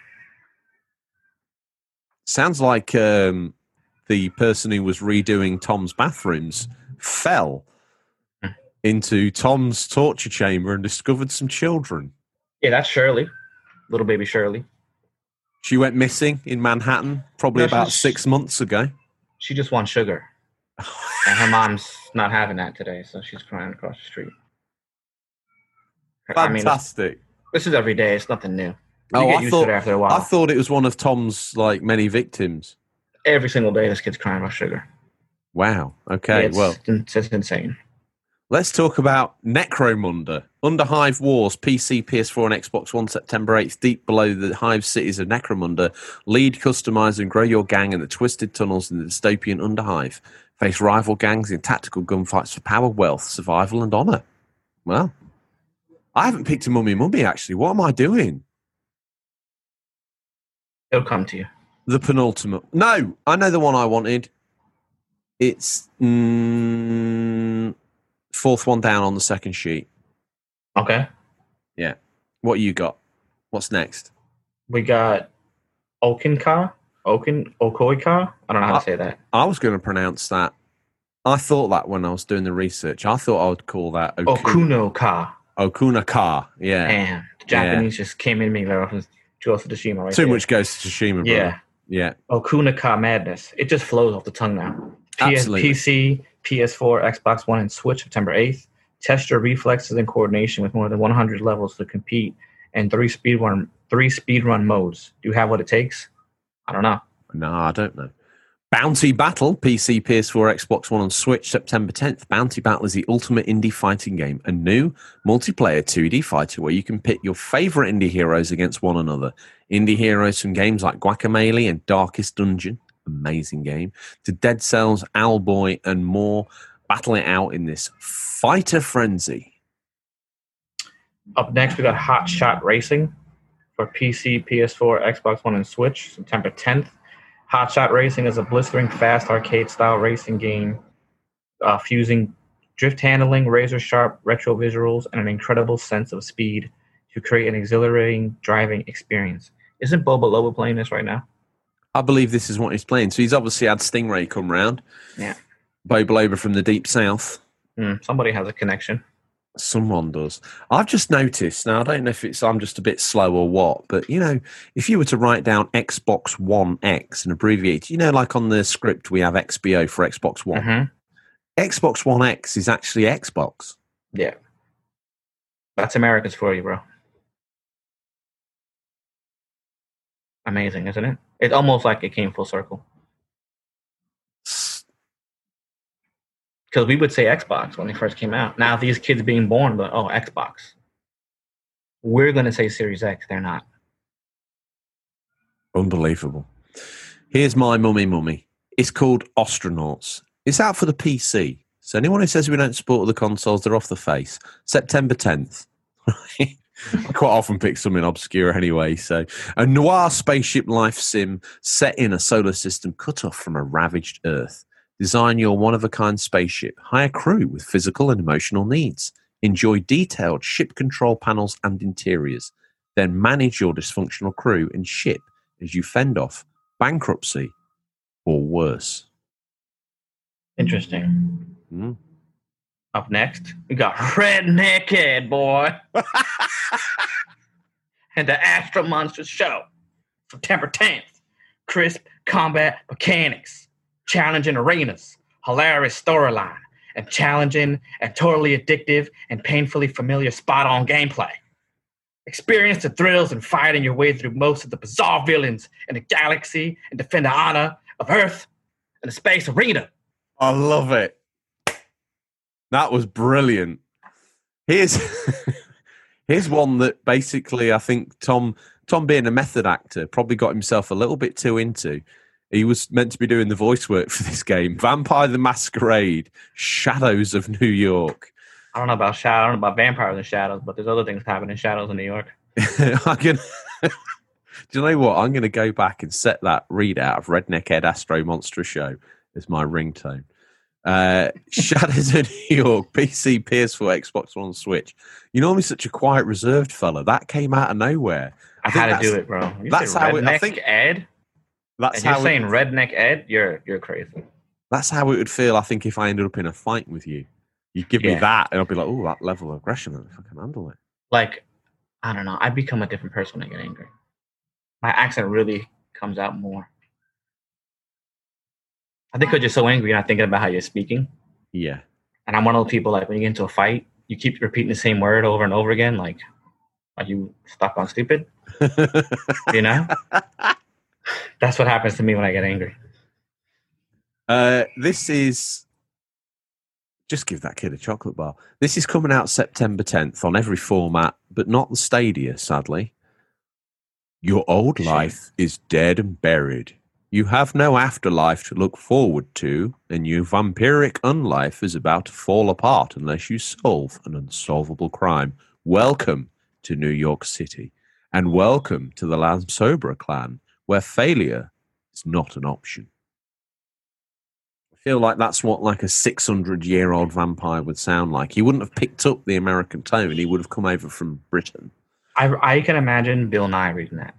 Sounds like the person who was redoing Tom's bathrooms fell into Tom's torture chamber and discovered some children. Yeah, that's Shirley. Little baby Shirley. She went missing in Manhattan about 6 months ago. She just wants sugar. And her mom's not having that today, so she's crying across the street. Fantastic. I mean, this is every day. It's nothing new. You get used to it after a while. I thought it was one of Tom's many victims. Every single day this kid's crying about sugar. Wow. Okay, it's insane. Let's talk about Necromunda. Under Hive Wars, PC, PS4 and Xbox One, September 8th, deep below the hive cities of Necromunda. Lead, customize and grow your gang in the twisted tunnels in the dystopian Underhive. Face rival gangs in tactical gunfights for power, wealth, survival and honour. Well, I haven't picked a mummy actually. What am I doing? It'll come to you. The penultimate. No, I know the one I wanted. It's... fourth one down on the second sheet. Okay. Yeah. What you got? What's next? We got Okinka. Okoika? I don't know how to say that. I was going to pronounce that. I thought that when I was doing the research. I thought I would call that Okunoka. Okunoka. Yeah. Damn. The Japanese just came in me right off of Ghost of Tsushima right there. Too much Ghost of Tsushima, bro. Yeah. Yeah. Okunoka madness. It just flows off the tongue now. Absolutely. PC, PS4, Xbox One, and Switch, September 8th. Test your reflexes and coordination with more than 100 levels to compete in three speedrun modes. Do you have what it takes? I don't know. No, I don't know. Bounty Battle, PC, PS4, Xbox One, and Switch, September 10th. Bounty Battle is the ultimate indie fighting game, a new multiplayer 2D fighter where you can pit your favourite indie heroes against one another. Indie heroes from games like Guacamelee and Darkest Dungeon, amazing game, to Dead Cells, Owlboy, and more. Battle it out in this fighter frenzy. Up next, we got Hot Shot Racing for PC, PS4, Xbox One, and Switch, September 10th. Hot Shot Racing is a blistering, fast arcade-style racing game fusing drift handling, razor-sharp retro visuals, and an incredible sense of speed to create an exhilarating driving experience. Isn't Boba Loba playing this right now? I believe this is what he's playing. So he's obviously had Stingray come round. Yeah. Boba Loba from the Deep South. Somebody has a connection. Someone does. I've just noticed, now I don't know if it's I'm just a bit slow or what, but you know, if you were to write down Xbox One X and abbreviate, you know, like on the script we have XBO for Xbox One. Mm-hmm. Xbox One X is actually Xbox. Yeah. That's Americans for you, bro. Amazing, isn't it? It's almost like it came full circle. Because we would say Xbox when they first came out. Now these kids being born, but oh, Xbox. We're going to say Series X. They're not. Unbelievable. Here's my mummy. It's called Ostronauts. It's out for the PC. So anyone who says we don't support the consoles, they're off the face. September 10th. I quite often pick something obscure anyway. So a noir spaceship life sim set in a solar system cut off from a ravaged Earth. Design your one-of-a-kind spaceship. Hire crew with physical and emotional needs. Enjoy detailed ship control panels and interiors. Then manage your dysfunctional crew and ship as you fend off bankruptcy or worse. Interesting. Mm. Up next, we got Redneck Head, boy. And the Astro Monsters Show. September 10th. Crisp combat mechanics. Challenging arenas, hilarious storyline, and challenging and totally addictive and painfully familiar spot-on gameplay. Experience the thrills and fighting your way through most of the bizarre villains in the galaxy and defend the honor of Earth and the space arena. I love it. That was brilliant. Here's one that basically I think Tom being a method actor probably got himself a little bit too into. He was meant to be doing the voice work for this game. Vampire the Masquerade, Shadows of New York. I don't know about shadow. I don't know about vampires and shadows, but there's other things happening in Shadows of New York. Do you know what? I'm going to go back and set that readout of Redneck Ed Astro Monster Show as my ringtone. Shadows of New York, PC, PS4, Xbox One, Switch. You're normally such a quiet, reserved fella. That came out of nowhere. I had to do it, bro. You that's how it, I think. Ed? That's and you're saying Redneck Ed? You're crazy. That's how it would feel, I think, if I ended up in a fight with you. You'd give me that, and I'd be like, oh, that level of aggression, if I can handle it. Like, I don't know. I become a different person when I get angry. My accent really comes out more. I think because you're so angry, you're not thinking about how you're speaking. Yeah. And I'm one of those people, like, when you get into a fight, you keep repeating the same word over and over again. Like, are you stuck on stupid? You know? That's what happens to me when I get angry. This is... Just give that kid a chocolate bar. This is coming out September 10th on every format, but not the Stadia, sadly. Your old life is dead and buried. You have no afterlife to look forward to, and your vampiric unlife is about to fall apart unless you solve an unsolvable crime. Welcome to New York City, and welcome to the Lansobra clan, where failure is not an option. I feel like that's what like a 600-year-old vampire would sound like. He wouldn't have picked up the American tone. He would have come over from Britain. I can imagine Bill Nye reading that.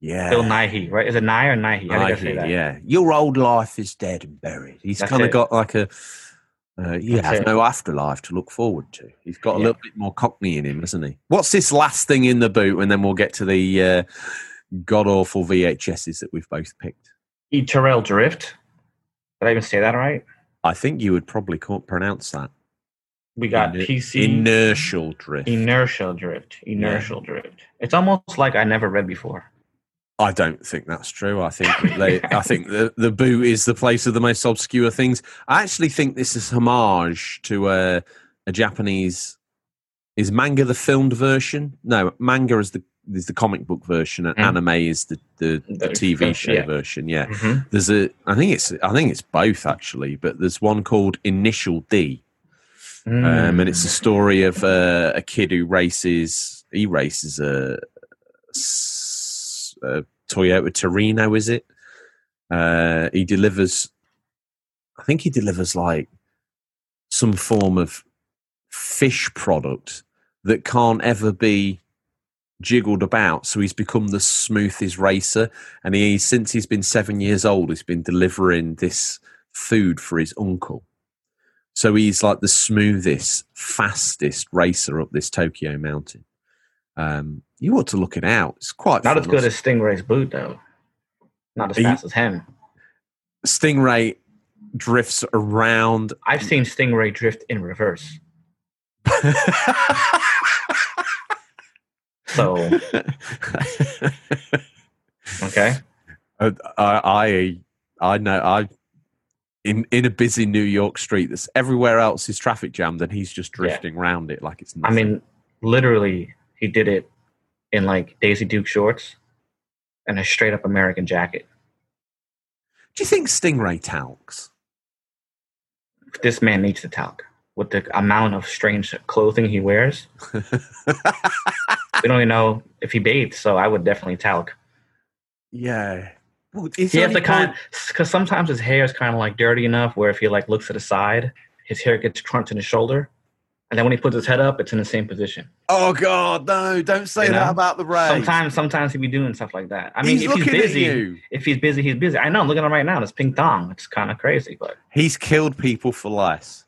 Yeah. Bill Nighy, right? Is it Nye or Nighy? I think I say that. Yeah. Your old life is dead and buried. He's kind of got like a... He has no afterlife to look forward to. He's got a little bit more Cockney in him, hasn't he? What's this last thing in the boot? And then we'll get to the god-awful VHSs that we've both picked. E. Terrell Drift. Did I even say that right? I think you would probably can't pronounce that. We got PC. Inertial Drift. It's almost like I never read before. I don't think that's true. I think the boot is the place of the most obscure things. I actually think this is homage to a Japanese. Is manga the filmed version? No, manga is the comic book version, and anime is the TV show version. Yeah, mm-hmm. I think it's both actually, but there's one called Initial D, and it's a story of a kid who races a Toyota Torino, is it? He delivers like some form of fish product that can't ever be jiggled about, so he's become the smoothest racer, and since he's been 7 years old, he's been delivering this food for his uncle. So he's like the smoothest, fastest racer up this Tokyo mountain. You ought to look it out. It's quite not fun, as good as Stingray's boot, though. Not as fast as him. Stingray drifts around. I've seen Stingray drift in reverse. So okay. I know. I in a busy New York street that's everywhere else is traffic jammed, and he's just drifting around it like it's nothing. I mean, literally, he did it in like Daisy Duke shorts and a straight up American jacket. Do you think Stingray talks? This man needs to talk with the amount of strange clothing he wears. We don't even know if he bathes, so I would definitely talc. Yeah. Because sometimes his hair is kind of like dirty enough where if he like looks to the side, his hair gets crunched in his shoulder. And then when he puts his head up, it's in the same position. Oh, God, no. Don't say that about the race. Sometimes he be doing stuff like that. I mean, if he's busy, he's busy. I know. I'm looking at him right now. This pink thong. It's kind of crazy. But he's killed people for less.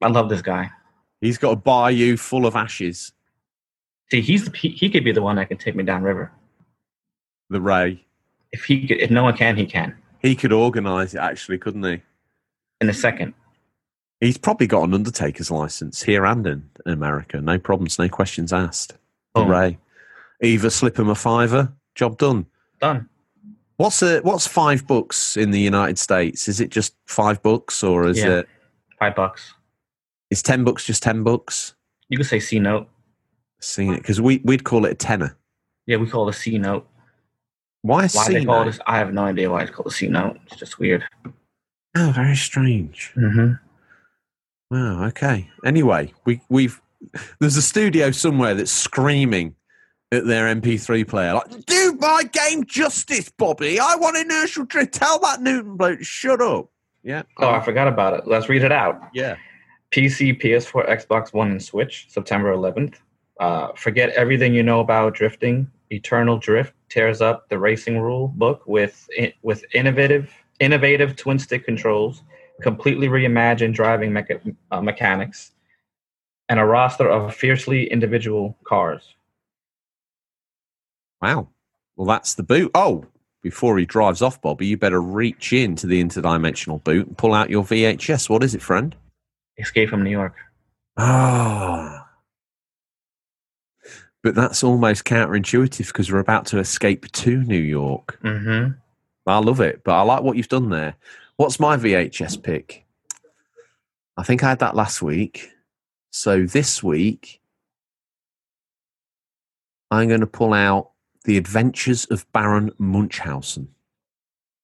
I love this guy. He's got a bayou full of ashes. See, he could be the one that can take me downriver. The Ray. If no one can, he can. He could organise it, actually, couldn't he? In a second. He's probably got an Undertaker's license here and in America. No problems, no questions asked. The Ray. Eva, slip him a fiver. Job done. Done. What's $5 in the United States? Is it just $5 or is it... $5. Is $10 just $10? You could say C note. Sing it, because we'd call it a tenner. Yeah, we call it a C note. Why a C note? I have no idea why it's called a C note. It's just weird. Oh, very strange. Mm-hmm. Wow. Okay. Anyway, there's a studio somewhere that's screaming at their MP3 player, like, "Do my game justice, Bobby! I want inertial drift. Tell that Newton bloke to shut up." Yeah. Oh, I forgot about it. Let's read it out. Yeah. PC, PS4, Xbox One, and Switch, September 11th. Forget everything you know about drifting. Eternal Drift tears up the racing rule book with innovative twin-stick controls, completely reimagined driving mechanics, and a roster of fiercely individual cars. Wow. Well, that's the boot. Oh, before he drives off, Bobby, you better reach into the interdimensional boot and pull out your VHS. What is it, friend? Escape from New York. Ah. But that's almost counterintuitive because we're about to escape to New York. Mm-hmm. I love it, but I like what you've done there. What's my VHS pick? I think I had that last week. So this week, I'm going to pull out The Adventures of Baron Munchausen.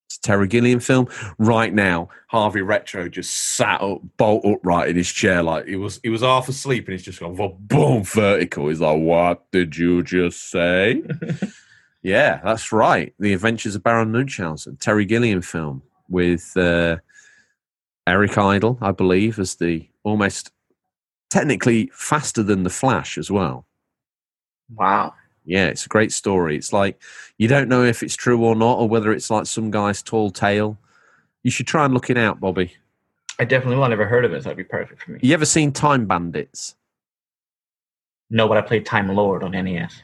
It's a Terry Gilliam film. Right now, Harvey Retro just sat up, bolt upright in his chair, like he was half asleep, and he's just gone boom vertical. He's like, "What did you just say?" Yeah, that's right. The Adventures of Baron Munchausen, Terry Gilliam film with Eric Idle, I believe, as the almost technically faster than the Flash as well. Wow. Yeah, it's a great story. It's like you don't know if it's true or not, or whether it's like some guy's tall tale. You should try and look it out, Bobby. I definitely will. I never heard of it, so that'd be perfect for me. You ever seen Time Bandits? No, but I played Time Lord on NES.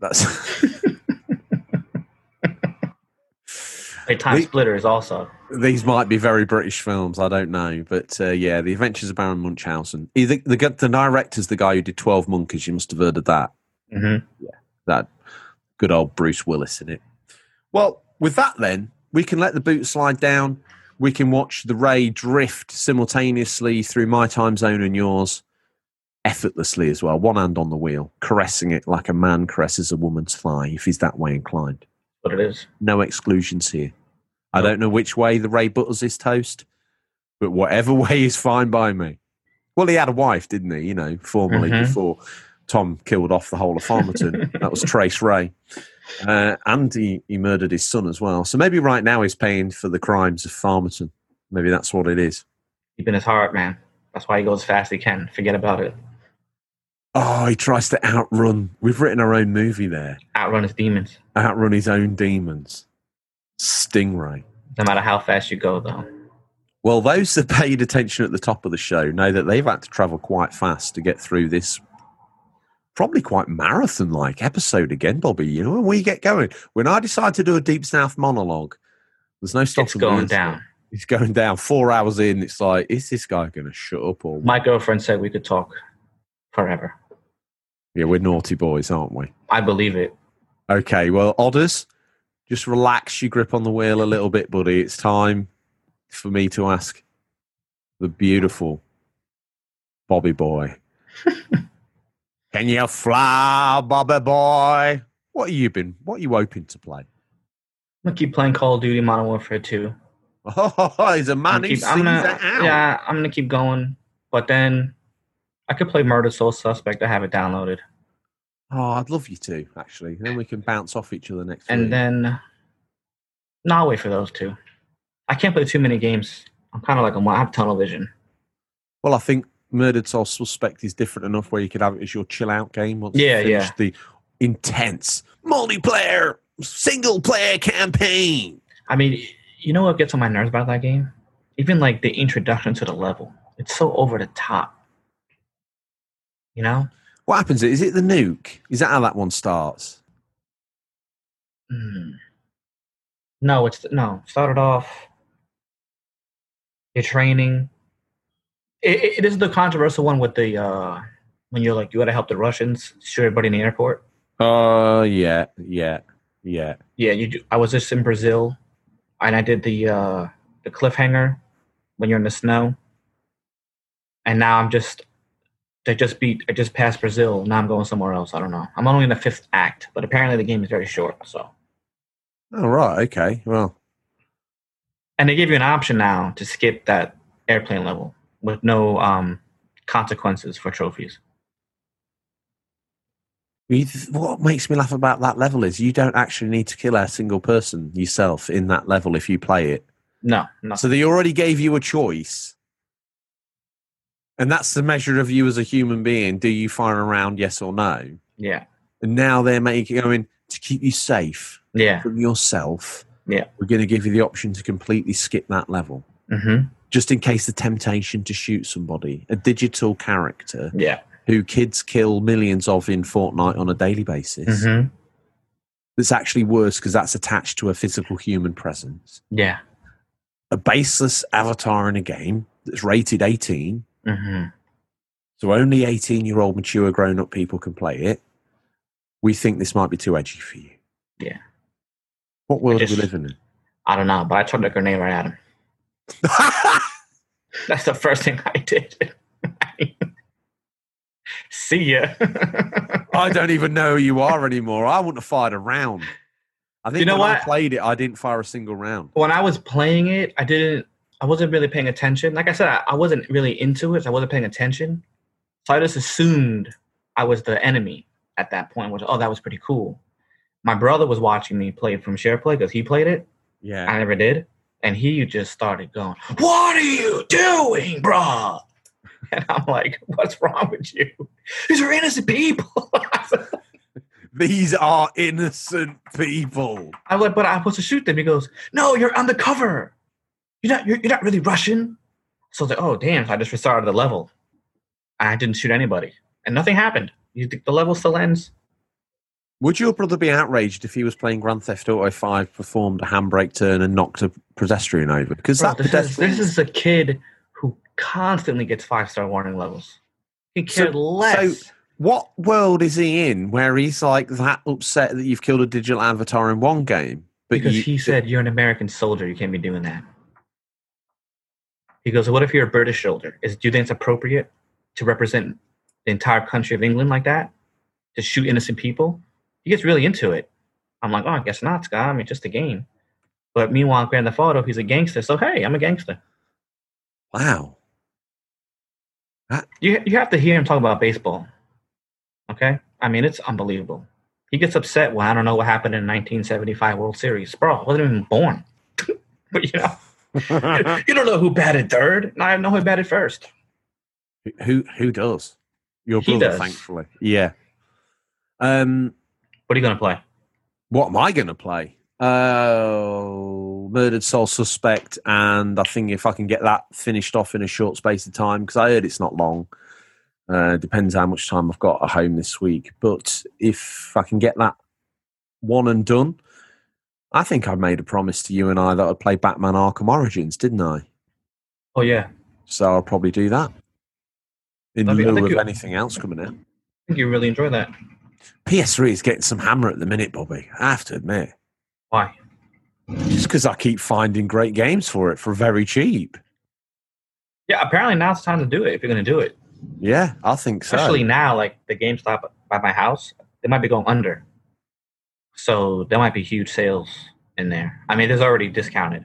That's They time splitters also. These might be very British films, I don't know. But yeah, The Adventures of Baron Munchausen. The director's the guy who did 12 Monkeys, you must have heard of that. Mm-hmm. Yeah, that good old Bruce Willis in it. Well, with that then, we can let the boot slide down. We can watch the ray drift simultaneously through my time zone and yours, effortlessly as well. One hand on the wheel, caressing it like a man caresses a woman's thigh, if he's that way inclined. But it is. No exclusions here. I don't know which way the Ray butters his toast, but whatever way is fine by me. Well, he had a wife, didn't he? You know, formally before Tom killed off the whole of Farmerton. That was Trace Ray. And he murdered his son as well. So maybe right now he's paying for the crimes of Farmerton. Maybe that's what it is. Deep in his heart, man. That's why he goes as fast as he can. Forget about it. Oh, he tries to outrun. We've written our own movie there. Outrun his demons. Outrun his own demons. Stingray. No matter how fast you go, though. Well, those that paid attention at the top of the show know that they've had to travel quite fast to get through this probably quite marathon-like episode again, Bobby. You know, when we get going. When I decide to do a Deep South monologue, there's no stopping. It's going down. It's going down. 4 hours in, it's like, is this guy going to shut up? Or my girlfriend said we could talk forever. Yeah, we're naughty boys, aren't we? I believe it. Okay, well, Odders, just relax your grip on the wheel a little bit, buddy. It's time for me to ask the beautiful Bobby Boy. Can you fly, Bobby Boy? What are you hoping to play? I'm going to keep playing Call of Duty Modern Warfare 2. Oh, he's a man who sings it out. Yeah, I'm going to keep going, but then I could play Murdered Soul Suspect. I have it downloaded. Oh, I'd love you to, actually. Then we can bounce off each other next week. And then, no, I'll wait for those two. I can't play too many games. I'm kind of like, I have tunnel vision. Well, I think Murdered Soul Suspect is different enough where you could have it as your chill-out game once you finish the intense multiplayer, single-player campaign. I mean, you know what gets on my nerves about that game? Even, like, the introduction to the level. It's so over the top. You know? What happens? Is it the nuke? Is that how that one starts? No, no. Started off, you're training. It is the controversial one with the, when you're like, you got to help the Russians, shoot everybody in the airport. Oh, yeah. Yeah, you do. I was just in Brazil, and I did the cliffhanger when you're in the snow. And now I just passed Brazil. Now I'm going somewhere else. I don't know. I'm only in the fifth act, but apparently the game is very short. So. Oh, right. Okay. Well. And they give you an option now to skip that airplane level with no consequences for trophies. What makes me laugh about that level is you don't actually need to kill a single person yourself in that level if you play it. No. So they already gave you a choice. And that's the measure of you as a human being. Do you fire around, yes or no? Yeah. And now they're to keep you safe from yourself. Yeah. We're going to give you the option to completely skip that level. Mm-hmm. Just in case the temptation to shoot somebody, a digital character who kids kill millions of in Fortnite on a daily basis. Mm-hmm. That's actually worse because that's attached to a physical human presence. Yeah. A baseless avatar in a game that's rated 18. Mm-hmm. So only 18-year-old mature grown-up people can play it. We think this might be too edgy for you. Yeah. What world are we living in? I don't know, but I tried a grenade right at him. That's the first thing I did. See ya. I don't even know who you are anymore. I wouldn't have fired a round. I think I played it, I didn't fire a single round. When I was playing it, I wasn't really paying attention. Like I said, I wasn't really into it. So I wasn't paying attention. So I just assumed I was the enemy at that point, which, that was pretty cool. My brother was watching me play from SharePlay because he played it. Yeah. I never did. And he just started going, "What are you doing, bro?" And I'm like, "What's wrong with you?" These are innocent people. These are innocent people. I'm like, "But I'm supposed to shoot them." He goes, "No, you're undercover. You're not really Russian." So I was like, "Oh, damn." So I just restarted the level. I didn't shoot anybody. And nothing happened. The level still ends. Would your brother be outraged if he was playing Grand Theft Auto 5, performed a handbrake turn and knocked a pedestrian over? Because this is a kid who constantly gets 5-star warning levels. He cared less. So what world is he in where he's like that upset that you've killed a digital avatar in one game? But he said, you're an American soldier, you can't be doing that. He goes, what if you're a British soldier? Do you think it's appropriate to represent the entire country of England like that? To shoot innocent people? He gets really into it. I'm like, oh, I guess not, Scott. I mean, just a game. But meanwhile, Grand Theft Auto, he's a gangster. So, hey, I'm a gangster. Wow. You have to hear him talk about baseball. Okay? I mean, it's unbelievable. He gets upset. Well, I don't know what happened in the 1975 World Series. Bro, I wasn't even born. But, you know, you don't know who batted third. And I know who batted first. Who does? Your brother, does. Thankfully. Yeah. What are you going to play? What am I going to play? Murdered Soul Suspect, and I think if I can get that finished off in a short space of time, because I heard it's not long. Depends how much time I've got at home this week. But if I can get that one and done, I think I made a promise to you and I that I'd play Batman Arkham Origins, didn't I? Oh, yeah. So I'll probably do that in lieu of anything else coming out. I think you really enjoy that. PS3 is getting some hammer at the minute, Bobby. I have to admit. Why? Just because I keep finding great games for it for very cheap. Yeah, apparently now's the time to do it if you're going to do it. Yeah, I think so. Especially now, like the GameStop by my house, they might be going under. So there might be huge sales in there. I mean, there's already discounted.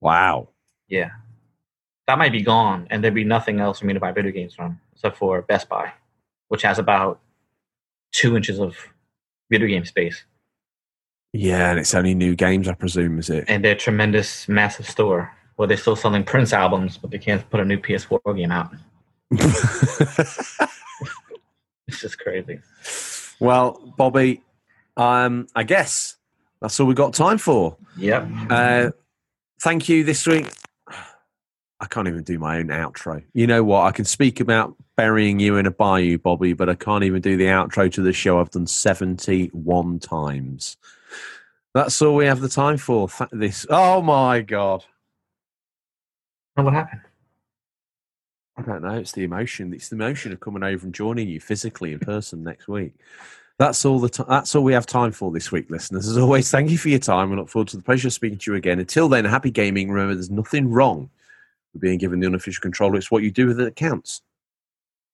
Wow. Yeah. That might be gone, and there'd be nothing else for me to buy video games from except for Best Buy, which has about 2 inches of video game space. Yeah, and it's only new games, I presume, is it? And their tremendous, massive store where they're still selling Prince albums, but they can't put a new PS4 game out. It's just crazy. Well, Bobby, I guess that's all we've got time for. Yep. Thank you this week. I can't even do my own outro. You know what? I can speak about burying you in a bayou, Bobby, but I can't even do the outro to the show. I've done 71 times. That's all we have the time for. This. Oh, my God. What happened? I don't know. It's the emotion. It's the emotion of coming over and joining you physically in person next week. That's all we have time for this week, listeners. As always, thank you for your time. We look forward to the pleasure of speaking to you again. Until then, happy gaming. Remember, there's nothing wrong with being given the unofficial controller. It's what you do with it that counts.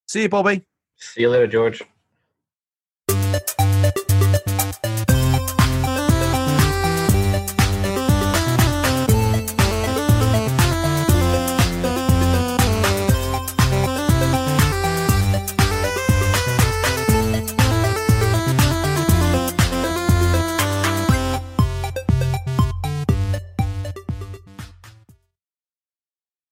See you, Bobby. See you later, George.